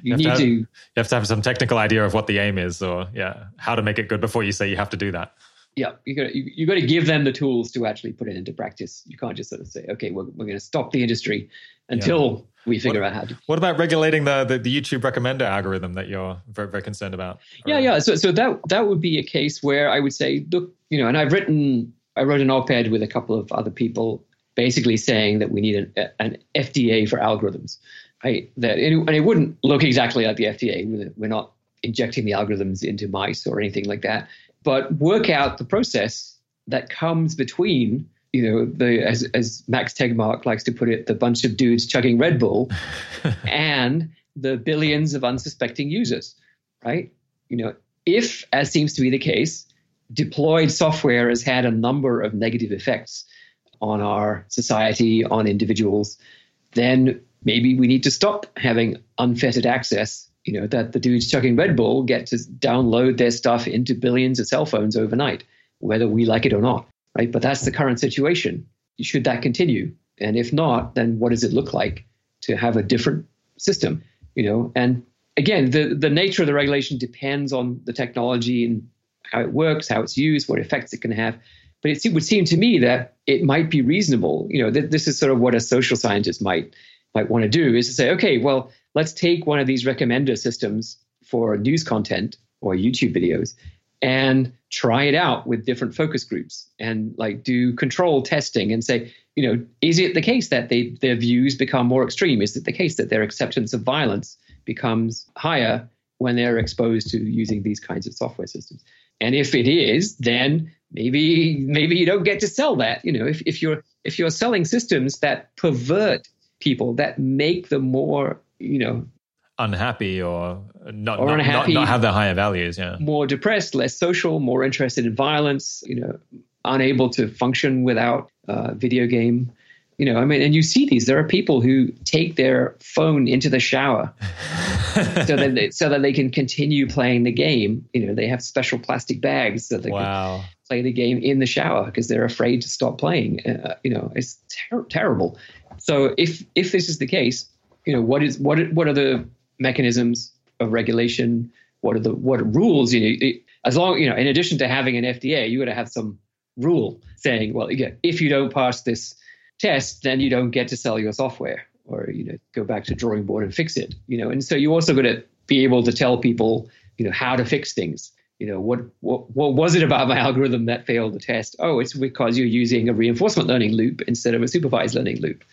you need to, have, to... You have to have some technical idea of what the aim is or yeah, how to make it good before you say you have to do that. Yeah, you got you, you got to give them the tools to actually put it into practice. You can't just sort of say, "Okay, we're we're going to stop the industry until yeah. we figure what, out how to." What about regulating the, the the YouTube recommender algorithm that you're very very concerned about? Yeah, around? yeah. So so that that would be a case where I would say, look, you know, and I've written I wrote an op-ed with a couple of other people, basically saying that we need an, an F D A for algorithms. Right? That it, and it wouldn't look exactly like the F D A. We're not injecting the algorithms into mice or anything like that. But work out the process that comes between, you know, the as, as Max Tegmark likes to put it, the bunch of dudes chugging Red Bull and the billions of unsuspecting users, right? You know, if, as seems to be the case, deployed software has had a number of negative effects on our society, on individuals, then maybe we need to stop having unfettered access. You know, that the dudes chugging Red Bull get to download their stuff into billions of cell phones overnight, whether we like it or not, right? But that's the current situation. Should that continue? And if not, then what does it look like to have a different system, you know? And again, the, the nature of the regulation depends on the technology and how it works, how it's used, what effects it can have. But it would seem to me that it might be reasonable, you know, th- this is sort of what a social scientist might might want to do is to say, okay, well, let's take one of these recommender systems for news content or YouTube videos and try it out with different focus groups and like do control testing and say, you know, is it the case that they, their views become more extreme? Is it the case that their acceptance of violence becomes higher when they're exposed to using these kinds of software systems? And if it is, then maybe maybe you don't get to sell that. You know, if, if you're if you're selling systems that pervert people, that make them more, you know, unhappy or not, or not, unhappy, not, not have the higher values, yeah, more depressed, less social, more interested in violence, you know, unable to function without uh, video game, you know, I mean, and you see these. There are people who take their phone into the shower so that they, so that they can continue playing the game. You know, they have special plastic bags so they wow. can play the game in the shower because they're afraid to stop playing. Uh, you know, it's ter- terrible. So if if this is the case, you know, what is what what are the mechanisms of regulation? What are the what rules? You know, as long, you know, in addition to having an F D A, you got to have some rule saying, well, yeah, if you don't pass this test, then you don't get to sell your software, or you know, go back to drawing board and fix it. You know, and so you also got to be able to tell people, you know, how to fix things. You know, what what what was it about my algorithm that failed the test? Oh, it's because you're using a reinforcement learning loop instead of a supervised learning loop.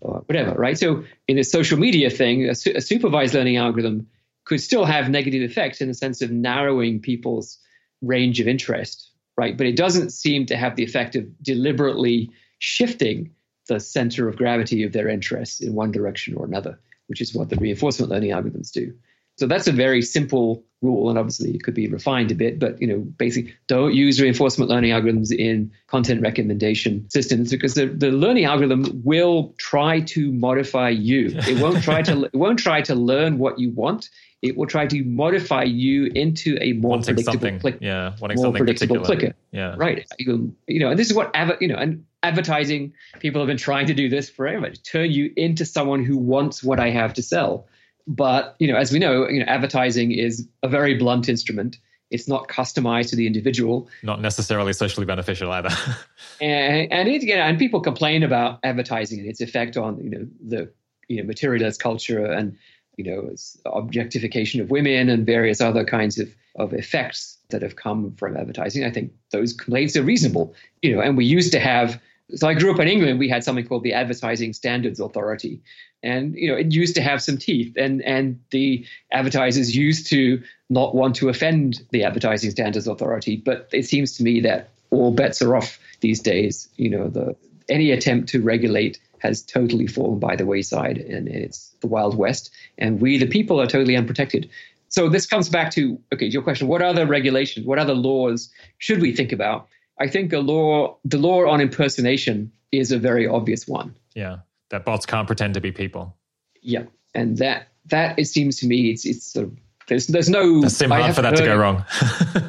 Or whatever, right? So in a social media thing, a, su- a supervised learning algorithm could still have negative effects in the sense of narrowing people's range of interest, right? But it doesn't seem to have the effect of deliberately shifting the center of gravity of their interests in one direction or another, which is what the reinforcement learning algorithms do. So that's a very simple rule, and obviously it could be refined a bit, but you know, basically don't use reinforcement learning algorithms in content recommendation systems because the, the learning algorithm will try to modify you. It won't try to it won't try to learn what you want. It will try to modify you into a more wanting predictable clicker. Yeah, wanting more something predictable clicker. Yeah. Right. You know, and this is what you know, and advertising people have been trying to do this forever, to turn you into someone who wants what I have to sell. But, you know, as we know, you know, advertising is a very blunt instrument. It's not customized to the individual. Not necessarily socially beneficial either. and and it, you know, and people complain about advertising and its effect on you know the you know materialist culture and you know objectification of women and various other kinds of of effects that have come from advertising. I think those complaints are reasonable. You know, and we used to have. So I grew up in England. We had something called the Advertising Standards Authority, and you know it used to have some teeth. And and the advertisers used to not want to offend the Advertising Standards Authority. But it seems to me that all bets are off these days. You know, the any attempt to regulate has totally fallen by the wayside, and it's the Wild West. And we, the people, are totally unprotected. So this comes back to okay, your question: what other regulations, what other laws should we think about? I think a law, the law on impersonation is a very obvious one. Yeah, that bots can't pretend to be people. Yeah, and that, that it seems to me, it's it's sort of, there's there's no... It seems hard for that to go wrong.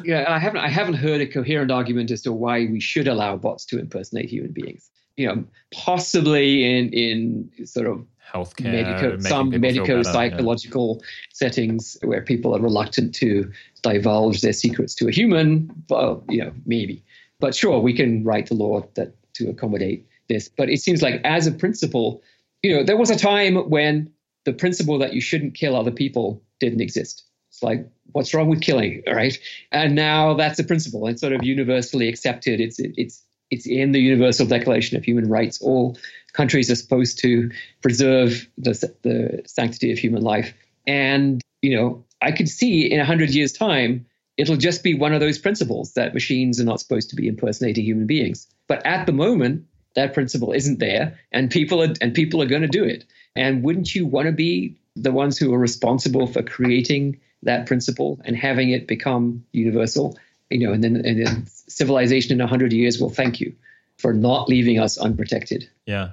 yeah, I haven't I haven't heard a coherent argument as to why we should allow bots to impersonate human beings. You know, possibly in, in sort of healthcare, medico, some medico-psychological yeah. settings where people are reluctant to divulge their secrets to a human, well, you know, maybe. But sure, we can write the law that to accommodate this. But it seems like as a principle, you know, there was a time when the principle that you shouldn't kill other people didn't exist. It's like, what's wrong with killing, right? And now that's a principle. It's sort of universally accepted. It's it's it's in the Universal Declaration of Human Rights. All countries are supposed to preserve the the sanctity of human life. And, you know, I could see in one hundred years' time, it'll just be one of those principles that machines are not supposed to be impersonating human beings. But at the moment, that principle isn't there, and people are and people are going to do it. And wouldn't you want to be the ones who are responsible for creating that principle and having it become universal? You know, and then and then civilization in a hundred years will thank you for not leaving us unprotected. Yeah.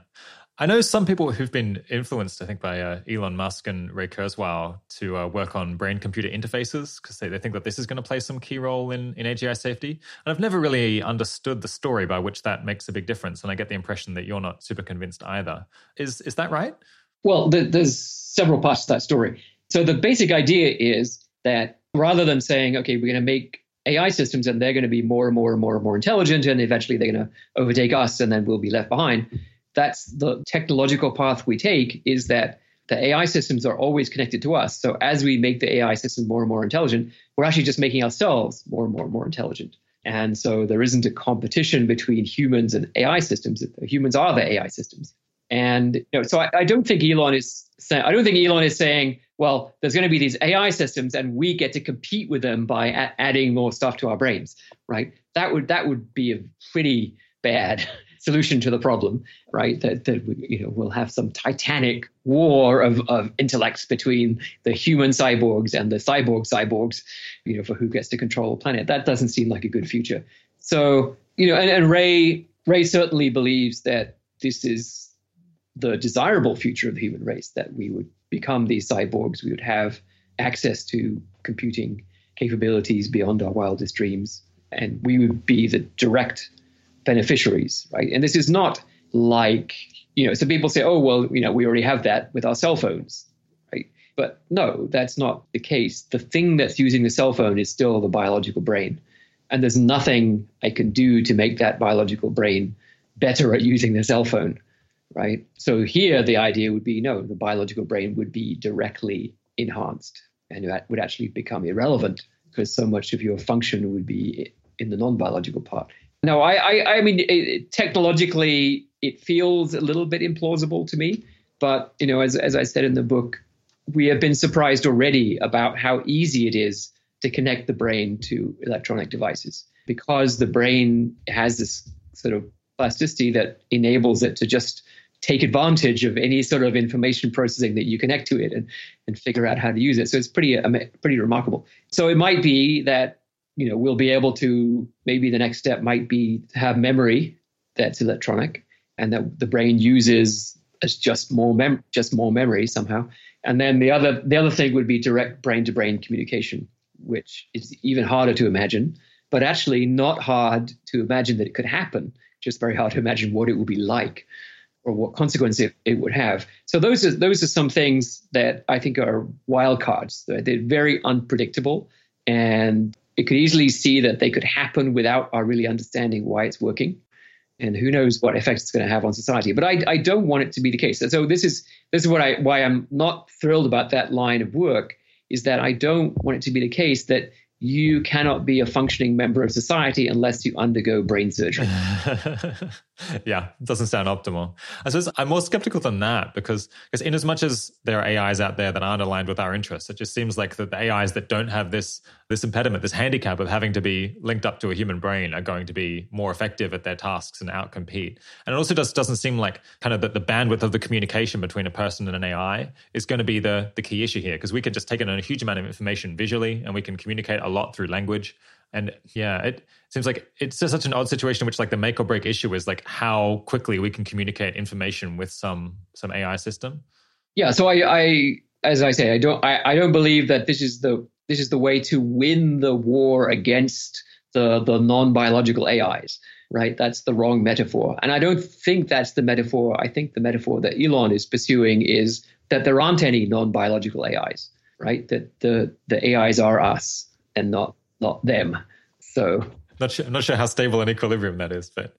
I know some people who've been influenced, I think, by uh, Elon Musk and Ray Kurzweil to uh, work on brain-computer interfaces because they, they think that this is going to play some key role in, in A G I safety. And I've never really understood the story by which that makes a big difference, and I get the impression that you're not super convinced either. Is is that right? Well, the, there's several parts to that story. So the basic idea is that rather than saying, okay, we're going to make A I systems and they're going to be more and more and more and more intelligent and eventually they're going to overtake us and then we'll be left behind, that's the technological path we take, is that the A I systems are always connected to us. So as we make the A I system more and more intelligent, we're actually just making ourselves more and more and more intelligent. And so there isn't a competition between humans and A I systems. Humans are the A I systems. And you know, so I, I don't think Elon is saying, I don't think Elon is saying, well, there's going to be these A I systems and we get to compete with them by a- adding more stuff to our brains, right? That would that would be a pretty bad solution to the problem, right? That, that we, you know, we'll have some titanic war of, of intellects between the human cyborgs and the cyborg cyborgs, you know, for who gets to control the planet. That doesn't seem like a good future. So, you know, and, and Ray Ray certainly believes that this is the desirable future of the human race, that we would become these cyborgs, we would have access to computing capabilities beyond our wildest dreams, and we would be the direct beneficiaries, right? And this is not like, you know, so people say, oh, well, you know, we already have that with our cell phones, right? But no, that's not the case. The thing that's using the cell phone is still the biological brain. And there's nothing I can do to make that biological brain better at using the cell phone, right? So here the idea would be, no, the biological brain would be directly enhanced and that would actually become irrelevant because so much of your function would be in the non-biological part. No, I, I, I mean, it, it, technologically, it feels a little bit implausible to me. But, you know, as as I said in the book, we have been surprised already about how easy it is to connect the brain to electronic devices because the brain has this sort of plasticity that enables it to just take advantage of any sort of information processing that you connect to it and, and figure out how to use it. So it's pretty pretty remarkable. So it might be that, you know, we'll be able to, maybe the next step might be to have memory that's electronic and that the brain uses as just more mem- just more memory somehow. And then the other the other thing would be direct brain-to-brain communication, which is even harder to imagine, but actually not hard to imagine that it could happen, just very hard to imagine what it would be like or what consequence it, it would have. So those are, those are some things that I think are wild cards. They're, they're very unpredictable. And it could easily see that they could happen without our really understanding why it's working. And who knows what effect it's going to have on society. But I, I don't want it to be the case. So this is this is what I why I'm not thrilled about that line of work, is that I don't want it to be the case that you cannot be a functioning member of society unless you undergo brain surgery. Yeah, it doesn't sound optimal. I suppose I'm more skeptical than that, because because in as much as there are A Is out there that aren't aligned with our interests, it just seems like that the A Is that don't have this this impediment, this handicap of having to be linked up to a human brain, are going to be more effective at their tasks and outcompete. And it also just doesn't seem like kind of that the bandwidth of the communication between a person and an A I is going to be the, the key issue here, because we can just take in a huge amount of information visually and we can communicate a lot through language. And yeah, it seems like it's just such an odd situation in which like the make or break issue is like how quickly we can communicate information with some some A I system. Yeah, so I, I as I say, I don't I, I don't believe that this is the this is the way to win the war against the the non-biological A Is, right? That's the wrong metaphor. And I don't think that's the metaphor. I think the metaphor that Elon is pursuing is that there aren't any non-biological A Is, right? That the the A Is are us and not not them. So not sure, not sure how stable an equilibrium that is, but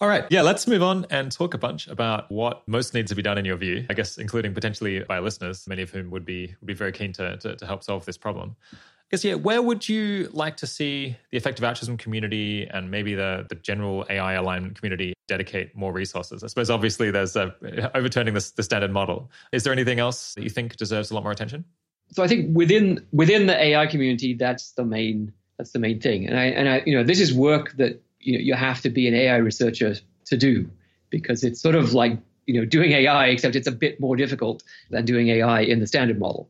all right. Yeah, let's move on and talk a bunch about what most needs to be done in your view, I guess, including potentially by listeners, many of whom would be would be very keen to, to, to help solve this problem. I guess, yeah, where would you like to see the effective altruism community and maybe the, the general A I alignment community dedicate more resources? I suppose obviously there's a, overturning this, the standard model. Is there anything else that you think deserves a lot more attention? So I think within within the A I community, that's the main that's the main thing. And I and I you know this is work that you know you have to be an A I researcher to do, because it's sort of like you know doing A I, except it's a bit more difficult than doing A I in the standard model.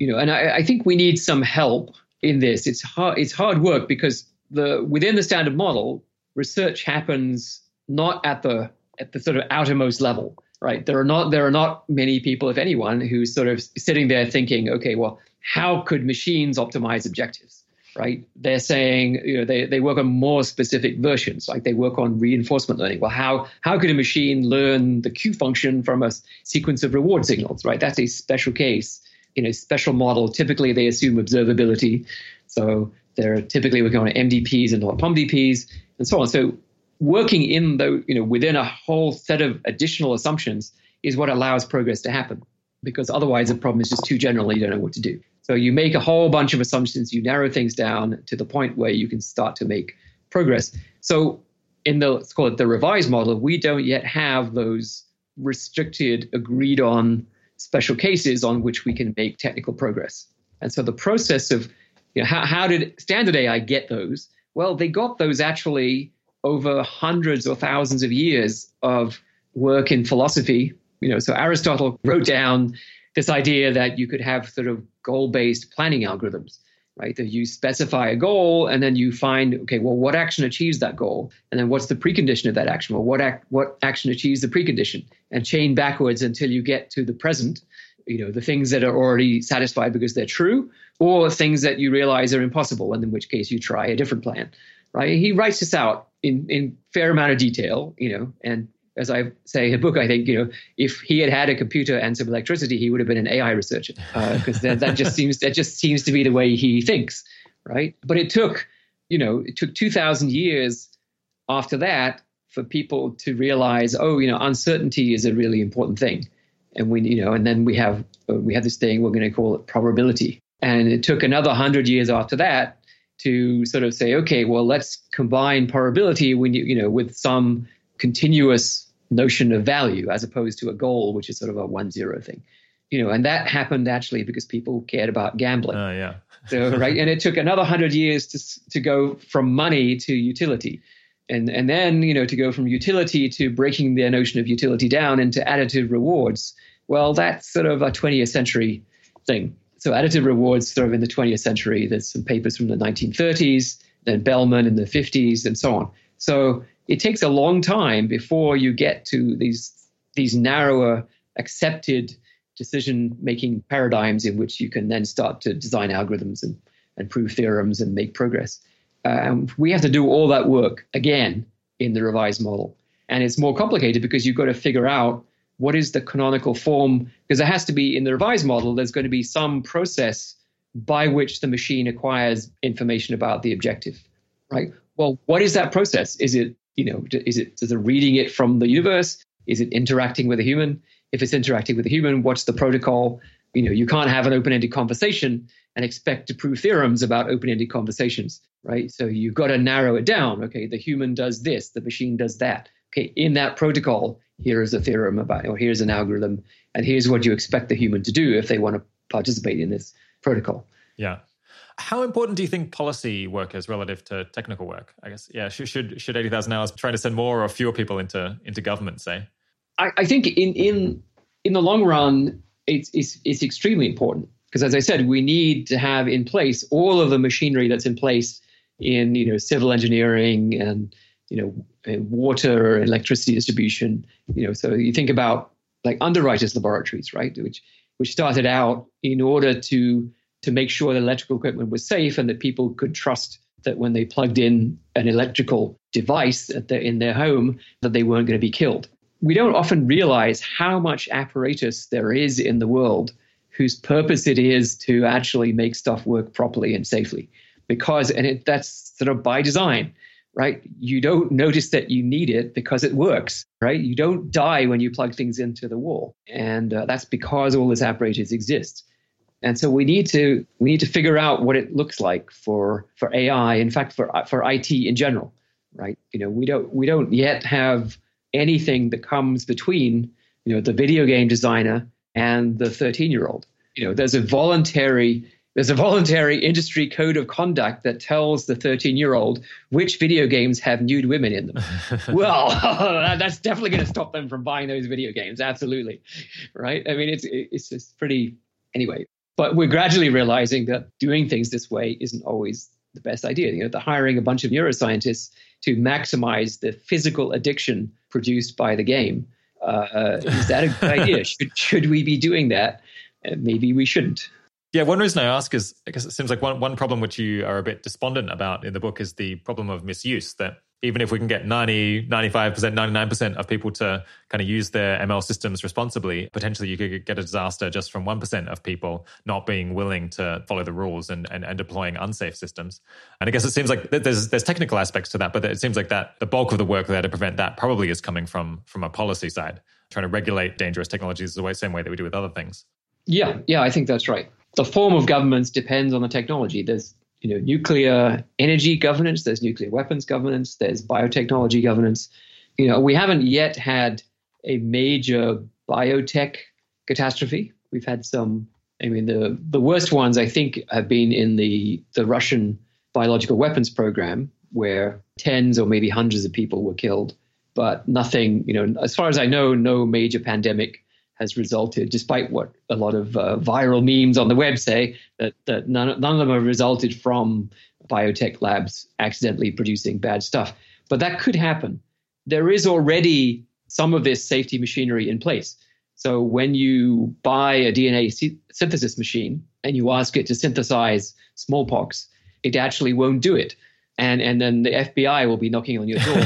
You know, and I, I think we need some help in this. It's hard it's hard work because the within the standard model, research happens not at the at the sort of outermost level. Right. There are not there are not many people, if anyone, who's sort of sitting there thinking, OK, well, how could machines optimize objectives? Right. They're saying, you know, they, they work on more specific versions, like they work on reinforcement learning. Well, how how could a machine learn the Q function from a sequence of reward signals? Right. That's a special case in a special model. Typically, they assume observability. So they're typically working on M D Ps and not POMDPs and so on. So working in the, you know, within a whole set of additional assumptions is what allows progress to happen, because otherwise the problem is just too general and you don't know what to do. So you make a whole bunch of assumptions, you narrow things down to the point where you can start to make progress. So in the, let's call it the revised model, we don't yet have those restricted, agreed on special cases on which we can make technical progress. And so the process of, you know, how, how did standard A I get those? Well, they got those actually over hundreds or thousands of years of work in philosophy. You know, so Aristotle wrote down this idea that you could have sort of goal-based planning algorithms, right? That you specify a goal and then you find, okay, well, what action achieves that goal? And then what's the precondition of that action? Well, what ac- what action achieves the precondition? And chain backwards until you get to the present, you know, the things that are already satisfied because they're true, or things that you realize are impossible, and in which case you try a different plan, right? He writes this out in in fair amount of detail, you know, and as I say in the book, I think, you know, if he had had a computer and some electricity, he would have been an A I researcher, because uh, that, that just seems that just seems to be the way he thinks, right? But it took, you know, it took two thousand years after that for people to realize, oh, you know, uncertainty is a really important thing, and we, you know, and then we have uh, we have this thing we're going to call it probability, and it took another one hundred years after that to sort of say, okay, well, let's combine probability when you, you know, with some continuous notion of value, as opposed to a goal, which is sort of a one-zero thing, you know. And that happened actually because people cared about gambling. Oh, uh, yeah. So right, and it took another hundred years to to go from money to utility, and and then you know to go from utility to breaking their notion of utility down into additive rewards. Well, that's sort of a twentieth century thing. So additive rewards sort of in the twentieth century, there's some papers from the nineteen thirties, then Bellman in the fifties and so on. So it takes a long time before you get to these these narrower accepted decision-making paradigms in which you can then start to design algorithms and, and prove theorems and make progress. Um, we have to do all that work again in the revised model. And it's more complicated because you've got to figure out what is the canonical form? Because it has to be in the revised model, there's going to be some process by which the machine acquires information about the objective, right? Well, what is that process? Is it, you know, is it, is it reading it from the universe? Is it interacting with a human? If it's interacting with a human, what's the protocol? You know, you can't have an open-ended conversation and expect to prove theorems about open-ended conversations, right? So you've got to narrow it down. Okay, the human does this, the machine does that. Okay, in that protocol, here is a theorem about, or here's an algorithm, and here's what you expect the human to do if they want to participate in this protocol. Yeah. How important do you think policy work is relative to technical work? I guess, yeah, should should eighty thousand hours try to send more or fewer people into into government, say? I, I think in in in the long run, it's it's, it's extremely important because, as I said, we need to have in place all of the machinery that's in place in, you know, civil engineering and, you know, water, electricity distribution. You know, so you think about like underwriters' laboratories, right, which which started out in order to to make sure the electrical equipment was safe and that people could trust that when they plugged in an electrical device at the, in their home, that they weren't going to be killed. We don't often realize how much apparatus there is in the world whose purpose it is to actually make stuff work properly and safely. Because, and it, that's sort of by design, right? You don't notice that you need it because it works, right? You don't die when you plug things into the wall. And uh, that's because all this apparatus exists. And so we need to we need to figure out what it looks like for, for A I, in fact, for for I T in general, right? You know, we don't we don't yet have anything that comes between, you know, the video game designer and the thirteen-year-old. You know, there's a voluntary there's a voluntary industry code of conduct that tells the thirteen-year-old which video games have nude women in them. Well, that's definitely going to stop them from buying those video games. Absolutely, right? I mean, it's it's just pretty anyway. But we're gradually realizing that doing things this way isn't always the best idea. You know, they're hiring a bunch of neuroscientists to maximize the physical addiction produced by the game. Uh, is that a good idea? Should, should we be doing that? Uh, maybe we shouldn't. Yeah, one reason I ask is, I guess it seems like one, one problem which you are a bit despondent about in the book is the problem of misuse, that even if we can get ninety, ninety-five percent, ninety-nine percent of people to kind of use their M L systems responsibly, potentially you could get a disaster just from one percent of people not being willing to follow the rules and, and, and deploying unsafe systems. And I guess it seems like there's there's technical aspects to that, but it seems like that the bulk of the work there to prevent that probably is coming from from a policy side, trying to regulate dangerous technologies the way, same way that we do with other things. Yeah, yeah, I think that's right. The form of governance depends on the technology. There's You know, nuclear energy governance, there's nuclear weapons governance, there's biotechnology governance. You know, we haven't yet had a major biotech catastrophe. We've had some, I mean, the, the worst ones, I think, have been in the, the Russian biological weapons program, where tens or maybe hundreds of people were killed, but nothing, you know, as far as I know, no major pandemic has resulted, despite what a lot of uh, viral memes on the web say, that, that none, none of them have resulted from biotech labs accidentally producing bad stuff. But that could happen. There is already some of this safety machinery in place. So when you buy a D N A sy- synthesis machine and you ask it to synthesize smallpox, it actually won't do it. And, and then the F B I will be knocking on your door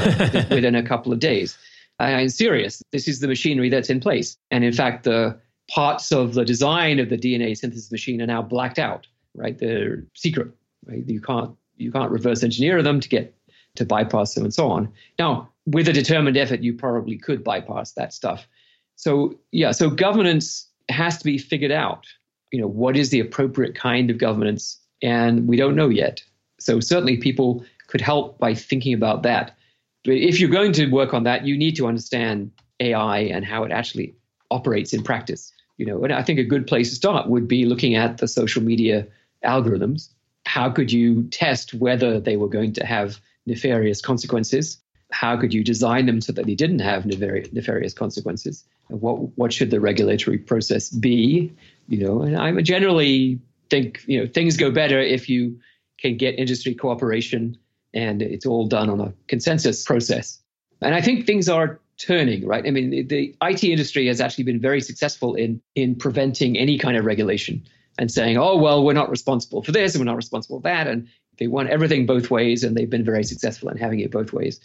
within a couple of days. I'm serious. This is the machinery that's in place. And in fact, the parts of the design of the D N A synthesis machine are now blacked out, right? They're secret, right? You can't, you can't reverse engineer them to get to bypass them and so on. Now, with a determined effort, you probably could bypass that stuff. So yeah, so governance has to be figured out. You know, what is the appropriate kind of governance? And we don't know yet. So certainly people could help by thinking about that. But if you're going to work on that, you need to understand A I and how it actually operates in practice. You know, and I think a good place to start would be looking at the social media algorithms. How could you test whether they were going to have nefarious consequences? How could you design them so that they didn't have nefari- nefarious consequences? And what what should the regulatory process be? You know, and I generally think, you know, things go better if you can get industry cooperation. And it's all done on a consensus process. And I think things are turning, right? I mean, the I T industry has actually been very successful in in preventing any kind of regulation and saying, oh, well, we're not responsible for this and we're not responsible for that. And they want everything both ways, and they've been very successful in having it both ways.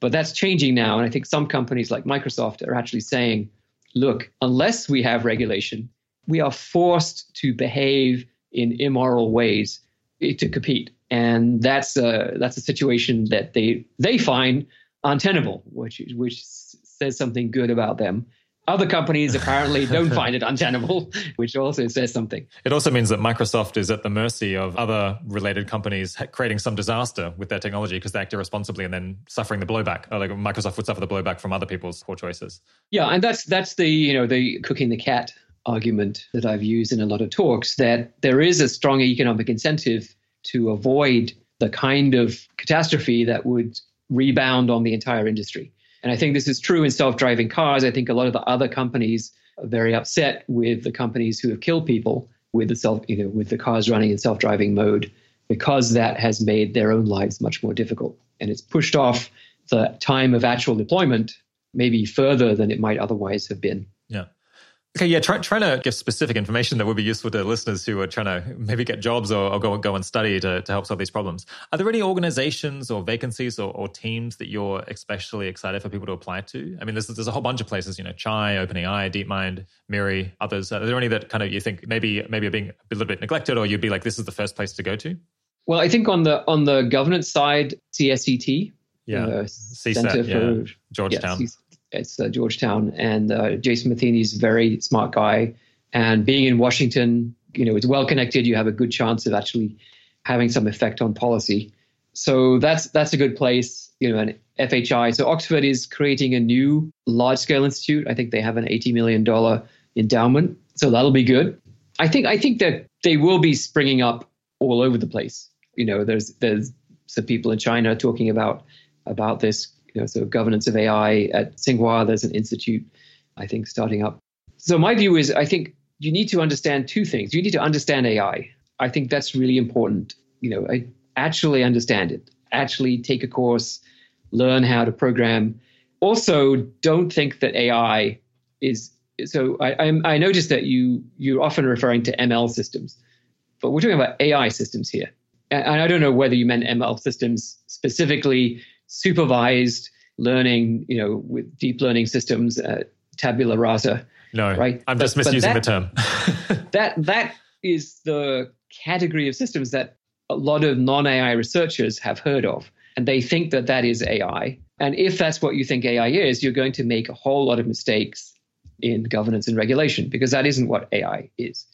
But that's changing now. And I think some companies like Microsoft are actually saying, look, unless we have regulation, we are forced to behave in immoral ways to compete. And that's a, that's a situation that they they find untenable, which which says something good about them. Other companies apparently don't find it untenable, which also says something. It also means that Microsoft is at the mercy of other related companies creating some disaster with their technology because they act irresponsibly and then suffering the blowback. Like Microsoft would suffer the blowback from other people's poor choices. Yeah, and that's that's the you know the cooking the cat argument that I've used in a lot of talks, that there is a strong economic incentive to avoid the kind of catastrophe that would rebound on the entire industry. And I think this is true in self-driving cars. I think a lot of the other companies are very upset with the companies who have killed people with the self, you know, with the cars running in self-driving mode, because that has made their own lives much more difficult. And it's pushed off the time of actual deployment maybe further than it might otherwise have been. Yeah. Okay, yeah, try, trying to give specific information that would be useful to listeners who are trying to maybe get jobs or, or go, go and study to, to help solve these problems. Are there any organizations or vacancies or, or teams that you're especially excited for people to apply to? I mean, there's, there's a whole bunch of places, you know, Chai, OpenAI, DeepMind, Miri, others. Are there any that kind of you think maybe maybe are being a little bit neglected, or you'd be like, this is the first place to go to? Well, I think on the on the governance side, C S E T. Yeah, uh, C SET, Center for, yeah. Georgetown. Yeah, It's uh, Georgetown, and uh, Jason Matheny's very smart guy. And being in Washington, you know, it's well connected. You have a good chance of actually having some effect on policy. So that's that's a good place, you know, an F H I. So Oxford is creating a new large-scale institute. I think they have an eighty million dollars endowment. So that'll be good. I think I think that they will be springing up all over the place. You know, there's there's some people in China talking about about this. You know, so governance of A I at Tsinghua, there's an institute, I think, starting up. So my view is, I think you need to understand two things. You need to understand A I. I think that's really important. You know, I actually understand it. Actually take a course, learn how to program. Also, don't think that A I is... So I, I, I noticed that you, you're often referring to M L systems, but we're talking about A I systems here. And, and I don't know whether you meant M L systems specifically, supervised learning, you know, with deep learning systems, uh, tabula rasa. No, right? I'm but, just misusing that, the term. that That is the category of systems that a lot of non-A I researchers have heard of, and they think that that is A I. And if that's what you think A I is, you're going to make a whole lot of mistakes in governance and regulation, because that isn't what A I is.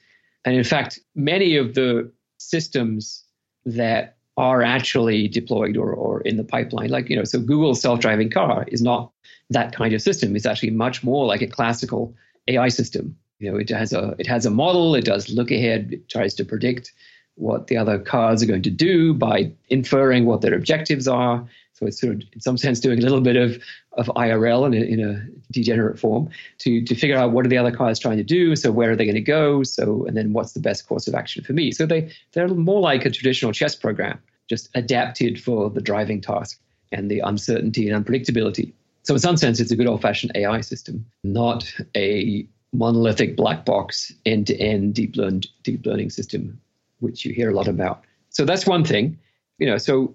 And in fact, many of the systems that are actually deployed or, or in the pipeline. Like, you know, so Google's self-driving car is not that kind of system. It's actually much more like a classical A I system. You know, it has a it has a model, it does look ahead, it tries to predict what the other cars are going to do by inferring what their objectives are. So it's sort of, in some sense, doing a little bit of, of I R L in a, in a degenerate form to, to figure out what are the other cars trying to do, so where are they going to go, so and then what's the best course of action for me. So they, they're more like a traditional chess program, just adapted for the driving task and the uncertainty and unpredictability. So in some sense, it's a good old-fashioned A I system, not a monolithic black box end-to-end deep, learn, deep learning system, which you hear a lot about. So that's one thing. You know, so...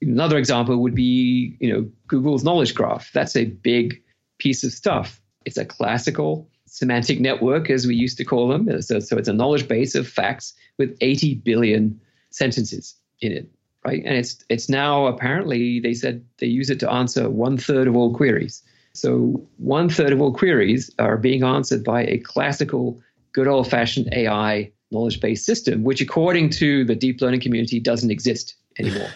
Another example would be, you know, Google's knowledge graph. That's a big piece of stuff. It's a classical semantic network, as we used to call them. So, so it's a knowledge base of facts with eighty billion sentences in it, right? And it's it's now apparently, they said they use it to answer one third of all queries. So one third of all queries are being answered by a classical, good old-fashioned A I knowledge-based system, which according to the deep learning community doesn't exist anymore,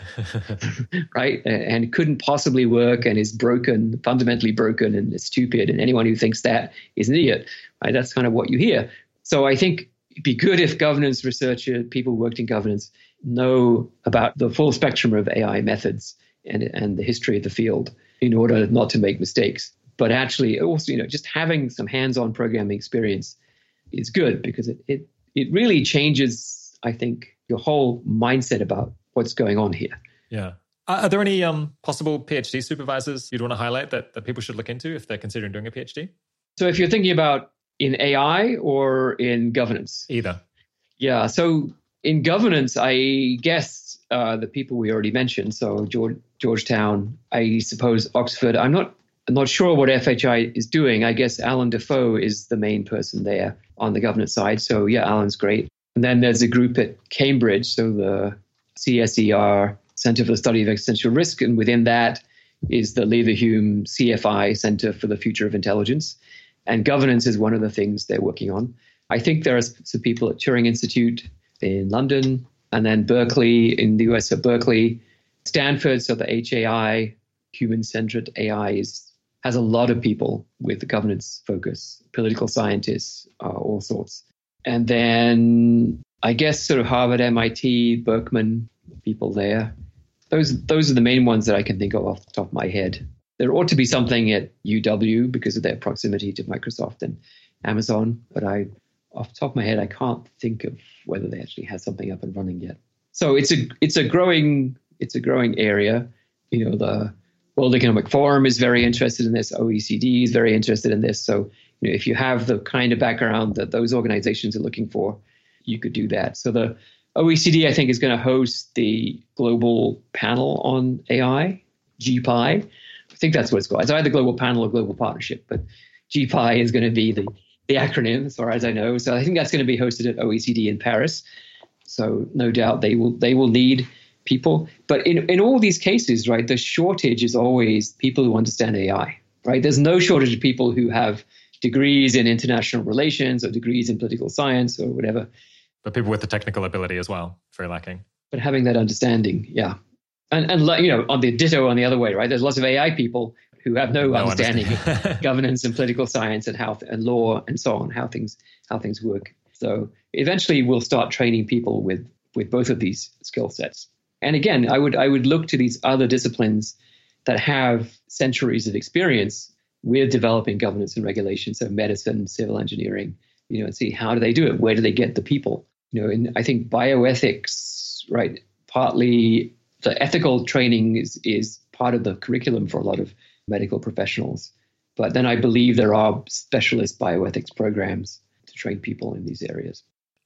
right? And couldn't possibly work, and is broken, fundamentally broken, and is stupid. And anyone who thinks that is an idiot, right? That's kind of what you hear. So I think it'd be good if governance researchers, people who worked in governance, know about the full spectrum of A I methods and and the history of the field in order not to make mistakes. But actually, also, you know, just having some hands-on programming experience is good, because it it, it really changes, I think, your whole mindset about what's going on here. Yeah. Are there any um, possible PhD supervisors you'd want to highlight that, that people should look into if they're considering doing a PhD? So if you're thinking about in A I or in governance? Either. Yeah. So in governance, I guess uh, the people we already mentioned, so George, Georgetown, I suppose Oxford. I'm not I'm not sure what F H I is doing. I guess Alan Defoe is the main person there on the governance side. So yeah, Alan's great. And then there's a group at Cambridge, so the C S E R, Center for the Study of Existential Risk, and within that is the Leverhulme C F I, Center for the Future of Intelligence. And governance is one of the things they're working on. I think there are some people at Turing Institute in London, and then Berkeley in the U S at Berkeley, Stanford, so the H A I, human-centered A I, is, has a lot of people with the governance focus, political scientists, uh, all sorts. And then I guess sort of Harvard, M I T, Berkman, people there. Those those are the main ones that I can think of off the top of my head. There ought to be something at U W because of their proximity to Microsoft and Amazon, but I, off the top of my head, I can't think of whether they actually have something up and running yet. So it's a it's a growing it's a growing area. You know, the World Economic Forum is very interested in this. O E C D is very interested in this. So you know, if you have the kind of background that those organizations are looking for, you could do that. So the O E C D, I think, is going to host the global panel on A I, G P I. I think that's what it's called. It's either global panel or global partnership, but G P I is going to be the, the acronym as far as I know. So I think that's going to be hosted at O E C D in Paris. So no doubt they will they will need people. But in, in all these cases, right, the shortage is always people who understand A I, right? There's no shortage of people who have degrees in international relations or degrees in political science or whatever. But people with the technical ability as well, very lacking. But having that understanding, yeah. And, and you know, on the ditto on the other way, right? There's lots of A I people who have no, no understanding understand. of governance and political science and how and law and so on, how things how things work. So eventually we'll start training people with with both of these skill sets. And again, I would I would look to these other disciplines that have centuries of experience with developing governance and regulation, so medicine, civil engineering, you know, and see how do they do it? Where do they get the people? You know, and I think bioethics, right, partly the ethical training is, is part of the curriculum for a lot of medical professionals. But then I believe there are specialist bioethics programs to train people in these areas.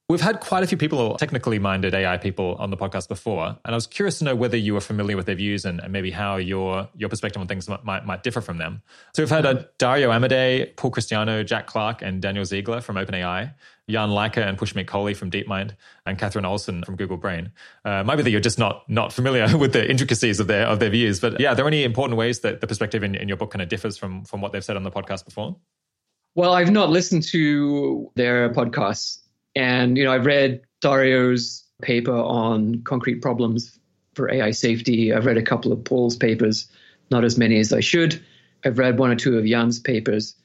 We've had quite a few people, technically minded A I people on the podcast before. And I was curious to know whether you were familiar with their views and, and maybe how your your perspective on things might might differ from them. So we've had uh, Dario Amodei, Paul Christiano, Jack Clark, and Daniel Ziegler from OpenAI, Jan Leica and Pushmik Kohli from DeepMind, and Catherine Olson from Google Brain. Uh, might be that you're just not not familiar with the intricacies of their of their views. But yeah, are there any important ways that the perspective in, in your book kind of differs from from what they've said on the podcast before? Well, I've not listened to their podcasts. And, you know, I've read Dario's paper on concrete problems for A I safety. I've read a couple of Paul's papers, not as many as I should. I've read one or two of Jan's papers.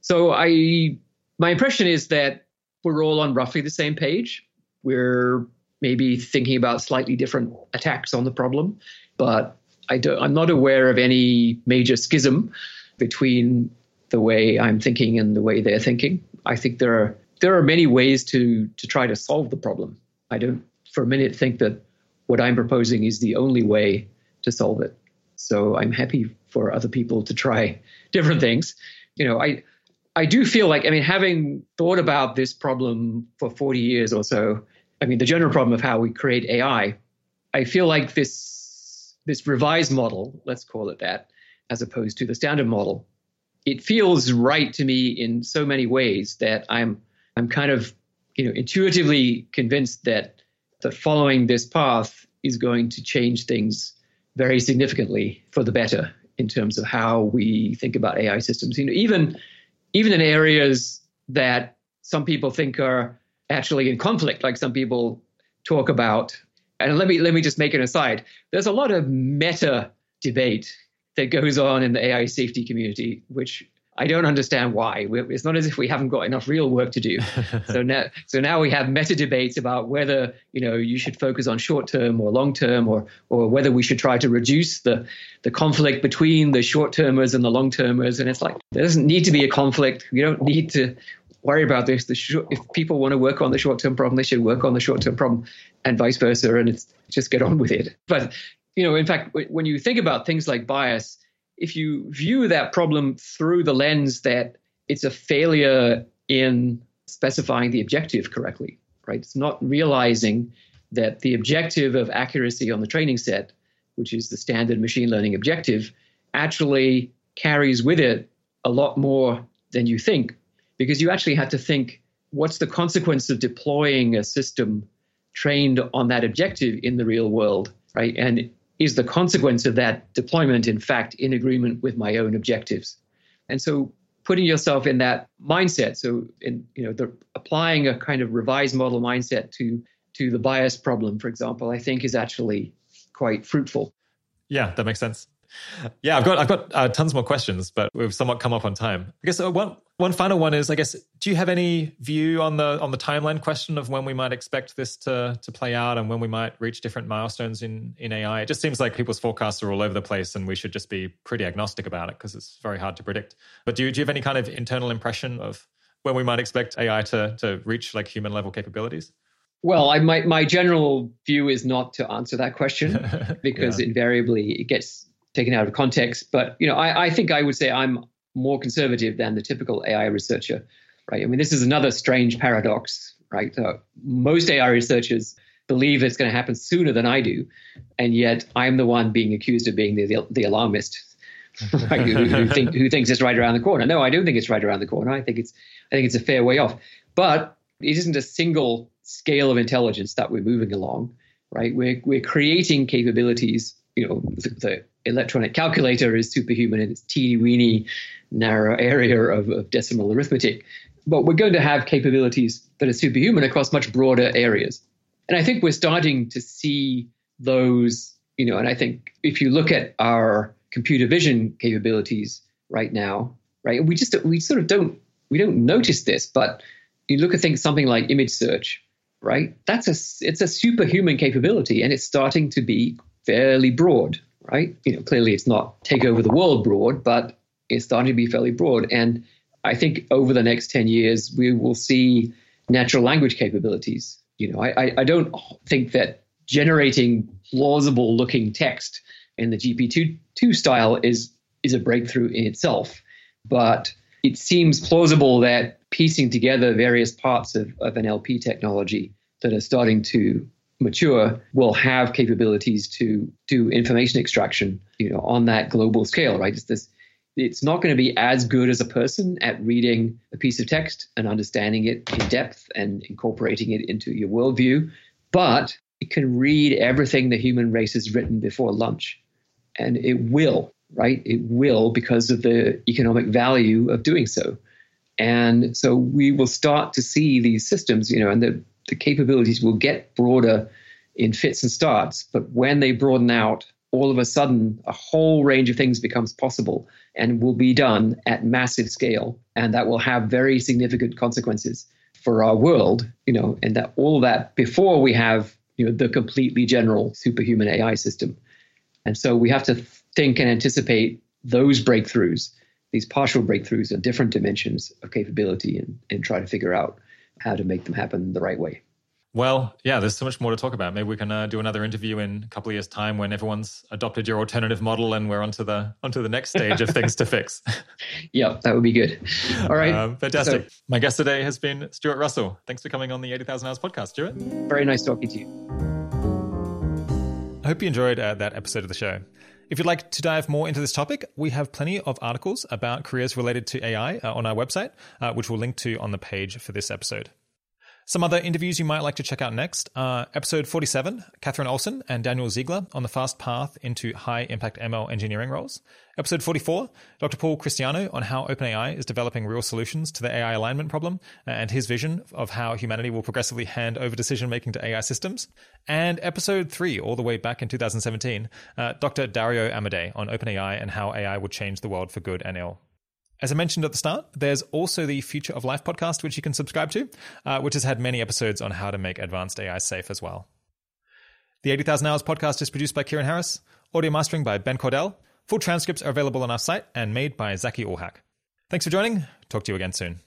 So I, my impression is that we're all on roughly the same page. We're maybe thinking about slightly different attacks on the problem, but I don't, I'm not aware of any major schism between the way I'm thinking and the way they're thinking. I think there are There are many ways to to try to solve the problem. I don't for a minute think that what I'm proposing is the only way to solve it. So I'm happy for other people to try different things. You know, I I do feel like, I mean, having thought about this problem for forty years or so, I mean, the general problem of how we create A I, I feel like this this revised model, let's call it that, as opposed to the standard model, it feels right to me in so many ways that I'm I'm kind of, you know, intuitively convinced that that following this path is going to change things very significantly for the better in terms of how we think about A I systems. You know, even even in areas that some people think are actually in conflict, like some people talk about. And let me let me just make an aside. There's a lot of meta debate that goes on in the A I safety community, which I don't understand why. It's not as if we haven't got enough real work to do. So now, so now we have meta debates about whether, you know, you should focus on short term or long term, or or whether we should try to reduce the the conflict between the short termers and the long termers. And it's like, there doesn't need to be a conflict. We don't need to worry about this. The short, if people want to work on the short term problem, they should work on the short term problem, and vice versa. And it's just get on with it. But you know, in fact, when you think about things like bias, if you view that problem through the lens that it's a failure in specifying the objective correctly, right? It's not realizing that the objective of accuracy on the training set, which is the standard machine learning objective, actually carries with it a lot more than you think, because you actually had to think what's the consequence of deploying a system trained on that objective in the real world, right? And is the consequence of that deployment, in fact, in agreement with my own objectives? And so putting yourself in that mindset, so in, you know, the, applying a kind of revised model mindset to to the bias problem, for example, I think is actually quite fruitful. Yeah, that makes sense. Yeah, I've got I've got uh, tons more questions, but we've somewhat come up on time. I guess uh, one one final one is, I guess, do you have any view on the on the timeline question of when we might expect this to to play out and when we might reach different milestones in in A I? It just seems like people's forecasts are all over the place, and we should just be pretty agnostic about it because it's very hard to predict. But do you, do you have any kind of internal impression of when we might expect A I to to reach like human level capabilities? Well, I, my my general view is not to answer that question because yeah. invariably it gets taken out of context. But, you know, I, I think I would say I'm more conservative than the typical A I researcher, right? I mean, this is another strange paradox, right? Uh, most A I researchers believe it's going to happen sooner than I do. And yet I'm the one being accused of being the, the, the alarmist, right? who, who, think, who thinks it's right around the corner. No, I don't think it's right around the corner. I think it's, I think it's a fair way off. But it isn't a single scale of intelligence that we're moving along, right? We're, we're creating capabilities. You know, the, the electronic calculator is superhuman in its teeny weeny narrow area of, of decimal arithmetic. But we're going to have capabilities that are superhuman across much broader areas. And I think we're starting to see those, you know, and I think if you look at our computer vision capabilities right now, right, we just, we sort of don't, we don't notice this, but you look at things, something like image search, right? That's a, it's a superhuman capability, and it's starting to be fairly broad, right? You know, clearly it's not take over the world broad, but it's starting to be fairly broad. And I think over the next ten years, we will see natural language capabilities. You know, I, I don't think that generating plausible looking text in the G P two style is, is a breakthrough in itself, but it seems plausible that piecing together various parts of, of N L P technology that are starting to mature will have capabilities to do information extraction, you know, on that global scale, right? It's this, it's not going to be as good as a person at reading a piece of text and understanding it in depth and incorporating it into your worldview, but it can read everything the human race has written before lunch. And it will, right? It will, because of the economic value of doing so. And so we will start to see these systems, you know, and the the capabilities will get broader in fits and starts, but when they broaden out, all of a sudden, a whole range of things becomes possible and will be done at massive scale. And that will have very significant consequences for our world, you know, and that all that before we have, you know, the completely general superhuman A I system. And so we have to think and anticipate those breakthroughs, these partial breakthroughs in different dimensions of capability, and, and try to figure out how to make them happen the right way. Well, yeah, there's so much more to talk about. Maybe we can uh, do another interview in a couple of years' time when everyone's adopted your alternative model and we're onto the onto the next stage of things to fix. Yeah, that would be good. All right. Um, fantastic. So, my guest today has been Stuart Russell. Thanks for coming on the eighty thousand Hours podcast, Stuart. Very nice talking to you. I hope you enjoyed uh, that episode of the show. If you'd like to dive more into this topic, we have plenty of articles about careers related to A I on our website, uh, which we'll link to on the page for this episode. Some other interviews you might like to check out next are episode forty-seven, Catherine Olsen and Daniel Ziegler on the fast path into high-impact M L engineering roles. Episode forty-four, Doctor Paul Christiano on how OpenAI is developing real solutions to the A I alignment problem and his vision of how humanity will progressively hand over decision-making to A I systems. And episode three, all the way back in two thousand seventeen, uh, Doctor Dario Amodei on OpenAI and how A I will change the world for good and ill. As I mentioned at the start, there's also the Future of Life podcast, which you can subscribe to, uh, which has had many episodes on how to make advanced A I safe as well. The eighty thousand Hours podcast is produced by Kieran Harris, audio mastering by Ben Cordell. Full transcripts are available on our site and made by Zaki Orhak. Thanks for joining. Talk to you again soon.